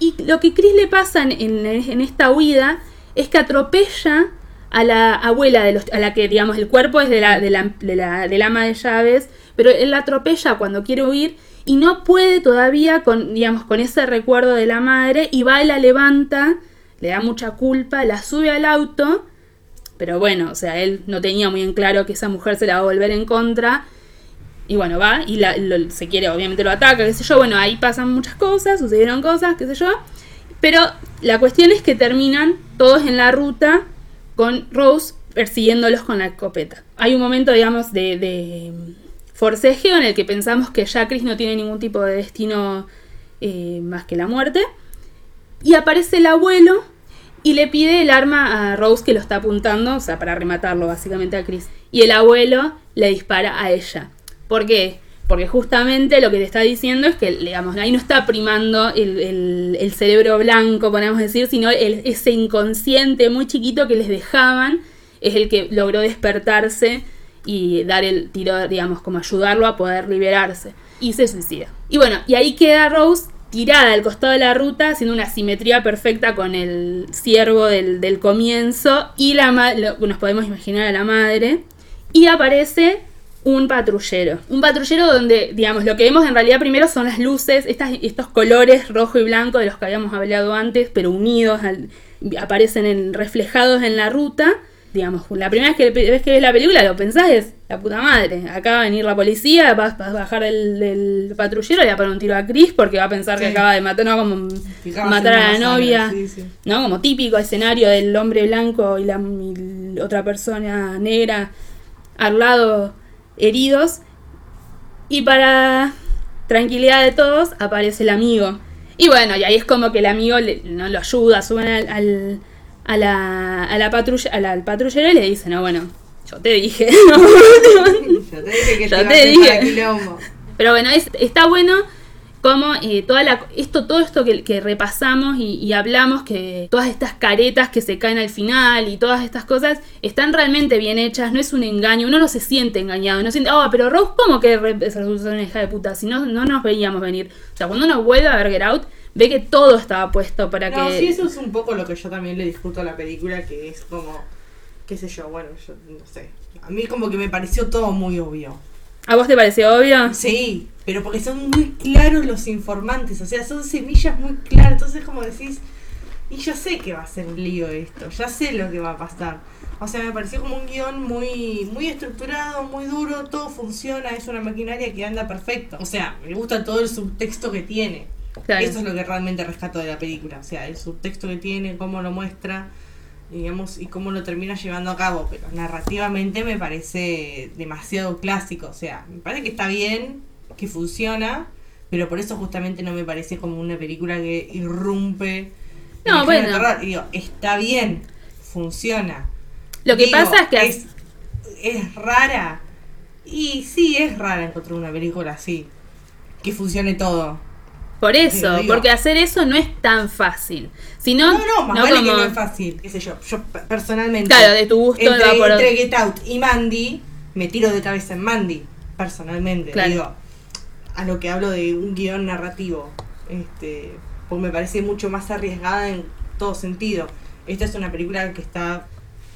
Y lo que Chris le pasa en, en, en esta huida es que atropella a la abuela, de los, a la que, digamos, el cuerpo es de la, de la, de la, del ama de llaves, pero él la atropella cuando quiere huir y no puede todavía, con, digamos, con ese recuerdo de la madre, y va y la levanta, le da mucha culpa, la sube al auto... Pero bueno, o sea, él no tenía muy en claro que esa mujer se la va a volver en contra. Y bueno, va y la, lo, se quiere, obviamente lo ataca, qué sé yo. Bueno, ahí pasan muchas cosas, sucedieron cosas, qué sé yo. Pero la cuestión es que terminan todos en la ruta con Rose persiguiéndolos con la escopeta. Hay un momento, digamos, de, de forcejeo en el que pensamos que ya Chris no tiene ningún tipo de destino eh, más que la muerte. Y aparece el abuelo... y le pide el arma a Rose, que lo está apuntando, o sea, para rematarlo básicamente a Chris. Y el abuelo le dispara a ella. ¿Por qué? Porque justamente lo que te está diciendo es que, digamos, ahí no está primando el, el, el cerebro blanco, podemos decir, sino el, ese inconsciente muy chiquito que les dejaban es el que logró despertarse y dar el tiro, digamos, como ayudarlo a poder liberarse. Y se suicida. Y bueno, y ahí queda Rose... tirada al costado de la ruta, haciendo una simetría perfecta con el ciervo del, del comienzo, y la ma- lo, nos podemos imaginar a la madre, y aparece un patrullero. Un patrullero donde, digamos, lo que vemos en realidad primero son las luces, estas, estos colores rojo y blanco de los que habíamos hablado antes, pero unidos, al, aparecen en, reflejados en la ruta, digamos, la primera vez que ves que ves la película lo pensás es, la puta madre, acá va a venir la policía, va a bajar el, el patrullero y le va a poner un tiro a Chris porque va a pensar sí. que acaba de matar, no, como Fijaba matar a la novia, sí, sí. no, como típico escenario del hombre blanco y la y otra persona negra al lado heridos, y para tranquilidad de todos aparece el amigo, y bueno, y ahí es como que el amigo le, no lo ayuda, suben al, al a la a la patrulla a la, al patrullero y le dice, no, bueno, yo te dije ¿no? yo te dije que yo te dije pero bueno, es, está bueno como eh, toda la esto todo esto que, que repasamos y, y hablamos, que todas estas caretas que se caen al final y todas estas cosas están realmente bien hechas, no es un engaño, uno no se siente engañado, no siente, oh, pero Rose como que resultó una hija de puta, si no, no nos veíamos venir, o sea, cuando uno vuelve a ver Get Out ve que todo estaba puesto para no, que... No, sí, eso es un poco lo que yo también le discuto a la película, que es como, qué sé yo, bueno, yo no sé. A mí como que me pareció todo muy obvio. ¿A vos te pareció obvio? Sí, pero porque son muy claros los informantes, o sea, son semillas muy claras, entonces como decís, y yo sé que va a ser un lío esto, ya sé lo que va a pasar. O sea, me pareció como un guión muy muy estructurado, muy duro, todo funciona, es una maquinaria que anda perfecto. O sea, me gusta todo el subtexto que tiene. Claro. Eso es lo que realmente rescato de la película, o sea, el subtexto que tiene, cómo lo muestra, digamos, y cómo lo termina llevando a cabo, pero narrativamente me parece demasiado clásico, o sea, me parece que está bien, que funciona, pero por eso justamente no me parece como una película que irrumpe. No, bueno. Y digo, está bien, funciona. Lo que digo, pasa es que... Es, es rara, y sí, es rara encontrar una película así, que funcione todo. Por eso, sí, porque hacer eso no es tan fácil. Si no, no, no, más no vale como... que no es fácil. Qué sé yo, yo personalmente. Claro, de tu gusto. Entre, no va por... entre Get Out y Mandy, me tiro de cabeza en Mandy, personalmente. Claro. Digo, a lo que hablo de un guión narrativo, este, porque me parece mucho más arriesgada en todo sentido. Esta es una película que está,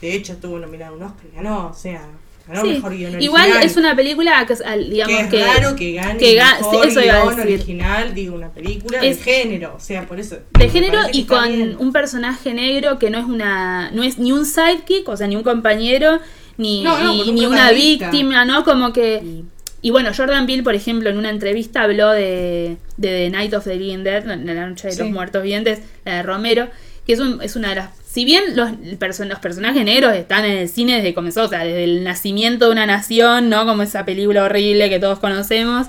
de hecho, estuvo nominada a un Oscar, ganó, o sea. No, sí. Mejor guión igual original. Es una película que, digamos, que es que, raro que gane que ga- mejor sí, guión original, digo, una película es, de género, o sea, por eso de género y con bien. Un personaje negro que no es una no es ni un sidekick, o sea, ni un compañero ni no, no, ni, un ni una víctima, no, como que y, y bueno, Jordan Peele, por ejemplo, en una entrevista habló de, de The Night of the Living Dead, la noche de sí. los muertos vivientes, la de Romero, que es un, es una de las. Si bien los, person- los personajes negros están en el cine desde que comenzó, o sea, desde el nacimiento de una nación, ¿no? Como esa película horrible que todos conocemos.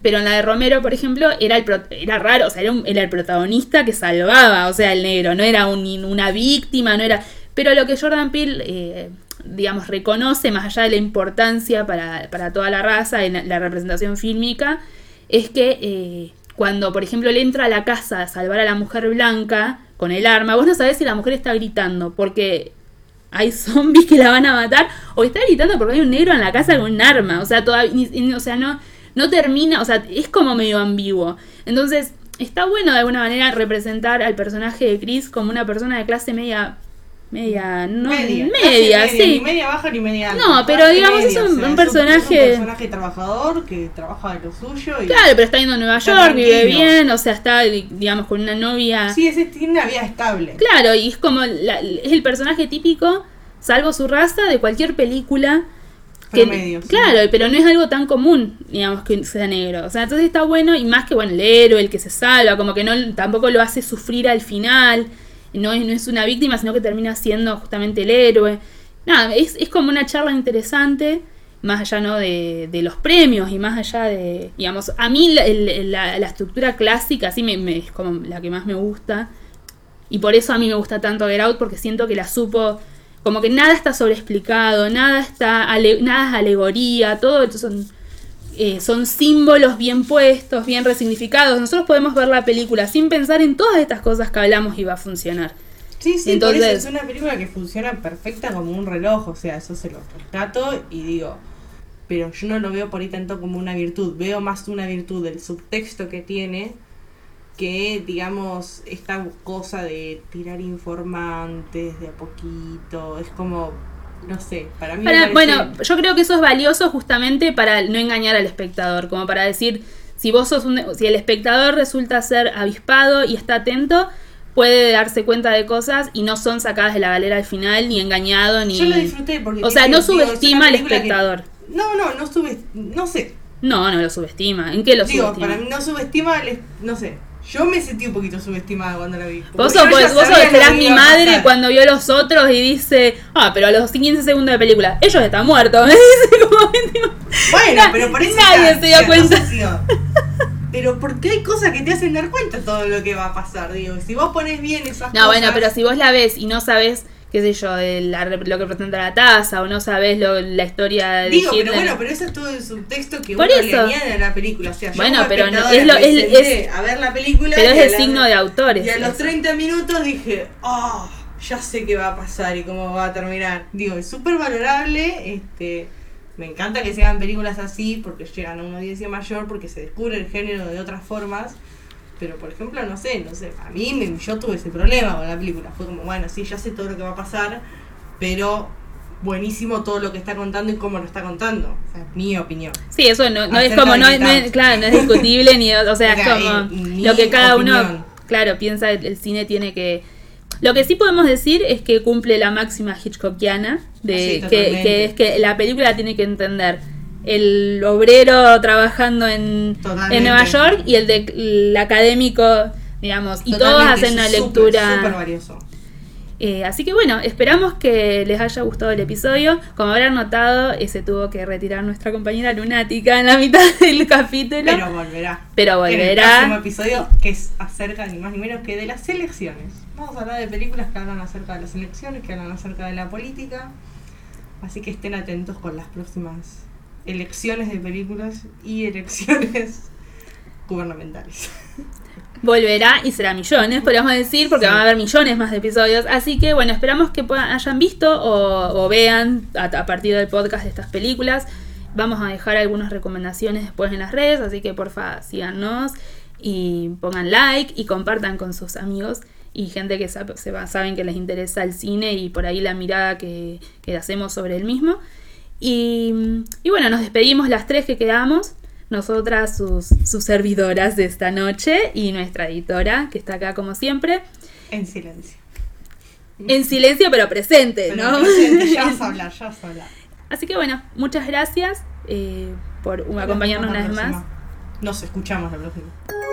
Pero en la de Romero, por ejemplo, era el pro- era raro, o sea, era, un, era el protagonista que salvaba, o sea, el negro. No era un, una víctima, no era... Pero lo que Jordan Peele, eh, digamos, reconoce, más allá de la importancia para, para toda la raza en la, la representación fílmica, es que eh, cuando, por ejemplo, él entra a la casa a salvar a la mujer blanca... con el arma, vos no sabés si la mujer está gritando porque hay zombies que la van a matar o está gritando porque hay un negro en la casa con un arma, o sea, toda, o sea no, no termina, o sea, es como medio ambiguo. Entonces, está bueno de alguna manera representar al personaje de Chris como una persona de clase media media no media, media, media sí, ni media baja ni media alta. No, pero digamos media, es un, o sea, un personaje es un personaje trabajador que trabaja de lo suyo y claro, pero está yendo a Nueva York, vive bien, o sea, está digamos con una novia. Sí, es, tiene una vida estable. Claro, y es como la, es el personaje típico, salvo su raza, de cualquier película que promedio, claro, sí. Pero no es algo tan común, digamos, que sea negro. O sea, entonces está bueno y más que bueno, el héroe, el que se salva, como que no tampoco lo hace sufrir al final. No es, no es una víctima, sino que termina siendo justamente el héroe. Nada, es, es como una charla interesante, más allá no de, de los premios y más allá de... Digamos, a mí la, la, la estructura clásica sí me, me, es como la que más me gusta. Y por eso a mí me gusta tanto Get Out, porque siento que la supo... Como que nada está sobreexplicado, nada, está ale, nada es alegoría, todo son, eh, son símbolos bien puestos, bien resignificados. Nosotros podemos ver la película sin pensar en todas estas cosas que hablamos y va a funcionar. Sí, sí, entonces, por eso es una película que funciona perfecta como un reloj, o sea, eso se lo rescato y digo, pero yo no lo veo por ahí tanto como una virtud, veo más una virtud del subtexto que tiene que, digamos, esta cosa de tirar informantes de a poquito, es como... No sé, para mí... Para, me parece... Bueno, yo creo que eso es valioso justamente para no engañar al espectador, como para decir, si vos sos un, si el espectador resulta ser avispado y está atento, puede darse cuenta de cosas y no son sacadas de la galera al final, ni engañado, ni... Yo lo disfruté porque... O sea, no subestima al espectador. Que... No, no, no subestima, no sé. No, no lo subestima. ¿En qué lo digo, subestima? Digo, para mí no subestima, el... no sé. Yo me sentí un poquito subestimada cuando la vi. Vos sos, pues, vos sos serás mi madre pasar. Cuando vio a los otros y dice, ah, pero a los quince segundos de película, ellos están muertos. Bueno, pero por eso nadie está, se dio cuenta. Pero porque hay cosas que te hacen dar cuenta todo lo que va a pasar, digo. Si vos ponés bien esas no, cosas... No, bueno, pero si vos la ves y no sabés, qué sé yo, de la, lo que presenta la taza, o no sabés lo, la historia de Digo, Hitler. Pero bueno, pero eso es todo el subtexto que Por uno eso. le añade a la película. O sea, bueno, yo pero no, es lo, es, es, a ver la película... Pero es el signo la, de autores. Y a los eso. treinta minutos dije, oh, ya sé qué va a pasar y cómo va a terminar. Digo, es súper valorable, este... Me encanta que se hagan películas así porque llegan a una audiencia mayor, porque se descubre el género de otras formas. Pero, por ejemplo, no sé, no sé, a mí me, yo tuve ese problema con la película. Fue como, bueno, sí, ya sé todo lo que va a pasar, pero buenísimo todo lo que está contando y cómo lo está contando. O sea, mi opinión. Sí, eso no, no es como, no, no es, claro, no es discutible, ni, o sea, es como lo que cada opinión. uno, claro, piensa, el, el cine tiene que... Lo que sí podemos decir es que cumple la máxima hitchcockiana de sí, que, que es que la película tiene que entender el obrero trabajando en, en Nueva York y el de el académico, digamos, y totalmente, todos hacen una lectura. Súper valioso. Eh, así que bueno, esperamos que les haya gustado el episodio. Como habrán notado, eh, se tuvo que retirar nuestra compañera lunática en la mitad del capítulo. Pero volverá. Pero volverá. En el próximo episodio, que es acerca ni más ni menos que de las elecciones. Vamos a hablar de películas que hablan acerca de las elecciones, que hablan acerca de la política. Así que estén atentos con las próximas elecciones de películas y elecciones gubernamentales. Volverá y será millones, podríamos decir, porque sí. van a haber millones más de episodios. Así que, bueno, esperamos que puedan, hayan visto o, o vean a, a partir del podcast de estas películas. Vamos a dejar algunas recomendaciones después en las redes, así que porfa, síganos y pongan like y compartan con sus amigos y gente que sabe, se va, saben que les interesa el cine y por ahí la mirada que, que hacemos sobre el mismo. Y, y bueno, nos despedimos las tres que quedamos. Nosotras, sus, sus servidoras de esta noche, y nuestra editora, que está acá como siempre. En silencio. En silencio, pero presente, pero ¿no? Presente, ya vas a hablar, ya vas a hablar. Así que bueno, muchas gracias eh, por acompañarnos una vez más. Nos escuchamos la próxima.